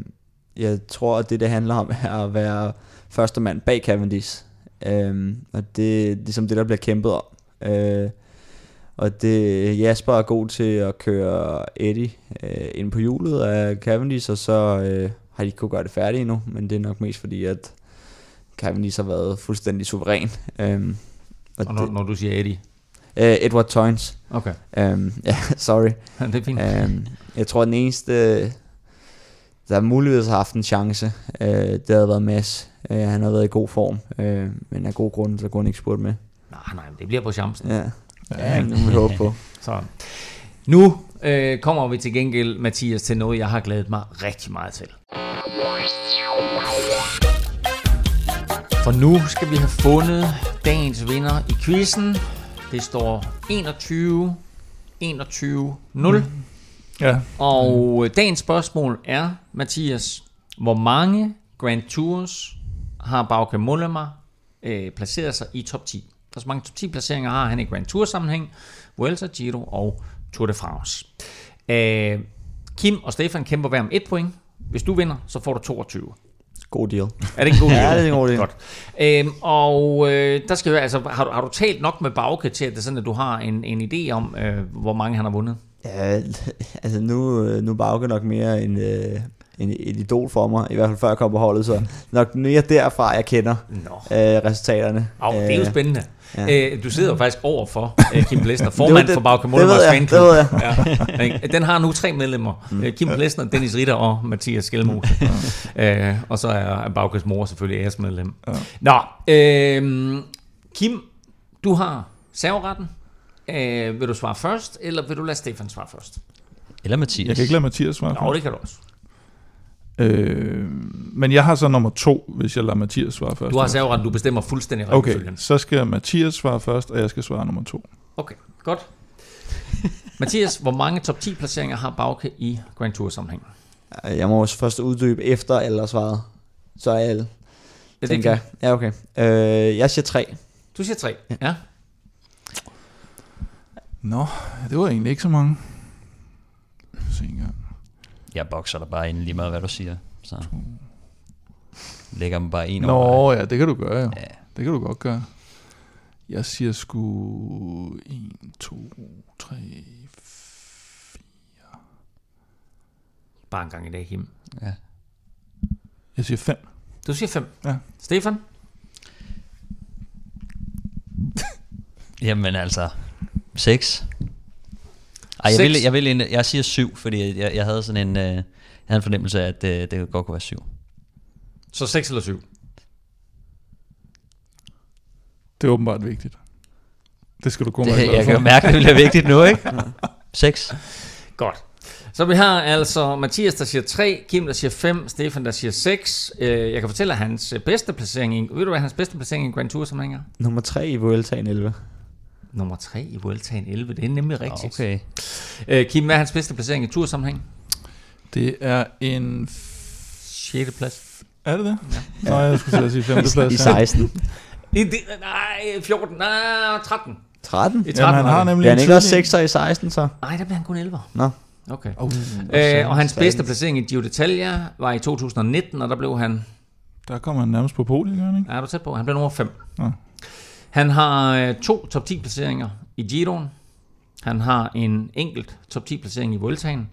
jeg tror, at det, det handler om, er at være første mand bag Cavendish. Øhm, og det er ligesom det, der bliver kæmpet om. øh, Og det Jasper er god til at køre Eddie øh, ind på hjulet af Cavendish. Og så øh, har de ikke kunne gøre det færdigt endnu. Men det er nok mest fordi, at Cavendish har været fuldstændig suveræn. øhm, Og, og når, det, når du siger Eddie? øh, Edward Toyns. Okay. øhm, Ja, sorry. Det er fint. øhm, Jeg tror, den eneste... der muligvis har haft en chance. Øh, det havde været Mads. Øh, han har været i god form. Øh, men af gode grunde, så kunne han ikke spurgt med. Nej, nej, det bliver på chancen. Ja, ja nu vil håbe på. Så. Nu øh, kommer vi til gengæld, Mathias, til noget, jeg har glædet mig rigtig meget til. For nu skal vi have fundet dagens vinder i quizzen. Det står enogtyve enogtyve nul. Mm. Ja. Og dagens spørgsmål er, Mathias, hvor mange Grand Tours har Bauke Mollema øh, placeret sig i top ti? Altså, mange top ti placeringer har han i Grand Tours sammenhæng, Vuelta, Giro og Tour de France. Øh, Kim og Stefan kæmper hver om et point. Hvis du vinder, så får du toogtyve. God deal. Er det ikke en god deal? Ja, det er en god deal. Godt. Øhm, og øh, der skal jeg, altså, har, du, har du talt nok med Bauke til, at det er sådan, at du har en, en idé om, øh, hvor mange han har vundet? Ja, altså nu, nu er Bauke nok mere en, øh, en, et idol for mig, i hvert fald før jeg kom på holdet, så nok mere derfra, jeg kender øh, resultaterne. Åh, oh, det er jo spændende. Ja. Øh, du sidder jo faktisk overfor øh, Kim Plesner, formand for Bauke Mollemas fanklub. Det ved jeg, det ved jeg. Ja. Den har nu tre medlemmer, mm. Kim Plesner, Dennis Ritter og Mathias Skelmose. øh, og så er Baukes mor selvfølgelig æresmedlem. Ja. Nå, øh, Kim, du har serveretten. Øh, vil du svare først, eller vil du lade Stefan svare først? Eller Mathias? Jeg kan ikke lade Mathias svare først. Nå, det kan du også. Øh, men jeg har så nummer to, hvis jeg lader Mathias svare først. Du har serveret, du bestemmer fuldstændig ret. Okay, så skal Mathias svare først, og jeg skal svare nummer to. Okay, godt. Mathias, hvor mange top ti placeringer har Bauke i Grand Tour sammenhæng? Jeg må også først uddybe efter, eller svaret. Så er alle. Ja, det er fint. Ja, okay. Øh, jeg siger tre. Du siger tre, ja. ja. Nå, det var egentlig ikke så mange. Jeg bokser dig bare ind lige meget, hvad du siger. Så lægger man bare en Nå, over. Nå ja, det kan du gøre jo. Ja. Det kan du godt gøre. Jeg siger sgu en, to, tre, fire. Bare en gang i dag, Kim. Ja. Jeg siger fem. Du siger fem? Ja. Stefan? Jamen altså... Seks. Ej, jeg vil, jeg vil en, jeg siger syv, fordi jeg, jeg havde sådan en, øh, jeg havde en fornemmelse af, at øh, det godt kunne være syv. Så seks eller syv? Det er åbenbart vigtigt. Det skal du gå med. Jeg kan mærke, at det bliver vigtigt nu, ikke? Seks. Godt. Så vi har altså Mathias, der siger tre, Kim, der siger fem, Stefan, der siger seks. Jeg kan fortælle, at hans bedste placering i, ved du hvad hans bedste placering i en Grand Tour som hænger? Nummer tre i Vueltaen elleve. Nummer tre i Vueltaen elleve, det er nemlig rigtigt. Okay. Øh, Kim, hvad er hans bedste placering i tursammenhæng? Det er en sjette plads. Er det det? Ja. Nej, jeg skulle sige femte plads. I seksten. I, det, nej, fjorten. Nej, tretten. tretten? tretten. Jamen, han har nemlig ja, han ikke også sekser i seksten, så? Nej, der bliver han kun elver. Nå. Okay. Oh, okay. Øh, og hans bedste placering i Giro d'Italia var i to tusind nitten, og der blev han... Der kom han nærmest på podium, ikke? Ja, du er tæt på. Han blev nummer fem. Ja. Han har øh, to top ti placeringer i Giroen. Han har en enkelt top ti placering i Vueltaen.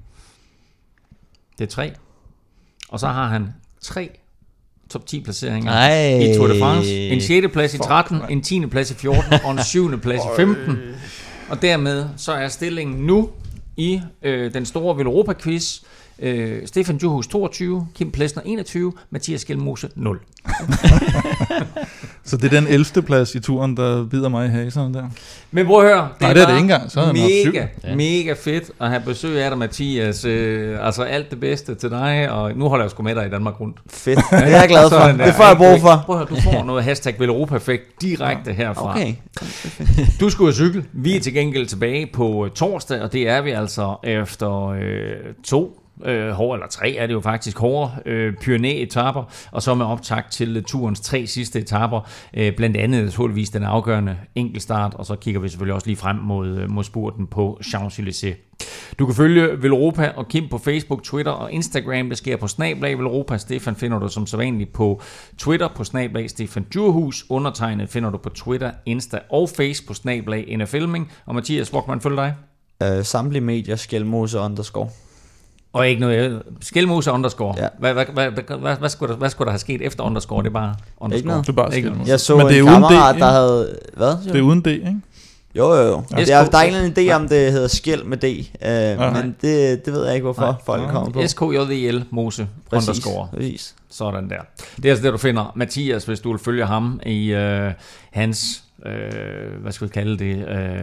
Det er tre. Og så har han tre top ti placeringer Ej. i Tour de France. En sjette plads i tretten, en tiende plads i fjorten og en syvende plads i femten. Og dermed så er stillingen nu i øh, den store Veloropa-quiz. Øh, Stefan Juhus toogtyve, Kim Plesner enogtyve, Mathias Gjelmose nul. Så det er den ellevte plads i turen, der bider mig i haserne der. Men prøv at høre, det, Nej, det er det ikke engang. Så er mega, ja. mega fedt at have besøg af dig, Mathias. Øh, altså alt det bedste til dig, og nu holder jeg sgu med dig i Danmark rundt. Fedt, ja, jeg er glad for. Sådan, det får jeg brug for. Prøv at høre, du får noget hashtag Veloropa-effekt direkte ja. herfra. Okay. Du skulle have cykel. Vi er til gengæld tilbage på torsdag, og det er vi altså efter øh, to Øh, hårde, eller tre er det jo faktisk, hårde øh, Pyrenæ-etapper, og så med optakt til turens tre sidste etapper, øh, blandt andet naturligvis den afgørende enkeltstart, og så kigger vi selvfølgelig også lige frem mod, mod spurten på Champs-Élysées. Du kan følge Veloropa og Kim på Facebook, Twitter og Instagram. Det sker på snablag Veloropa. Stefan finder du som sædvanligt på Twitter på snablag Stefan Djurhus. Undertegnet finder du på Twitter, Insta og Face på snablag N F L-ming. Og Mathias, hvor kan man følge dig? Øh, samtlige medier, Skjelmose underscore. Og ikke noget Skjelmose underscore. Ja. Hvad, hvad, hvad, hvad, hvad, skulle der, hvad skulle der have sket efter underscore? Det er bare underscore. Ikke noget. Det er bare Skjelmose. Jeg så men det er en kammerat, der havde... Hvad? Det er uden D, ikke? Jo, jo, jo. Ja. Jeg, der er ingen idé om, det hedder Skjel med D. Øh, ja. Men det, det ved jeg ikke, hvorfor nej, folk nej. kommer på. S K J E L Mose underscore. Præcis. Sådan der. Det er altså det, du finder. Mathias, hvis du vil følge ham i øh, hans... Øh, hvad skal vi kalde det? Øh,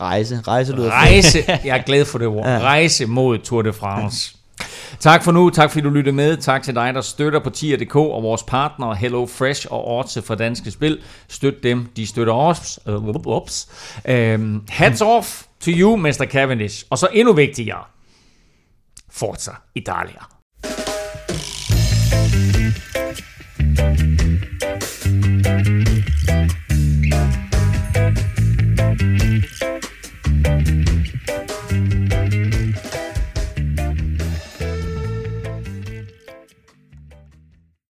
rejse. Rejse, lyder rejse. Jeg er glad for det ord. Ja. Rejse mod Tour de France. Tak for nu. Tak fordi du lyttede med. Tak til dig, der støtter på tier punktum d k og vores partnere Hello Fresh og Odds for Danske Spil. Støt dem. De støtter os. Ups. Øh, hats off to you, mister Cavendish. Og så endnu vigtigere. Forza Italia.